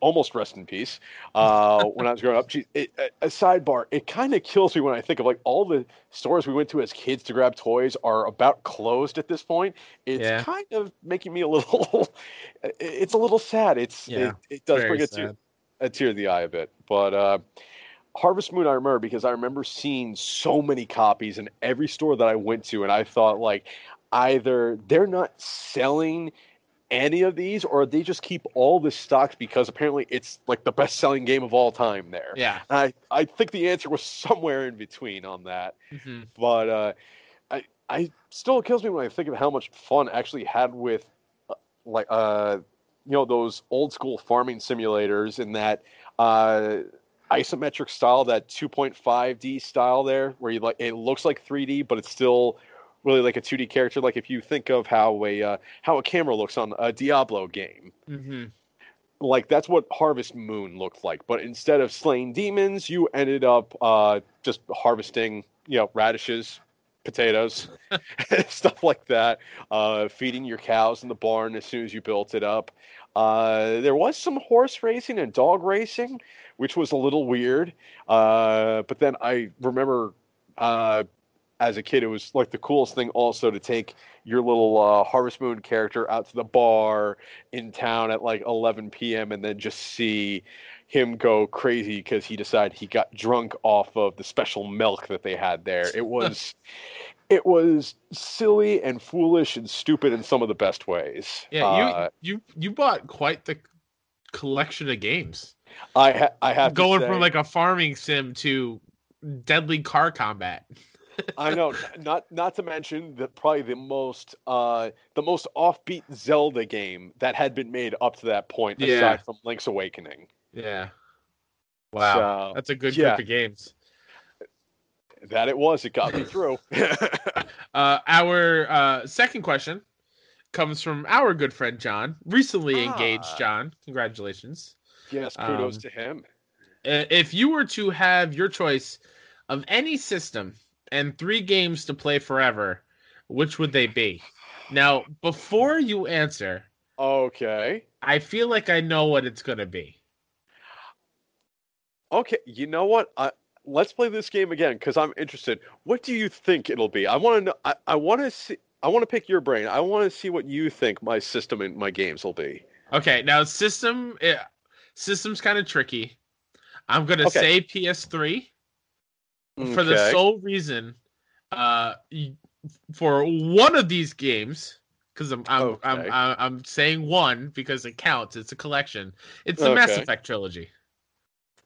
almost rest in peace, when I was growing up. Geez, a sidebar, it kind of kills me when I think of like all the stores we went to as kids to grab toys are about closed at this point. It's kind of making me a little, it's a little sad. It does bring a tear to the eye a bit, but Harvest Moon I remember because I remember seeing so many copies in every store that I went to, and I thought, like, either they're not selling any of these or they just keep all the stocks because apparently it's, like, the best-selling game of all time there. Yeah. I think the answer was somewhere in between on that. Mm-hmm. But I still, it kills me when I think of how much fun I actually had with, like, you know, those old-school farming simulators and that... isometric style, that 2.5D style there, where you like it looks like 3D, but it's still really like a 2D character. Like if you think of how a camera looks on a Diablo game, mm-hmm. like that's what Harvest Moon looked like. But instead of slaying demons, you ended up just harvesting, you know, radishes, potatoes, stuff like that. Feeding your cows in the barn as soon as you built it up. There was some horse racing and dog racing, which was a little weird. But then I remember as a kid, it was like the coolest thing also to take your little Harvest Moon character out to the bar in town at like 11 p.m. and then just see him go crazy because he decided he got drunk off of the special milk that they had there. It was silly and foolish and stupid in some of the best ways. Yeah, you bought quite the collection of games. I have going to say, from like a farming sim to deadly car combat. I know. Not to mention that probably the most offbeat Zelda game that had been made up to that point, aside from Link's Awakening. Yeah. Wow, so, that's a good group of games. That it was. It got me through. Our second question comes from our good friend John, recently engaged. John, congratulations. Yes, kudos to him. If you were to have your choice of any system and 3 games to play forever, which would they be? Now, before you answer, okay, I feel like I know what it's going to be. Okay, you know what? Let's play this game again because I'm interested. What do you think it'll be? I want to know. I want to see. I want to pick your brain. I want to see what you think my system and my games will be. Okay, now system's kind of tricky. I'm gonna say PS3 for the sole reason for one of these games because I'm saying one because it counts. It's a collection. It's the Mass Effect trilogy.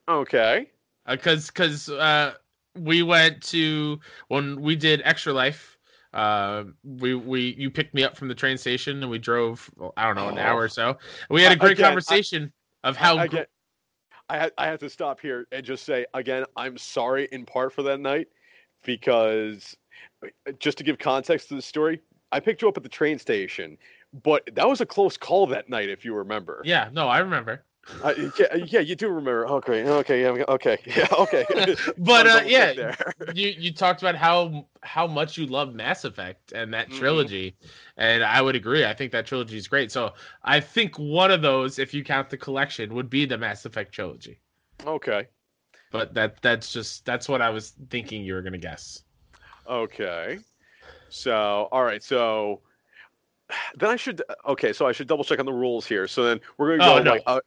Okay. Because we went to when we did Extra Life, you picked me up from the train station and we drove an hour or so. We had a great conversation of how. I have to stop here and just say again, I'm sorry in part for that night because just to give context to the story, I picked you up at the train station, but that was a close call that night if you remember. Yeah, no, I remember. You do remember. Oh, great. Okay. But you talked about how much you love Mass Effect and that trilogy, and I would agree. I think that trilogy is great. So I think one of those, if you count the collection, would be the Mass Effect trilogy. Okay, but that's what I was thinking you were gonna guess. Okay, so all right, so then I should double check on the rules here. So then we're gonna go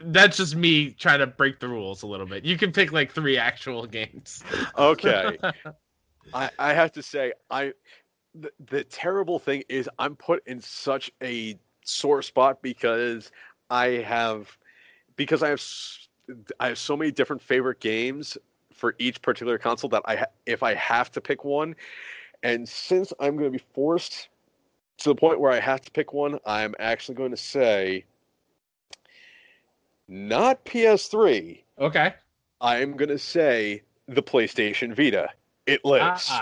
that's just me trying to break the rules a little bit. You can pick like 3 actual games. Okay. I have to say, the terrible thing is I'm put in such a sore spot because I have so many different favorite games for each particular console that if I have to pick one, and since I'm going to be forced to the point where I have to pick one, I'm actually going to say not PS3. Okay. I'm going to say the PlayStation Vita. It lives.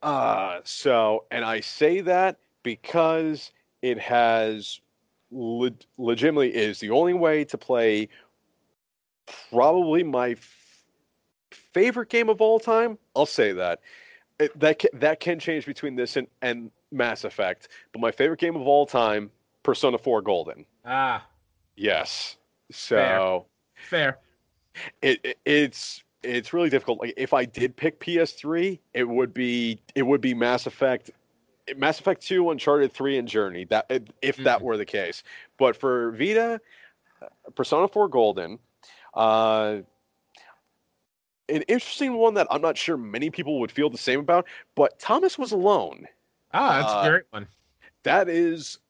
And I say that because it has legitimately is the only way to play probably my favorite game of all time. I'll say that. That can change between this and Mass Effect, but my favorite game of all time, Persona 4 Golden. Yes. So fair. It's really difficult. Like if I did pick PS3, it would be Mass Effect, Mass Effect 2, Uncharted 3, and Journey. That were the case. But for Vita, Persona 4 Golden, an interesting one that I'm not sure many people would feel the same about. But Thomas Was Alone. That's a great one. That is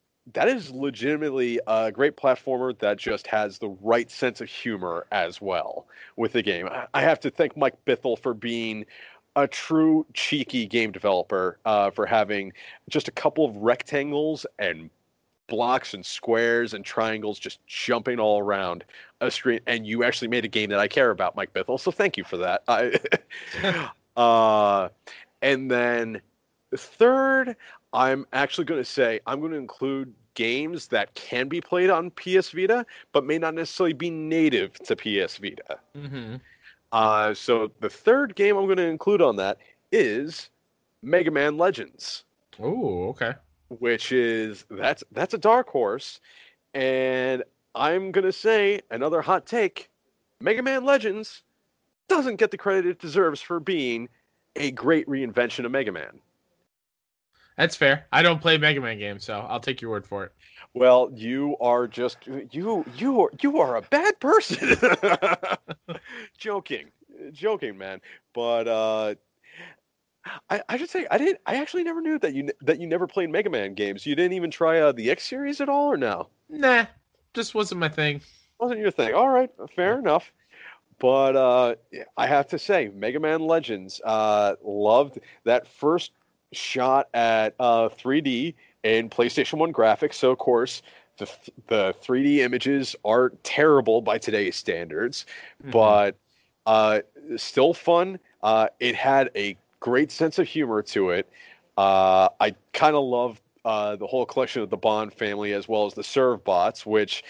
legitimately a great platformer that just has the right sense of humor as well with the game. I have to thank Mike Bithell for being a true cheeky game developer, for having just a couple of rectangles and blocks and squares and triangles just jumping all around a screen. And you actually made a game that I care about, Mike Bithell. So thank you for that. And then third, I'm actually going to say I'm going to include games that can be played on PS Vita, but may not necessarily be native to PS Vita. Mm-hmm. So the third game I'm going to include on that is Mega Man Legends. Oh, okay. Which is that's a dark horse, and I'm going to say another hot take: Mega Man Legends doesn't get the credit it deserves for being a great reinvention of Mega Man. That's fair. I don't play Mega Man games, so I'll take your word for it. Well, you are just you are a bad person. Joking, man. But I should say I actually never knew that you never played Mega Man games. You didn't even try the X series at all, or no? Nah, just wasn't my thing. Wasn't your thing. All right, fair enough. But I have to say, Mega Man Legends, loved that first shot at 3D and PlayStation 1 graphics. So, of course, the 3D images are terrible by today's standards, mm-hmm. but still fun. It had a great sense of humor to it. I kind of loved the whole collection of the Bond family, as well as the Serve Bots, which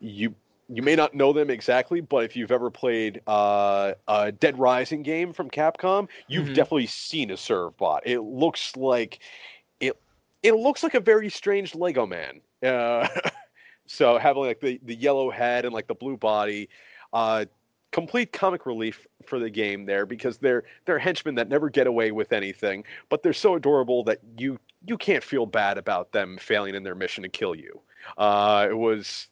you may not know them exactly, but if you've ever played a Dead Rising game from Capcom, you've mm-hmm. definitely seen a Serve Bot. It looks like it looks like a very strange Lego man. So having like the yellow head and like the blue body, complete comic relief for the game there, because they're henchmen that never get away with anything, but they're so adorable that you can't feel bad about them failing in their mission to kill you. It was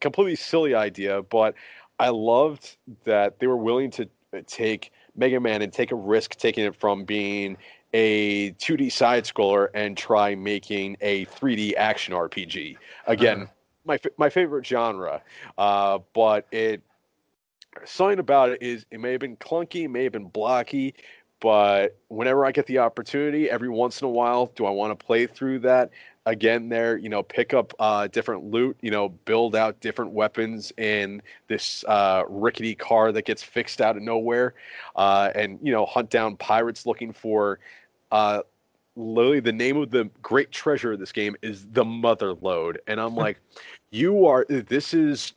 completely silly idea, but I loved that they were willing to take Mega Man and take a risk, taking it from being a 2D side-scroller and try making a 3D action RPG. Again, my favorite genre, but something about it is it may have been clunky, may have been blocky, but whenever I get the opportunity, every once in a while, do I want to play through that again there, pick up different loot, build out different weapons in this rickety car that gets fixed out of nowhere, and, hunt down pirates looking for literally the name of the great treasure of this game is the Mother Lode. And I'm like, this is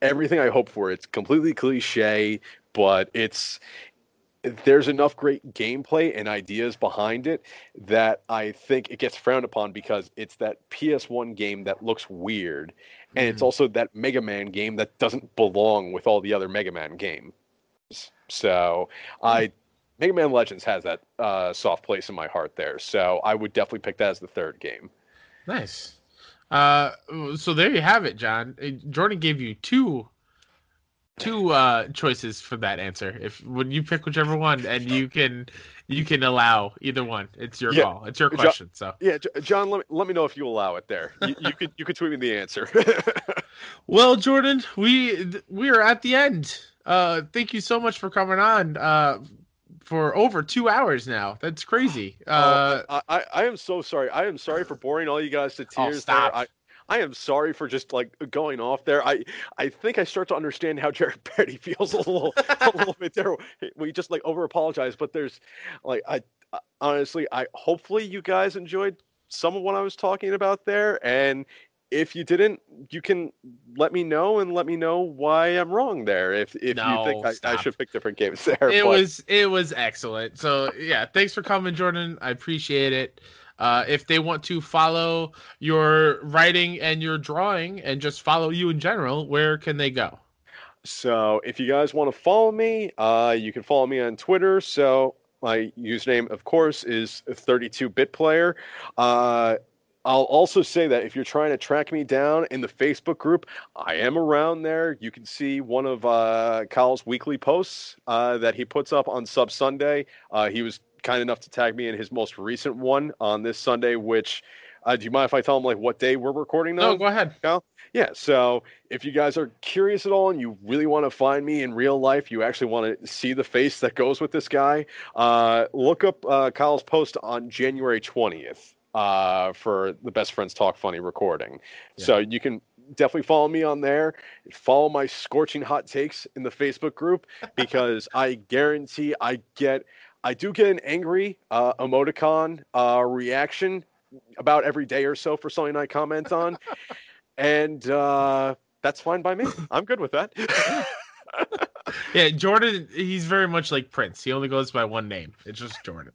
everything I hope for. It's completely cliche, but there's enough great gameplay and ideas behind it that I think it gets frowned upon because it's that PS1 game that looks weird. And it's also that Mega Man game that doesn't belong with all the other Mega Man games. So Mega Man Legends has that soft place in my heart there. So I would definitely pick that as the third game. Nice. So there you have it, John. Jordan gave you two choices for that answer. When you pick whichever one, and you can allow either one. It's your call. It's your question. John, let me know if you allow it. There, you could tweet me the answer. Well, Jordan, we are at the end. Thank you so much for coming on. For over 2 hours now. That's crazy. I am so sorry. I am sorry for boring all you guys to tears. Stop. I am sorry for just like going off there. I think I start to understand how Jared Parody feels a little bit there. We just like over apologize, but there's like I honestly, I hopefully you guys enjoyed some of what I was talking about there, and if you didn't, you can let me know why I'm wrong there. If you think I should pick different games there. It was excellent. So yeah, thanks for coming, Jordan. I appreciate it. If they want to follow your writing and your drawing and just follow you in general, where can they go? So if you guys want to follow me, you can follow me on Twitter. So my username, of course, is 32BitPlayer. I'll also say that if you're trying to track me down in the Facebook group, I am around there. You can see one of Kyle's weekly posts that he puts up on Sub Sunday. He was kind enough to tag me in his most recent one on this Sunday, which do you mind if I tell him like what day we're recording though? No, go ahead, Kyle. Yeah, so if you guys are curious at all and you really want to find me in real life, you actually want to see the face that goes with this guy, look up Kyle's post on January 20th for the Best Friends Talk Funny recording. Yeah. So you can definitely follow me on there. Follow my scorching hot takes in the Facebook group, because I guarantee I do get an angry emoticon reaction about every day or so for something I comment on. And that's fine by me. I'm good with that. Yeah, Jordan, he's very much like Prince. He only goes by one name. It's just Jordan.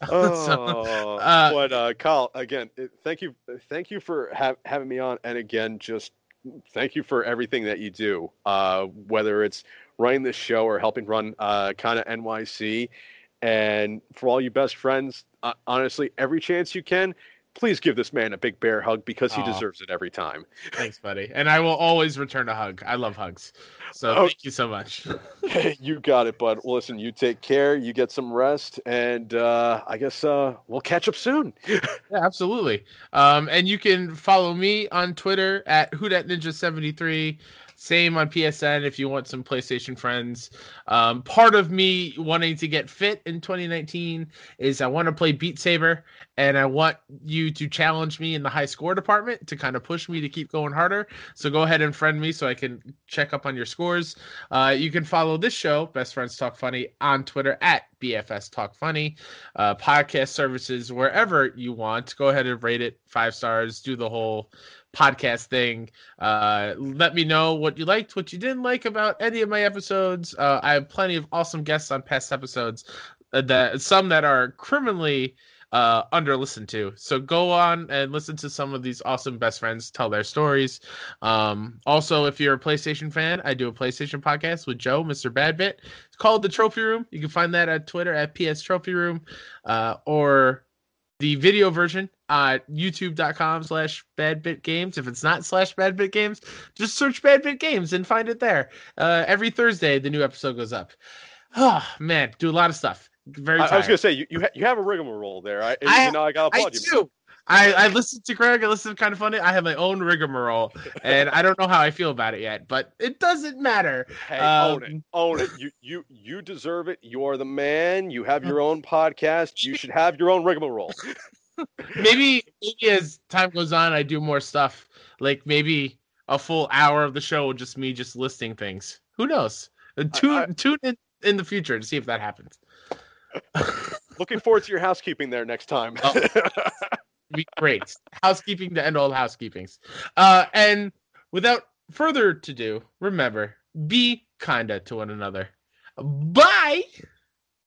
But Kyle, again, thank you for having me on. And again, just thank you for everything that you do, whether it's running this show or helping run Kinda NYC. And for all you best friends, honestly, every chance you can, please give this man a big bear hug because he deserves it every time. Thanks, buddy. And I will always return a hug. I love hugs. So thank you so much. You got it, bud. Well, listen, you take care. You get some rest. And I guess we'll catch up soon. Yeah, absolutely. And you can follow me on Twitter at WhoDat Ninja 73. Same on PSN if you want some PlayStation friends. Part of me wanting to get fit in 2019 is I want to play Beat Saber, and I want you to challenge me in the high score department to kind of push me to keep going harder. So go ahead and friend me so I can check up on your scores. You can follow this show, Best Friends Talk Funny, on Twitter at BFS Talk Funny. Podcast services, wherever you want. Go ahead and rate it 5 stars. Do the whole podcast thing. Let me know what you liked, what you didn't like about any of my episodes. I have plenty of awesome guests on past episodes, that some that are criminally under listened to. So go on and listen to some of these awesome best friends tell their stories. Also, if you're a PlayStation fan, I do a PlayStation podcast with Joe, Mr. Badbit. It's called The Trophy Room. You can find that on Twitter at PS Trophy Room, or the video version at youtube.com/badbitgames. If it's not /badbitgames, just search badbitgames and find it there. Every Thursday, the new episode goes up. Oh, man, do a lot of stuff. Very tired. I was going to say, you have a rigmarole there. I got to applaud you. Do. I listened to Greg. I listened to Kinda Funny. I have my own rigmarole, and I don't know how I feel about it yet, but it doesn't matter. Hey, own it. You deserve it. You are the man. You have your own podcast. You should have your own rigmarole. Maybe as time goes on, I do more stuff. Like maybe a full hour of the show with just me just listing things. Who knows? Tune in the future to see if that happens. Looking forward to your housekeeping there next time. Be great. Housekeeping to end all housekeepings. And without further ado, remember, be kinda to one another. Bye.